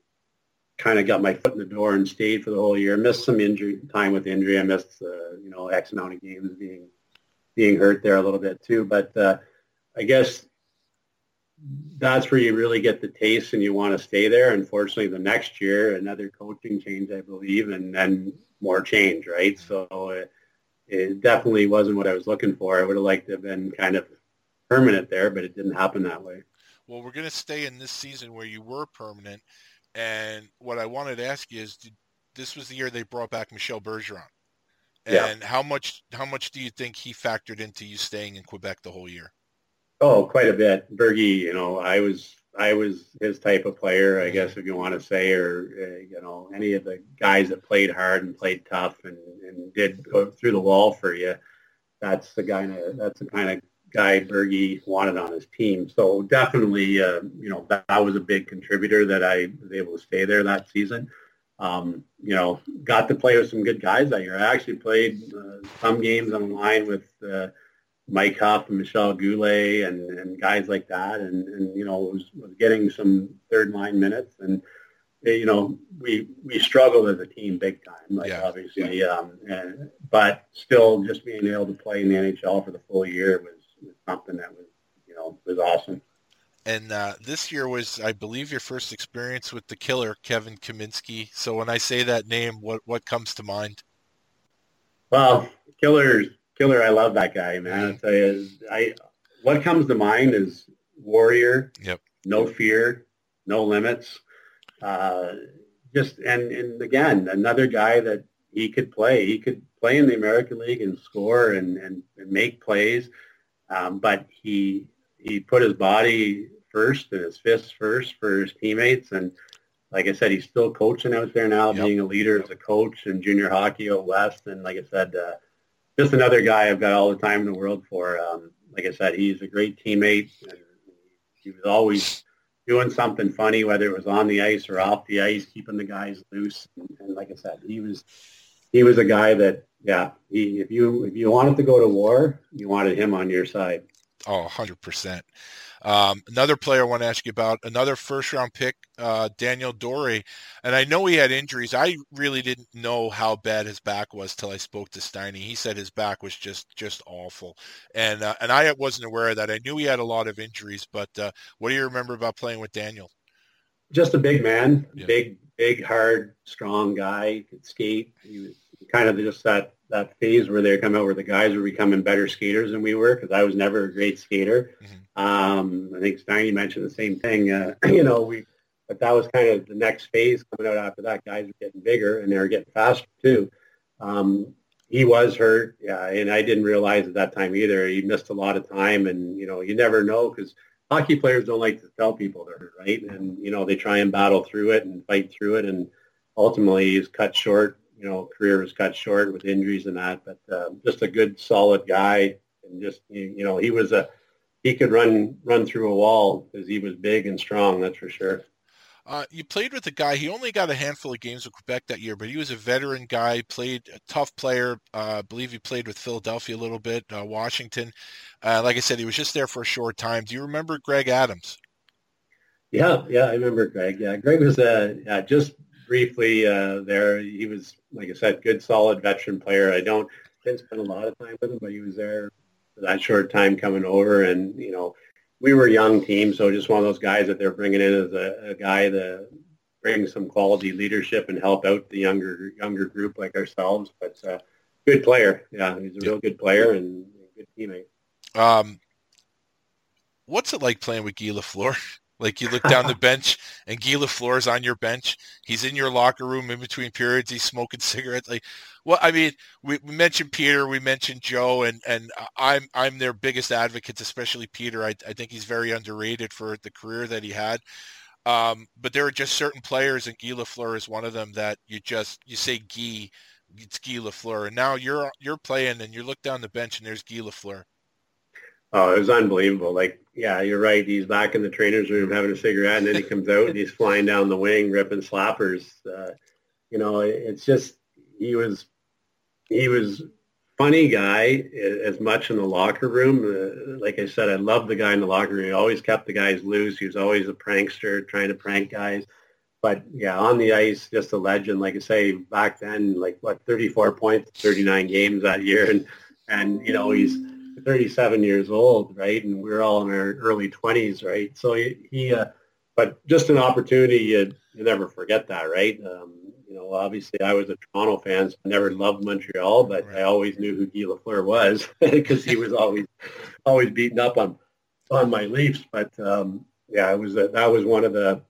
kind of got my foot in the door and stayed for the whole year. Missed some injury time with injury. I missed, uh, you know, X amount of games being being hurt there a little bit too. But uh, I guess that's where you really get the taste and you want to stay there. Unfortunately, the next year, another coaching change, I believe, and then more change, right? So it, it definitely wasn't what I was looking for. I would have liked to have been kind of permanent there, but it didn't happen that way. Well, we're going to stay in this season where you were permanent. And what I wanted to ask you is, did, this was the year they brought back Michel Bergeron. And yeah. how much how much do you think he factored into you staying in Quebec the whole year? Oh, quite a bit. Bergie, you know, I was I was his type of player, I guess, if you want to say, or, uh, you know, any of the guys that played hard and played tough and, and did go through the wall for you. That's the kind of, that's the kind of guy Bergie wanted on his team. So definitely, uh, you know, that, that was a big contributor that I was able to stay there that season. Um, you know, got to play with some good guys that year. I actually played uh, some games on the line with uh, – Mike Huff and Michel Goulet and, and guys like that, and, and you know, was, was getting some third-line minutes. And, you know, we we struggled as a team big time, like yeah. obviously. Yeah. Um, and, but still just being able to play in the N H L for the full year was, was something that was, you know, was awesome. And uh, this year was, I believe, your first experience with the killer, Kevin Kaminski. So when I say that name, what, what comes to mind? Well, Killer's Killer, I love that guy, man. I, you, I what comes to mind is warrior, yep. no fear, no limits. Uh, just and, and again, another guy that he could play. He could play in the American League and score and, and, and make plays, um, but he he put his body first and his fists first for his teammates. And like I said, he's still coaching out there now, yep. being a leader as a coach in junior hockey out west. And like I said, uh, just another guy I've got all the time in the world for. Um, like I said, he's a great teammate. He was always doing something funny, whether it was on the ice or off the ice, keeping the guys loose. And, and like I said, he was he was a guy that, yeah, he, if you if you wanted to go to war, you wanted him on your side. Oh, one hundred percent. Um, another player I want to ask you about, another first-round pick, uh, Daniel Doré. And I know he had injuries. I really didn't know how bad his back was till I spoke to Steiny. He said his back was just just awful. And uh, and I wasn't aware of that. I knew he had a lot of injuries, but uh, what do you remember about playing with Daniel? Just a big man, yeah. big, big, hard, strong guy. He could skate. He was kind of just that, that phase where they were coming out where the guys were becoming better skaters than we were, because I was never a great skater. Mm-hmm. Um, I think Steiny mentioned the same thing. Uh, you know, we, but that was kind of the next phase coming out after that. Guys were getting bigger and they were getting faster too. Um, he was hurt, yeah, and I didn't realize at that time either. He missed a lot of time, and you know, you never know, because hockey players don't like to tell people they're hurt, right? And you know, they try and battle through it and fight through it, and ultimately he's cut short. You know, career was cut short with injuries and that, but uh, just a good, solid guy, and just you, you know, he was a he could run run through a wall because he was big and strong. That's for sure. Uh, you played with a guy. He only got a handful of games with Quebec that year, but he was a veteran guy. Played a tough player. Uh, I believe he played with Philadelphia a little bit, uh, Washington. Uh, like I said, he was just there for a short time. Do you remember Greg Adams? Yeah, yeah, I remember Greg. Yeah, Greg was uh, yeah, just. Briefly uh, there, he was, like I said, good, solid veteran player. I don't didn't spend a lot of time with him, but he was there for that short time coming over. And, you know, we were a young team, so just one of those guys that they're bringing in as a, a guy to bring some quality leadership and help out the younger younger group like ourselves. But uh, good player. Yeah, he's a real good player and a good teammate. Um, what's it like playing with Guy LaFleur? Like, you look down the bench, and Guy LaFleur is on your bench. He's in your locker room in between periods. He's smoking cigarettes. Like, well, I mean, we, we mentioned Peter, we mentioned Joe, and, and I'm I'm their biggest advocates, especially Peter. I, I think he's very underrated for the career that he had. Um, but there are just certain players, and Guy LaFleur is one of them, that you just you say Guy, it's Guy LaFleur, and now you're you're playing, and you look down the bench, and there's Guy LaFleur. Oh, it was unbelievable. Like, yeah, you're right. He's back in the trainer's room having a cigarette, and then he comes out and he's flying down the wing, ripping slappers. Uh, you know, it's just he was he was funny guy as much in the locker room. Uh, like I said, I loved the guy in the locker room. He always kept the guys loose. He was always a prankster, trying to prank guys. But, yeah, on the ice, just a legend. Like I say, back then, like, what, thirty-four points, thirty-nine games that year. And, and you know, he's thirty-seven years old, right? And we're all in our early twenties, right? So he, he uh, but just an opportunity, you, you never forget that, right? Um, you know, obviously I was a Toronto fan, so I never loved Montreal, but right. I always knew who Guy LaFleur was because he was always always beating up on on my Leafs. But um, yeah, it was a, that was one of the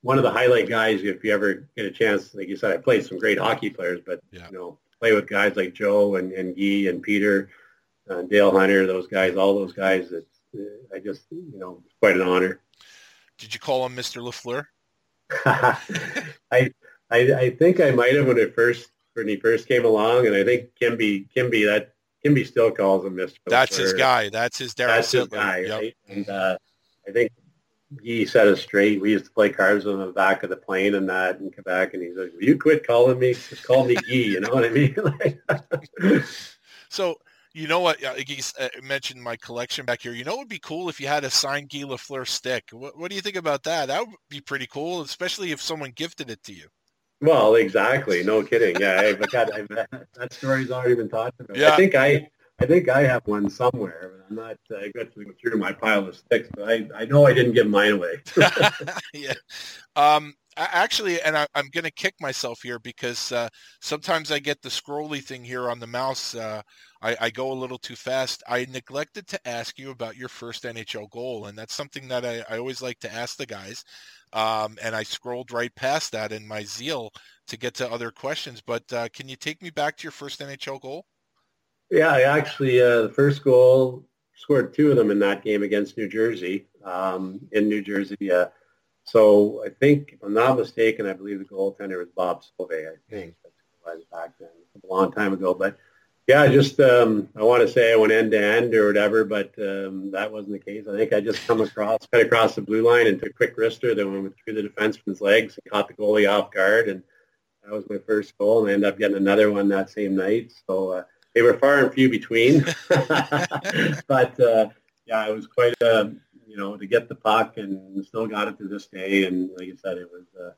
one of the highlight guys. If you ever get a chance, like you said, I played some great hockey players, but yeah. you know, play with guys like Joe and, and Guy and Peter. Uh, Dale Hunter, those guys, all those guys. That uh, I just, you know, it's quite an honor. Did you call him Mister LaFleur? I, I, I think I might have when it first when he first came along, and I think Kimby, Kimby, that Kimby still calls him Mister That's LaFleur. His guy. That's his Darren. That's Sittler. His guy, yep. Right? And uh, I think he set us straight. We used to play cards on the back of the plane and that in Quebec, and he's like, "Will you quit calling me? Just call me Guy." You know what I mean? Like, so. You know what? I mentioned my collection back here. You know, it would be cool if you had a signed Guy LaFleur stick. What, what do you think about that? That would be pretty cool, especially if someone gifted it to you. Well, exactly. No kidding. Yeah, I, but God, I, that story's already been talked about. Yeah. I think I, I think I have one somewhere. But I'm not. Uh, I got to go through my pile of sticks, but I, I know I didn't give mine away. Yeah. Um. Actually, and I, I'm going to kick myself here because uh, sometimes I get the scrolly thing here on the mouse. Uh, I, I go a little too fast. I neglected to ask you about your first N H L goal, and that's something that I, I always like to ask the guys. Um, and I scrolled right past that in my zeal to get to other questions. But uh, can you take me back to your first N H L goal? Yeah, I actually, uh, the first goal, scored two of them in that game against New Jersey, um, in New Jersey. Uh, So I think, if I'm not mistaken, I believe the goaltender was Bob Sauvé, I think. That's who it was back then. It was a long time ago. But Yeah, just um, I want to say I went end to end or whatever, but um, that wasn't the case. I think I just come across, cut across the blue line and took a quick wrister that went through the defenseman's legs and caught the goalie off guard, and that was my first goal. And I ended up getting another one that same night. So uh, they were far and few between, but uh, yeah, it was quite a, you know, to get the puck, and still got it to this day. And like I said, it was uh,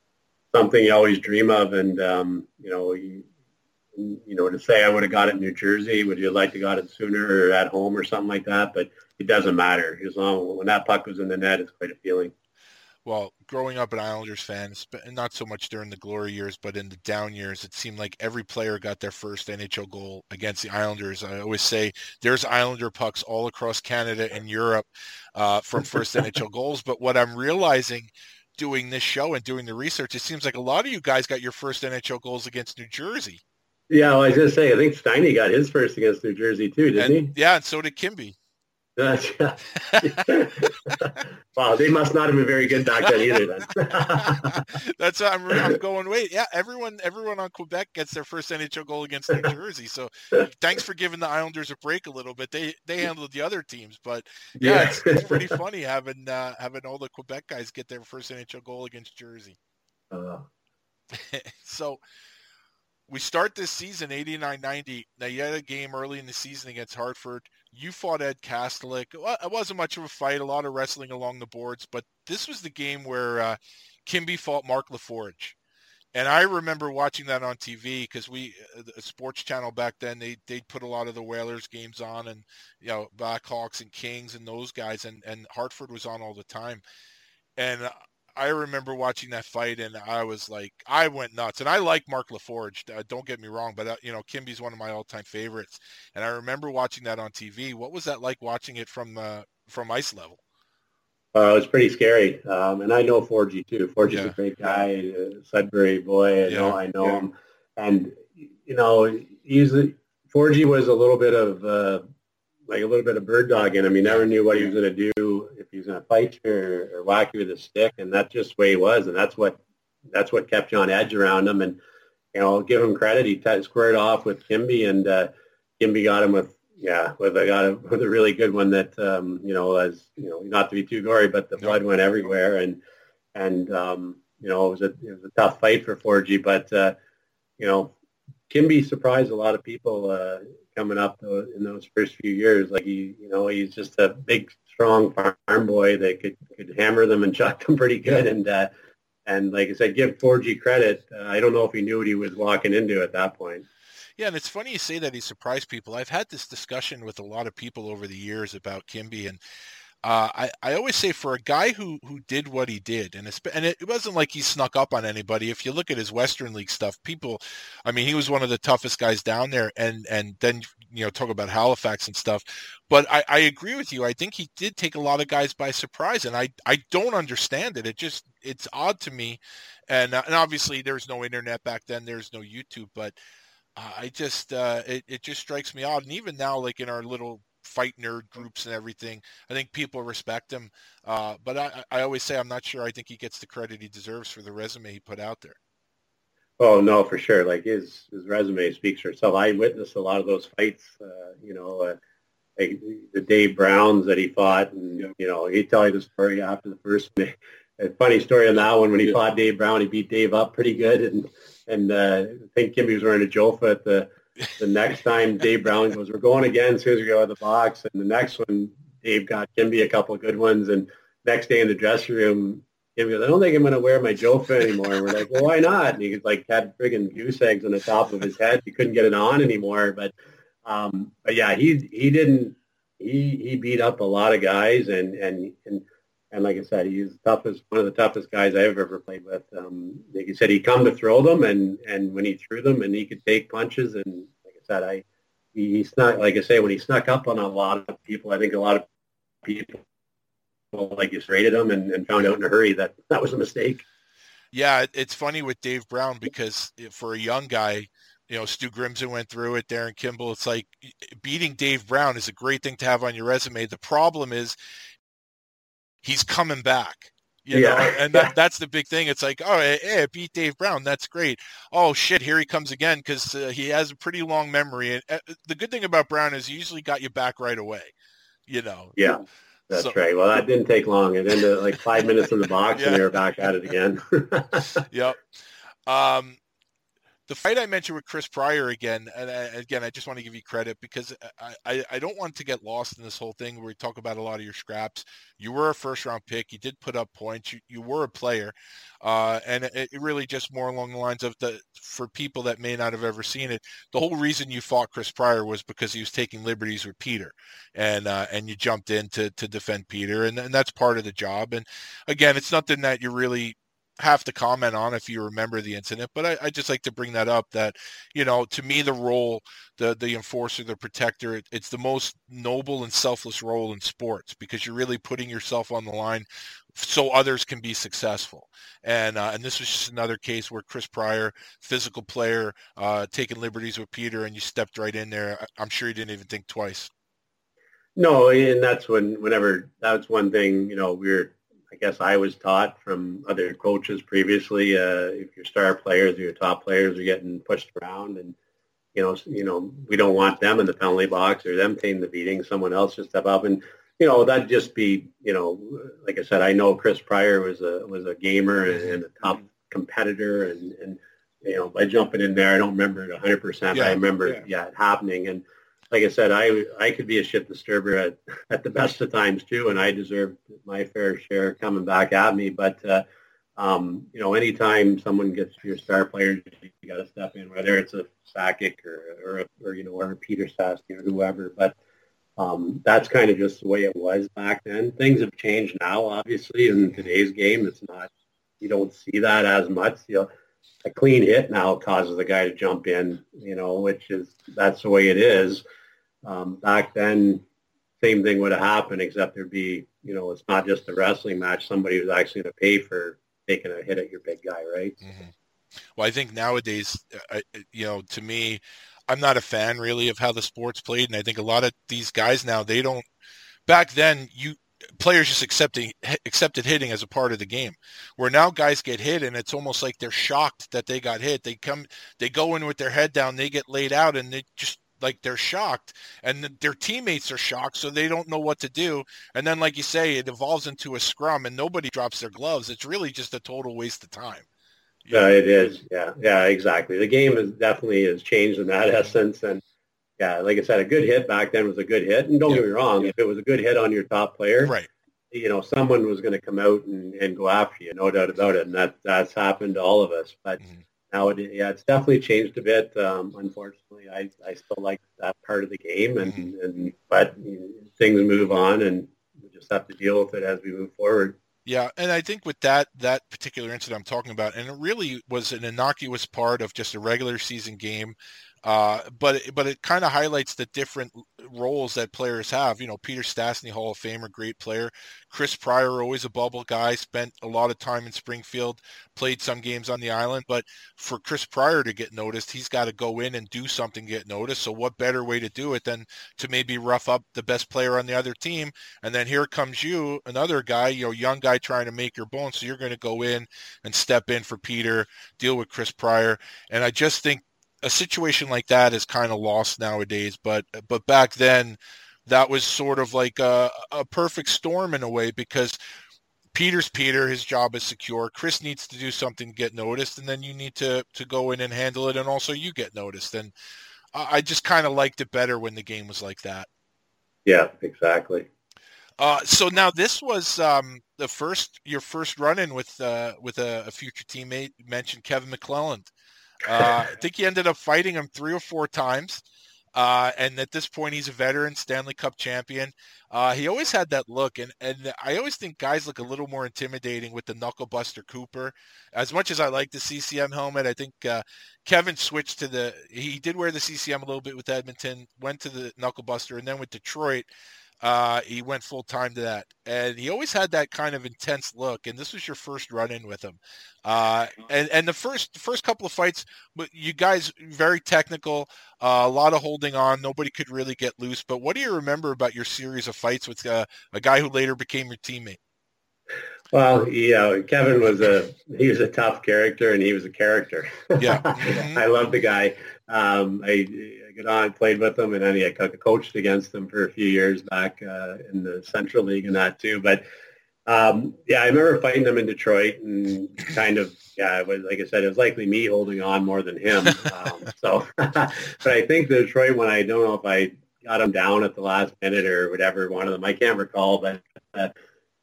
something you always dream of, and um, you know. You, You know, to say I would have got it in New Jersey, would you like to got it sooner or at home or something like that? But it doesn't matter. As long when that puck was in the net, it's quite a feeling. Well, growing up an Islanders fan, not so much during the glory years, but in the down years, it seemed like every player got their first N H L goal against the Islanders. I always say there's Islander pucks all across Canada and Europe uh, from first N H L goals. But what I'm realizing doing this show and doing the research, it seems like a lot of you guys got your first N H L goals against New Jersey. Yeah, well, I was going to say, I think Steiny got his first against New Jersey too, didn't and, he? Yeah, and so did Kimby. Wow, they must not have been very good back then either then. That's what I'm, I'm going, wait, yeah, everyone everyone on Quebec gets their first N H L goal against New Jersey. So thanks for giving the Islanders a break a little bit. They they handled the other teams, but yeah, yeah. It's, it's pretty funny having, uh, having all the Quebec guys get their first N H L goal against Jersey. Uh, so... We start this season, eighty-nine ninety. Now, you had a game early in the season against Hartford. You fought Ed Kastelik. Well, it wasn't much of a fight, a lot of wrestling along the boards, but this was the game where uh, Kimby fought Mark LaForge. And I remember watching that on T V because we, a sports channel back then, they, they'd put a lot of the Whalers games on, and, you know, Blackhawks and Kings and those guys, and, and Hartford was on all the time. And uh, I remember watching that fight, and I was like, I went nuts. And I like Mark LaForge, don't get me wrong, but, uh, you know, Kimby's one of my all-time favorites. And I remember watching that on T V. What was that like watching it from uh, from ice level? Uh, it was pretty scary. Um, and I know Forgy, too. Forgy's yeah. a great guy, a Sudbury boy. I yeah. know, I know yeah. him. And, you know, he's a, Forgy was a little bit of, uh, like, a little bit of bird dog in him. He never knew what he was going to do. He was going to fight you or, or whack you with a stick, and that's just the way he was, and that's what that's what kept you on edge around him. And, you know, I'll give him credit. He t- squared off with Kimby, and uh, Kimby got him with yeah, with I got him with a really good one that um, you know, as you know, not to be too gory, but the blood went everywhere, and and um, you know, it was a it was a tough fight for Forgy, but uh, you know, Kimby surprised a lot of people uh, coming up in those first few years. Like he, you know, he's just a big, strong farm boy that could, could hammer them and chuck them pretty good. And uh, and like I said, give Forgy credit. Uh, I don't know if he knew what he was walking into at that point. Yeah, and it's funny you say that he surprised people. I've had this discussion with a lot of people over the years about Kimby, and uh, I, I always say for a guy who, who did what he did, and, and it wasn't like he snuck up on anybody. If you look at his Western League stuff, people, I mean, he was one of the toughest guys down there, and, and then, you know, talk about Halifax and stuff. But I, I agree with you. I think he did take a lot of guys by surprise, and I, I don't understand it. It just, it's odd to me. And, and obviously there's no internet back then. There's no YouTube, but uh, I just, uh, it, it just strikes me odd. And even now, like in our little fight nerd groups and everything, I think people respect him. Uh, but I, I always say, I'm not sure I think he gets the credit he deserves for the resume he put out there. Oh, no, for sure. Like his, his resume speaks for itself. I witnessed a lot of those fights, uh, you know, uh, like the Dave Browns that he fought. And, you know, he'd tell you the story after the first day. A funny story on that one. When he yeah. fought Dave Brown, he beat Dave up pretty good. And and uh, I think Kimby was wearing a Jofa at the, the next time. Dave Brown goes, we're going again as soon as we go out of the box. And the next one, Dave got Kimby a couple of good ones. And next day in the dressing room, Kimby goes, I don't think I'm going to wear my Jofa anymore. And we're like, well, why not? And he like had friggin' goose eggs on the top of his head. He couldn't get it on anymore. But, um, but yeah, he he didn't he he beat up a lot of guys, and and and, and like I said, he's the toughest, one of the toughest guys I've ever played with. Um, like I said, he come to throw them, and, and when he threw them, and he could take punches. And like I said, I he, he snuck like I say when he snuck up on a lot of people. I think a lot of people. Well, like you rated him and, and found out in a hurry that that was a mistake. Yeah, it's funny with Dave Brown because for a young guy, you know, Stu Grimson went through it, Darren Kimball. It's like beating Dave Brown is a great thing to have on your resume. The problem is he's coming back. You yeah. know, and that, yeah. that's the big thing. It's like, oh, hey, I beat Dave Brown. That's great. Oh, shit, here he comes again, because uh, he has a pretty long memory. And uh, the good thing about Brown is he usually got you back right away, you know. Yeah, that's so, right. Well, that didn't take long. It ended like five minutes in the box, yeah. and they were back at it again. Yep. Um, the fight I mentioned with Chris Pryor again, and I, again, I just want to give you credit because I, I, I don't want to get lost in this whole thing where we talk about a lot of your scraps. You were a first round pick. You did put up points. You, you were a player. Uh, and it, it really just more along the lines of the, for people that may not have ever seen it, the whole reason you fought Chris Pryor was because he was taking liberties with Peter, and, uh, and you jumped in to, to defend Peter. And, and that's part of the job. And again, it's nothing that you really have to comment on if you remember the incident, but I, I just like to bring that up, that, you know, to me, the role, the the enforcer, the protector, it, it's the most noble and selfless role in sports, because you're really putting yourself on the line so others can be successful. And uh, and this was just another case where Chris Pryor, physical player, uh, taking liberties with Peter, and you stepped right in there. I'm sure you didn't even think twice. No, and that's when, whenever, that's one thing, you know, we're, I guess I was taught from other coaches previously, uh, if your star players or your top players are getting pushed around, and, you know, you know, we don't want them in the penalty box or them taking the beating, someone else to step up. And, you know, that'd just be, you know, like I said, I know Chris Pryor was a, was a gamer and, and a top competitor. And, and, you know, by jumping in there, I don't remember it one hundred percent. Yeah, I remember yeah. yeah, it happening. And like I said, I I could be a shit disturber at, at the best of times too, and I deserved my fair share coming back at me. But uh, um, you know, anytime someone gets your star players, you got to step in, whether it's a Sakic or or, a, or you know, or a Peter Stastny or whoever. But um, that's kind of just the way it was back then. Things have changed now, obviously. In today's game, it's not, you don't see that as much. You know, a clean hit now causes the guy to jump in, you know, which is, that's the way it is. Um, back then, same thing would have happened, except there'd be, you know, it's not just a wrestling match. Somebody was actually going to pay for taking a hit at your big guy, right? Mm-hmm. Well, I think nowadays, I, you know, to me, I'm not a fan really of how the sport's played. And I think a lot of these guys now, they don't, back then, you, players just accepting accepted hitting as a part of the game, where now guys get hit and it's almost like they're shocked that they got hit. They come, they go in with their head down, they get laid out, and they just, like, they're shocked, and their teammates are shocked, so they don't know what to do. And then, like you say, it evolves into a scrum and nobody drops their gloves. It's really just a total waste of time. Yeah, yeah it is. Yeah, yeah, exactly. The game is definitely has changed in that essence. And yeah, like I said, a good hit back then was a good hit. And don't yeah. get me wrong, yeah. if it was a good hit on your top player, right, you know, someone was going to come out and, and go after you, no doubt about it. And that that's happened to all of us. But mm-hmm. now, it, yeah, it's definitely changed a bit. Um, unfortunately, I, I still like that part of the game, and, mm-hmm. and but you know, things move on, and we just have to deal with it as we move forward. Yeah, and I think with that that particular incident I'm talking about, and it really was an innocuous part of just a regular season game, uh, but but it kind of highlights the different roles that players have. You know, Peter Stastny, Hall of Famer, great player. Chris Pryor, always a bubble guy, spent a lot of time in Springfield, played some games on the island. But for Chris Pryor to get noticed, he's got to go in and do something to get noticed. So what better way to do it than to maybe rough up the best player on the other team? And then here comes you, another guy, you know, young guy trying to make your bones. So you're going to go in and step in for Peter, deal with Chris Pryor. And I just think a situation like that is kind of lost nowadays. But but back then, that was sort of like a, a perfect storm in a way, because Peter's Peter, his job is secure. Chris needs to do something to get noticed, and then you need to, to go in and handle it, and also you get noticed. And I just kind of liked it better when the game was like that. Yeah, exactly. Uh, so now this was um, the first your first run-in with uh, with a, a future teammate, mentioned Kevin McClelland. Uh, I think he ended up fighting him three or four times. Uh, and at this point, he's a veteran, Stanley Cup champion. Uh, he always had that look, and, and I always think guys look a little more intimidating with the knucklebuster Cooper. As much as I like the C C M helmet, I think uh, Kevin switched to the – he did wear the C C M a little bit with Edmonton, went to the knucklebuster, and then with Detroit, uh, he went full-time to that. And he always had that kind of intense look, and this was your first run-in with him. Uh, and, and the first first couple of fights, but you guys very technical, uh, a lot of holding on. Nobody could really get loose. But what do you remember about your series of fights with uh, a guy who later became your teammate? Well, you know, Kevin was a he was a tough character, and he was a character. Yeah, I love the guy. Um, I, I got on, played with him, and then he I coached against him for a few years back uh, in the Central League and that too. But um, yeah, I remember fighting him in Detroit, and kind of yeah, it was like I said, it was likely me holding on more than him. Um, so, but I think the Detroit one, I don't know if I got him down at the last minute or whatever, one of them. I can't recall, but uh,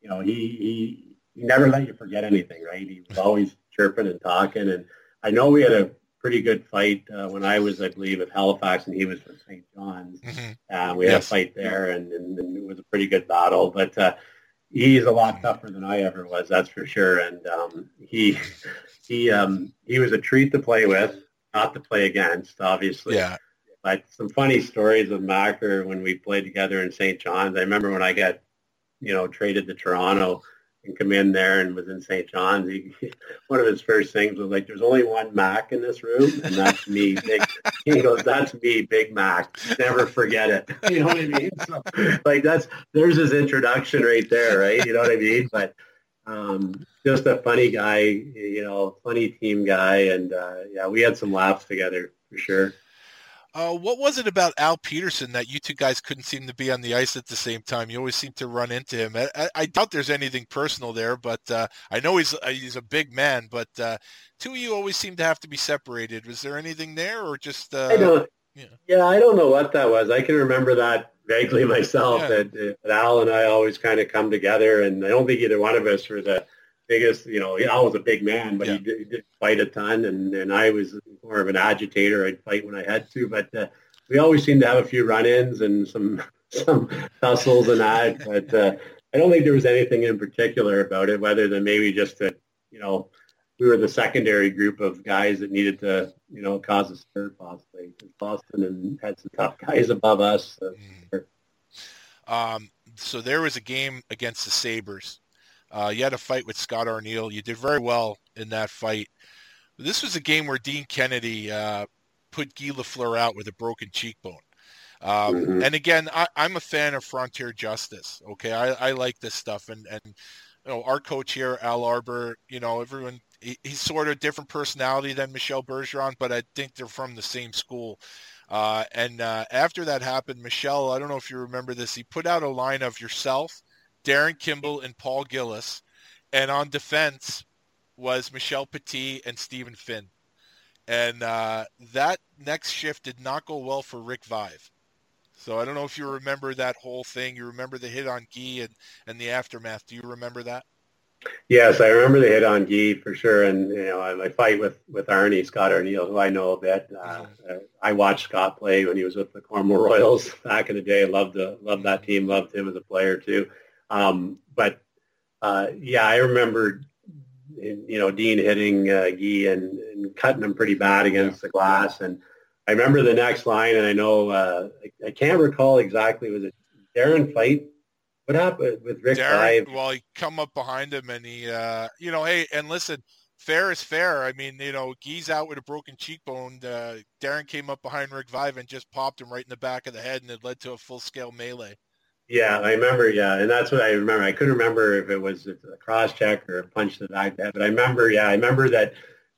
you know, he, he he never let you forget anything, right? He was always chirping and talking. And I know we had a pretty good fight uh, when I was, I believe, at Halifax, and he was from Saint John's. Mm-hmm. Uh, we yes. had a fight there, and, and, and it was a pretty good battle. But uh, he's a lot tougher than I ever was, that's for sure. And um, he he um, he was a treat to play with, not to play against, obviously. Yeah. But some funny stories of Macker when we played together in Saint John's. I remember when I got, you know, traded to Toronto and come in there and was in Saint John's, he, one of his first things was like, there's only one Mac in this room, and that's me. Big, he goes, that's me, Big Mac. Never forget it. You know what I mean? So, like, that's there's his introduction right there, right? You know what I mean? But um, just a funny guy, you know, funny team guy. And, uh, yeah, we had some laughs together for sure. Uh, what was it about Al Peterson that you two guys couldn't seem to be on the ice at the same time? You always seem to run into him. I, I, I doubt there's anything personal there, but uh, I know he's he's a big man. But uh, two of you always seem to have to be separated. Was there anything there, or just? Uh, I don't. You know. Yeah, I don't know what that was. I can remember that vaguely myself. Yeah. That, that Al and I always kind of come together, and I don't think either one of us were the biggest. You know, Al was a big man, but yeah. he, did, he did fight a ton, and, and I was more of an agitator. I'd fight when I had to, but uh, we always seemed to have a few run-ins and some some tussles and that, but uh, I don't think there was anything in particular about it, whether than maybe just that, you know, we were the secondary group of guys that needed to, you know, cause a stir possibly. Boston and had some tough guys above us. So. Um, so there was a game against the Sabres. Uh, you had a fight with Scott Arneal. You did very well in that fight. This was a game where Dean Kennedy uh, put Guy LaFleur out with a broken cheekbone. Um, mm-hmm. And again, I, I'm a fan of Frontier Justice. Okay, I, I like this stuff. And, and you know, our coach here, Al Arbor, you know, everyone, he, he's sort of a different personality than Michel Bergeron, but I think they're from the same school. Uh, and uh, after that happened, Michel, I don't know if you remember this, he put out a line of yourself, Darren Kimball, and Paul Gillis. And on defense was Michel Petit and Stephen Finn. And uh, that next shift did not go well for Rick Vaive. So I don't know if you remember that whole thing. You remember the hit on Guy and, and the aftermath. Do you remember that? Yes, I remember the hit on Guy for sure. And, you know, my fight with, with Arnie, Scott Arneal, who I know a bit. Uh, I watched Scott play when he was with the Cornwall Royals back in the day. I loved, the, loved that team, loved him as a player too. Um, but, uh, yeah, I remember... you know, Dean hitting uh, Guy and, and cutting him pretty bad against the glass. And I remember the next line, and I know uh, I, I can't recall exactly. Was it Darren fight? What happened with Rick Darren, Vaive? Well, he come up behind him, and he, uh, you know, hey, and listen, fair is fair. I mean, you know, Guy's out with a broken cheekbone. Uh, Darren came up behind Rick Vaive and just popped him right in the back of the head, and it led to a full-scale melee. Yeah, I remember, yeah, and that's what I remember. I couldn't remember if it was a cross-check or a punch to the back of the head, but I remember, yeah, I remember that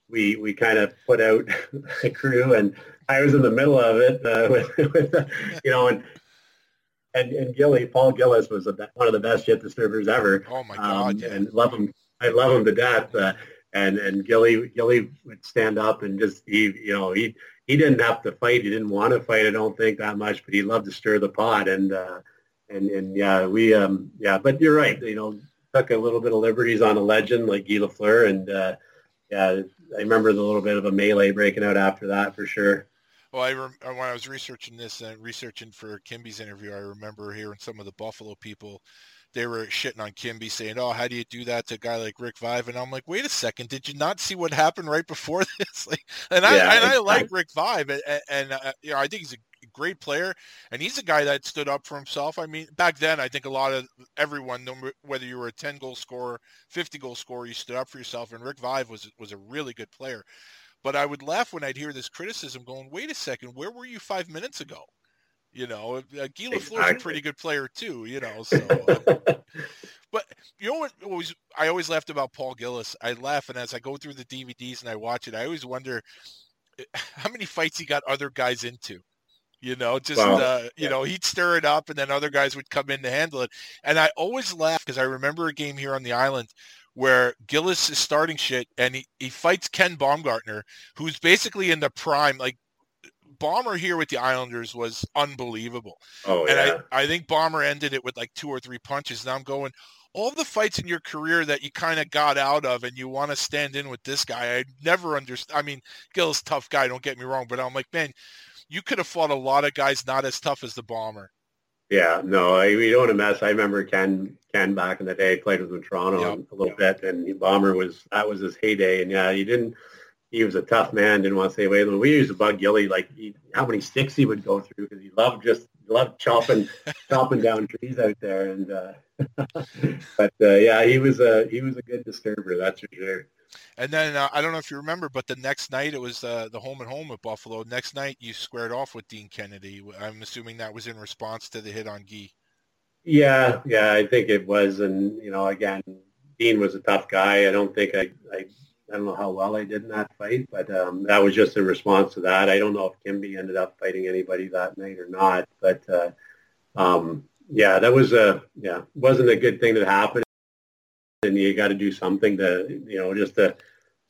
we we kind of put out the crew, and I was in the middle of it uh, with, with the, you know, and and, and Gilly, Paul Gillis was a, one of the best shit disturbers ever. Oh, my God, um, yeah. And love him, I love him to death, uh, and, and Gilly, Gilly would stand up and just, he, you know, he he didn't have to fight. He didn't want to fight, I don't think, that much, but he loved to stir the pot, and, uh, And, and yeah, we, um, yeah, but you're right. You know, took a little bit of liberties on a legend like Guy Lafleur. And, uh, yeah, I remember the little bit of a melee breaking out after that for sure. Well, I rem- when I was researching this and uh, researching for Kimby's interview, I remember hearing some of the Buffalo people, they were shitting on Kimby saying, oh, how do you do that to a guy like Rick Vaive? And I'm like, wait a second, did you not see what happened right before this? Like, and I, yeah, and I like Rick Vaive, and, and uh, you know, I think he's a great player, and he's a guy that stood up for himself. I mean, back then, I think a lot of everyone, whether you were a ten-goal scorer, fifty-goal scorer, you stood up for yourself, and Rick Vaive was was a really good player. But I would laugh when I'd hear this criticism going, wait a second, where were you five minutes ago? You know, uh, Guy LaFleur is a pretty good player too, you know. So, um, But you know what always, I always laughed about Paul Gillis. I laugh, and as I go through the D V Ds and I watch it, I always wonder how many fights he got other guys into. You know, just, wow. uh, you yeah. know, he'd stir it up, and then other guys would come in to handle it. And I always laugh because I remember a game here on the island where Gillis is starting shit, and he, he fights Ken Baumgartner, who's basically in the prime. Like, Bomber here with the Islanders was unbelievable. Oh, yeah. And I, I think Bomber ended it with like two or three punches. And I'm going, all the fights in your career that you kind of got out of and you want to stand in with this guy, I never understand. I mean, Gillis, tough guy, don't get me wrong. But I'm like, man, you could have fought a lot of guys not as tough as the Bomber. Yeah, no, I, you don't want to mess. I remember Ken Ken back in the day, played with him in Toronto yep. a little yep. bit, and the Bomber was, that was his heyday. And yeah, he didn't, he was a tough man, didn't want to stay away. We used to bug Gilly, like he, how many sticks he would go through, because he loved just, loved chopping, chopping down trees out there. And uh, but uh, yeah, he was a, he was a good disturber, that's for sure. And then uh, I don't know if you remember, but the next night it was uh, the home and home at Buffalo. Next night you squared off with Dean Kennedy. I'm assuming that was in response to the hit on Guy. Yeah, yeah, I think it was. And, you know, again, Dean was a tough guy. I don't think I, I, I don't know how well I did in that fight, but um, that was just in response to that. I don't know if Kimby ended up fighting anybody that night or not, but uh, um, yeah, that was a, yeah, wasn't a good thing that happened. And you got to do something to, you know, just to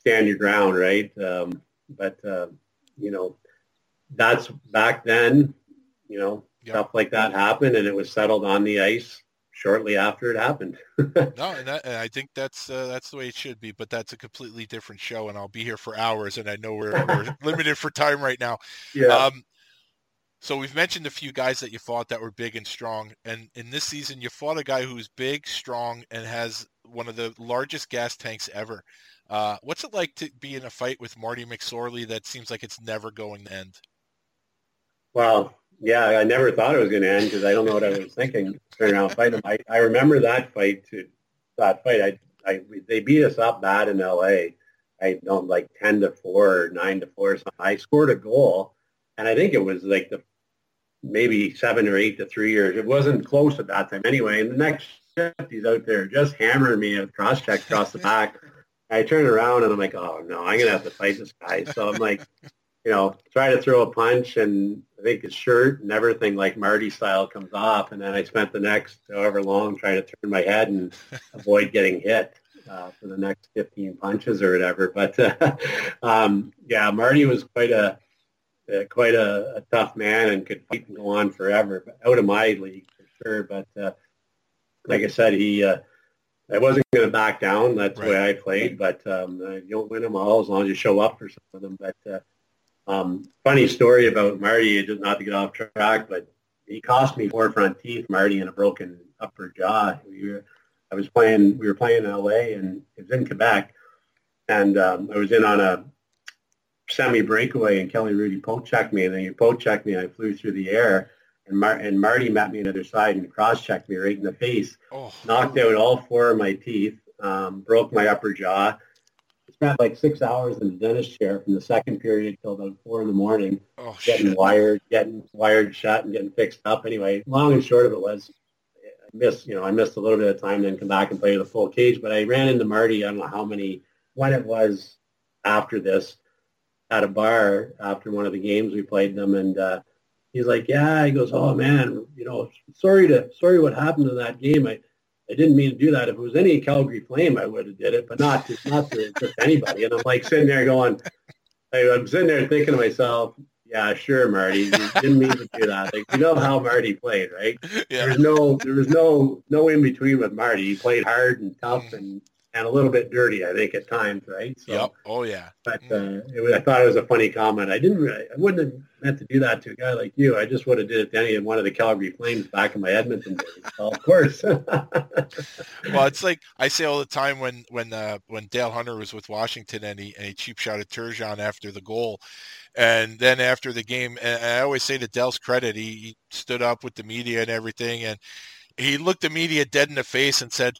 stand your ground, right? Um, but, uh, you know, that's back then, you know, yep. stuff like that happened, and it was settled on the ice shortly after it happened. no, and, that, and I think that's uh, that's the way it should be, but that's a completely different show, and I'll be here for hours, and I know we're, we're limited for time right now. Yeah. Um, So we've mentioned a few guys that you fought that were big and strong. And in this season, you fought a guy who's big, strong, and has one of the largest gas tanks ever. Uh, what's it like to be in a fight with Marty McSorley that seems like it's never going to end? Well, yeah, I never thought it was going to end because I don't know what I was thinking. Turn around, fight him. I, I remember that fight, too. That fight, I, I, they beat us up bad in L A. I don't like ten to four or nine to four. So I scored a goal, and I think it was like the maybe seven or eight to three years. It wasn't close at that time anyway. And the next shift, he's out there just hammering me a cross-check across the back. I turn around, and I'm like, oh, no, I'm going to have to fight this guy. So I'm like, you know, try to throw a punch, and I think his shirt and everything, like Marty style, comes off. And then I spent the next however long trying to turn my head and avoid getting hit uh, for the next fifteen punches or whatever. But, uh, um, yeah, Marty was quite a... Uh, quite a, a tough man and could fight and go on forever, but out of my league for sure. But uh, like I said, he uh, I wasn't going to back down. That's right. The way I played. But um, you don't win them all as long as you show up for some of them. But uh, um, funny story about Marty, just not to get off track, but he cost me four front teeth, Marty, and a broken upper jaw. We were, I was playing. We were playing in L A, and it was in Quebec, and um, I was in on a semi-breakaway, and Kelly Rudy Poshek me, and then he Poshek me, and I flew through the air, and, Mar- and Marty met me on the other side and cross-checked me right in the face, oh. knocked out all four of my teeth, um, broke my upper jaw, spent like six hours in the dentist chair from the second period till about four in the morning, oh, getting shit. wired, getting wired shut and getting fixed up. Anyway, long and short of it was, I missed, you know, I missed a little bit of time, then come back and play the full cage, but I ran into Marty, I don't know how many, when it was after this, at a bar after one of the games we played them, and uh, he's like, yeah, he goes, oh man, you know, sorry to sorry what happened in that game. I, I didn't mean to do that. If it was any Calgary Flame, I would have did it, but not just not to just anybody. And I'm like sitting there going, I, I'm sitting there thinking to myself, yeah, sure, Marty, you didn't mean to do that. Like, you know how Marty played, right? Yeah. There's no there was no no in between with Marty. He played hard and tough and. And a little bit dirty, I think, at times, right? So, yep. Oh, yeah. But uh, it was, I thought it was a funny comment. I didn't. Really, I wouldn't have meant to do that to a guy like you. I just would have did it to any one of the Calgary Flames back in my Edmonton days. So, of course. Well, it's like I say all the time when when uh, when Dale Hunter was with Washington and he and he cheap shot at Turgeon after the goal, and then after the game, and I always say to Dale's credit, he, he stood up with the media and everything, and he looked the media dead in the face and said,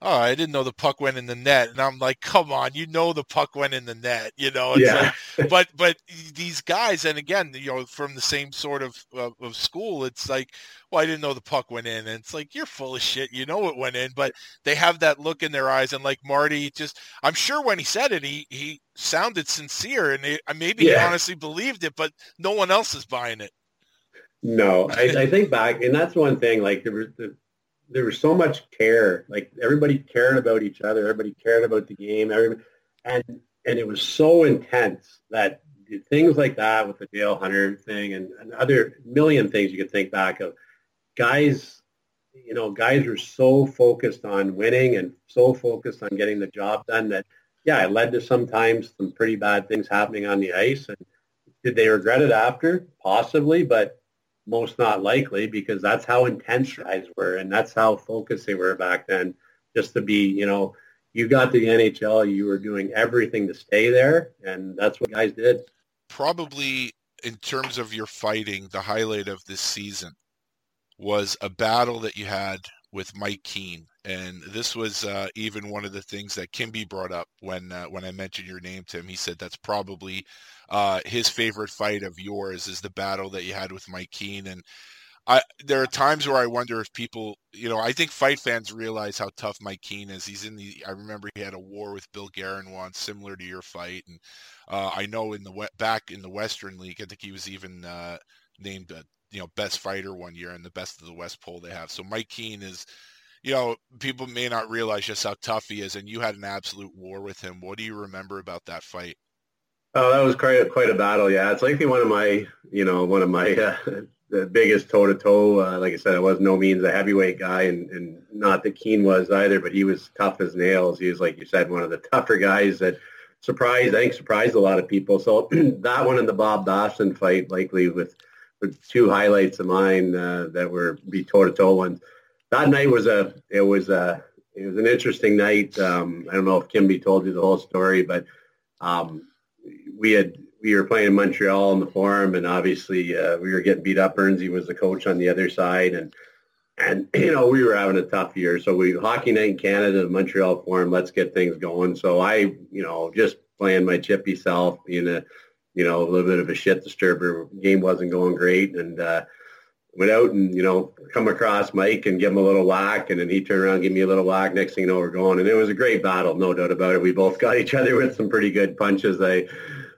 oh, I didn't know the puck went in the net. And I'm like, come on, you know the puck went in the net, you know. It's yeah. like, but but these guys, and again, you know, from the same sort of, of, of school, it's like, well, I didn't know the puck went in. And it's like, you're full of shit. You know it went in. But they have that look in their eyes. And like Marty, just, I'm sure when he said it, he, he sounded sincere. And it, maybe yeah. he honestly believed it, but no one else is buying it. No, I, I think back, and that's one thing, like, there was the, there was so much care, like everybody cared about each other, everybody cared about the game, everybody, and and it was so intense that things like that with the Dale Hunter thing and, and other million things you could think back of, guys, you know, guys were so focused on winning and so focused on getting the job done that, yeah, it led to sometimes some pretty bad things happening on the ice. And did they regret it after? Possibly, but most not likely, because that's how intense guys were and that's how focused they were back then. Just to be, you know, you got to the N H L, you were doing everything to stay there, and that's what guys did. Probably in terms of your fighting, the highlight of this season was a battle that you had with Mike Keane. And this was uh, even one of the things that Kimby brought up when uh, when I mentioned your name to him. He said that's probably uh, his favorite fight of yours is the battle that you had with Mike Keane. And I, there are times where I wonder if people, you know, I think fight fans realize how tough Mike Keane is. He's in the, I remember he had a war with Bill Guerin once, similar to your fight. And uh, I know in the back in the Western League, I think he was even uh, named, a, you know, best fighter one year and the best of the West Pole they have. So Mike Keane is, you know, people may not realize just how tough he is, and you had an absolute war with him. What do you remember about that fight? Oh, that was quite a, quite a battle. Yeah, it's likely one of my, you know, one of my uh, the biggest toe to toe. Like I said, I was no means a heavyweight guy, and, and not that Keane was either, but he was tough as nails. He was, like you said, one of the tougher guys that surprised, I think, surprised a lot of people. So that one and the Bob Dawson fight, likely with, with two highlights of mine uh, that were be toe to toe ones. That night was a, it was a, it was an interesting night. Um, I don't know if Kimby told you the whole story, but um, we had, we were playing in Montreal in the Forum, and obviously uh, we were getting beat up. Bernsey was the coach on the other side, and, and, you know, we were having a tough year. So we, hockey night in Canada, the Montreal Forum, let's get things going. So I, you know, just playing my chippy self, being a, you know, a little bit of a shit disturber. Game wasn't going great. And, uh, went out and, you know, come across Mike and give him a little whack, and then he turned around and gave me a little whack. Next thing you know, we're going. And it was a great battle, no doubt about it. We both got each other with some pretty good punches, I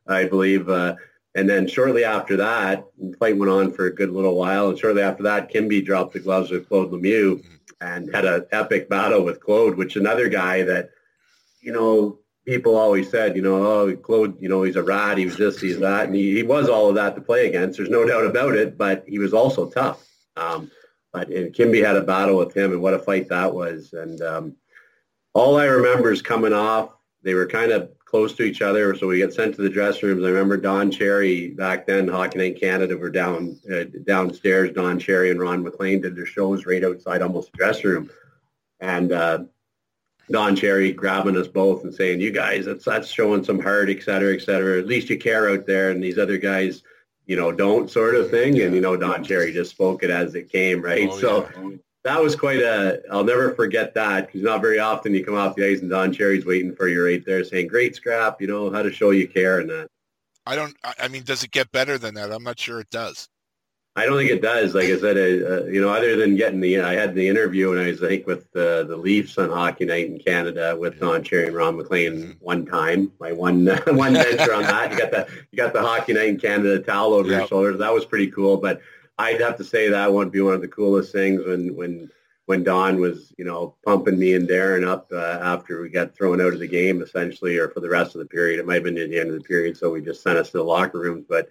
I believe. Uh, and then shortly after that, the fight went on for a good little while, and shortly after that, Kimby dropped the gloves with Claude Lemieux and had an epic battle with Claude, which is another guy that, you know, people always said, you know, oh, Claude, you know, he's a rat, he was this, he's that, and he, he was all of that to play against. There's no doubt about it, but he was also tough. Um, but and Kimby had a battle with him, and what a fight that was. And um, all I remember is coming off, they were kind of close to each other, so we got sent to the dressing rooms. I remember Don Cherry, back then, Hockey Night in Canada, were down uh, downstairs. Don Cherry and Ron McLean did their shows right outside almost the dressing room. And uh Don Cherry grabbing us both and saying, you guys, that's, that's showing some heart, et cetera, et cetera. At least you care out there, and these other guys, you know, don't, sort of thing. Yeah. And, you know, Don Cherry just spoke it as it came, right? Oh, so yeah. That was quite a – I'll never forget that, because not very often you come off the ice and Don Cherry's waiting for you right there saying, great scrap, you know, how to show you care and that. I don't – I mean, does it get better than that? I'm not sure it does. I don't think it does. Like I said, uh, you know, other than getting the, I had the interview and I was, I think, with the, the Leafs on Hockey Night in Canada with Don Cherry and Ron McLean mm-hmm. one time. My one uh, one venture on that. You got the you got the Hockey Night in Canada towel over yep. your shoulders. That was pretty cool. But I'd have to say that would be one of the coolest things when when when Don was, you know, pumping me and Darren up uh, after we got thrown out of the game essentially, or for the rest of the period. It might have been at the end of the period, so we just sent us to the locker rooms, but.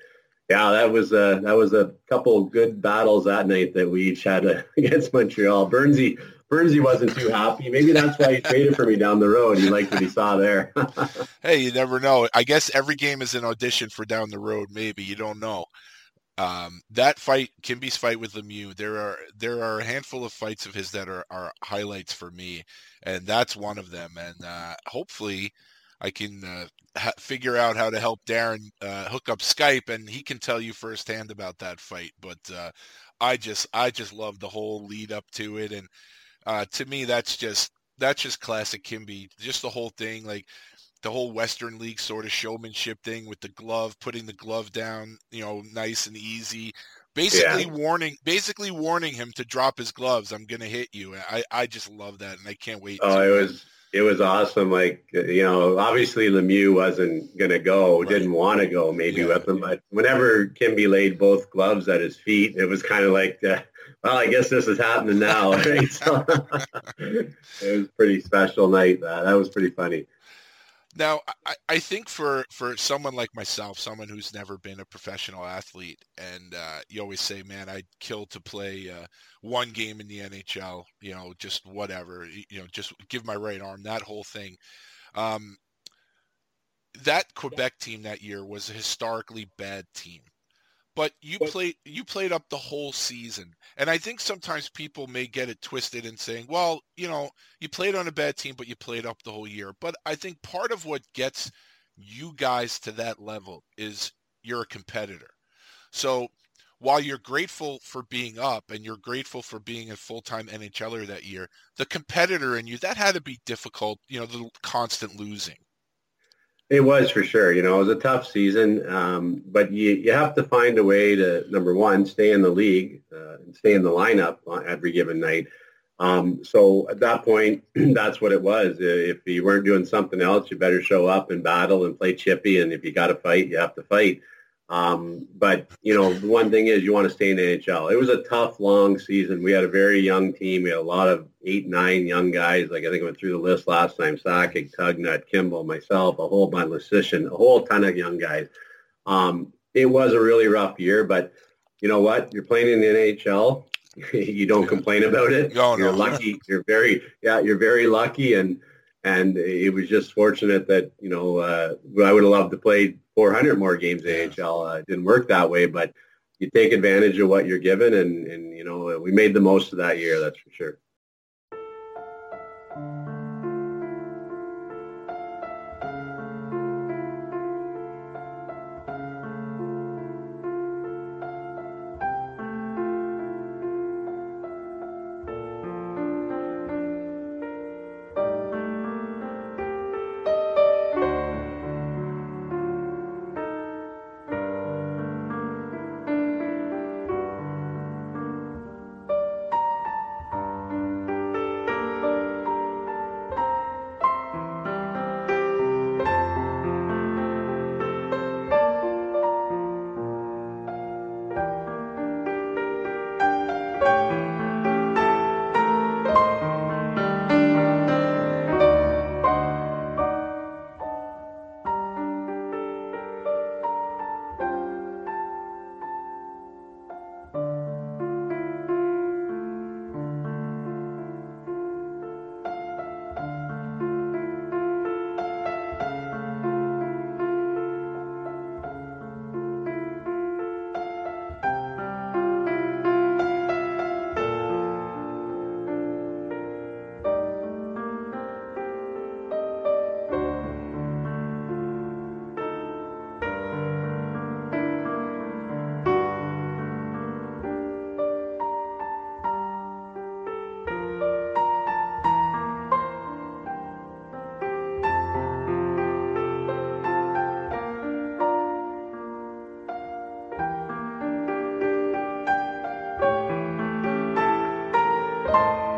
Yeah, that was a, that was a couple good battles that night that we each had uh, against Montreal. Bernsey, Bernsey wasn't too happy. Maybe that's why he traded for me down the road. He liked what he saw there. Hey, you never know. I guess every game is an audition for down the road. Maybe you don't know. Um, that fight, Kimby's fight with Lemieux. There are there are a handful of fights of his that are, are highlights for me, and that's one of them. And uh, hopefully. I can uh, ha- figure out how to help Darren uh, hook up Skype, and he can tell you firsthand about that fight. But uh, I just, I just love the whole lead up to it, and uh, to me, that's just that's just classic Kimby. Just the whole thing, like the whole Western League sort of showmanship thing with the glove, putting the glove down, you know, nice and easy. Basically yeah. warning, basically warning him to drop his gloves. I'm gonna hit you. I, I just love that, and I can't wait. Oh, to- it was it was awesome. Like, you know, obviously Lemieux wasn't gonna go, right. didn't want to go maybe yeah. with him, but whenever Kimby laid both gloves at his feet, it was kind of like, uh, well, I guess this is happening now. Right? So, it was a pretty special night. That that was pretty funny. Now, I, I think for, for someone like myself, someone who's never been a professional athlete, and uh, you always say, man, I'd kill to play uh, one game in the N H L, you know, just whatever, you know, just give my right arm, that whole thing. Um, that Quebec team that year was a historically bad team. But you played you played up the whole season. And I think sometimes people may get it twisted in saying, well, you know, you played on a bad team, but you played up the whole year. But I think part of what gets you guys to that level is you're a competitor. So while you're grateful for being up and you're grateful for being a full-time N H L er that year, the competitor in you, that had to be difficult, you know, the constant losing. It was for sure. You know, it was a tough season, um, but you, you have to find a way to, number one, stay in the league uh, and stay in the lineup every given night. Um, so at that point, that's what it was. If you weren't doing something else, you better show up and battle and play chippy, and if you got to fight, you have to fight. Um, but, you know, the one thing is you want to stay in the N H L. It was a tough, long season. We had a very young team. We had a lot of eight, nine young guys. Like I think I went through the list last time, Sakic, Tugnut, Kimball, myself, a whole bunch, Lecition, a whole ton of young guys. Um, it was a really rough year, but you know what? You're playing in the N H L. You don't complain about it. No, no. You're lucky. You're very, yeah, you're very lucky. And, and it was just fortunate that, you know, uh, I would have loved to play four hundred more games in N H L. Uh, it didn't work that way, but you take advantage of what you're given, and, and, you know, we made the most of that year, that's for sure. Thank you.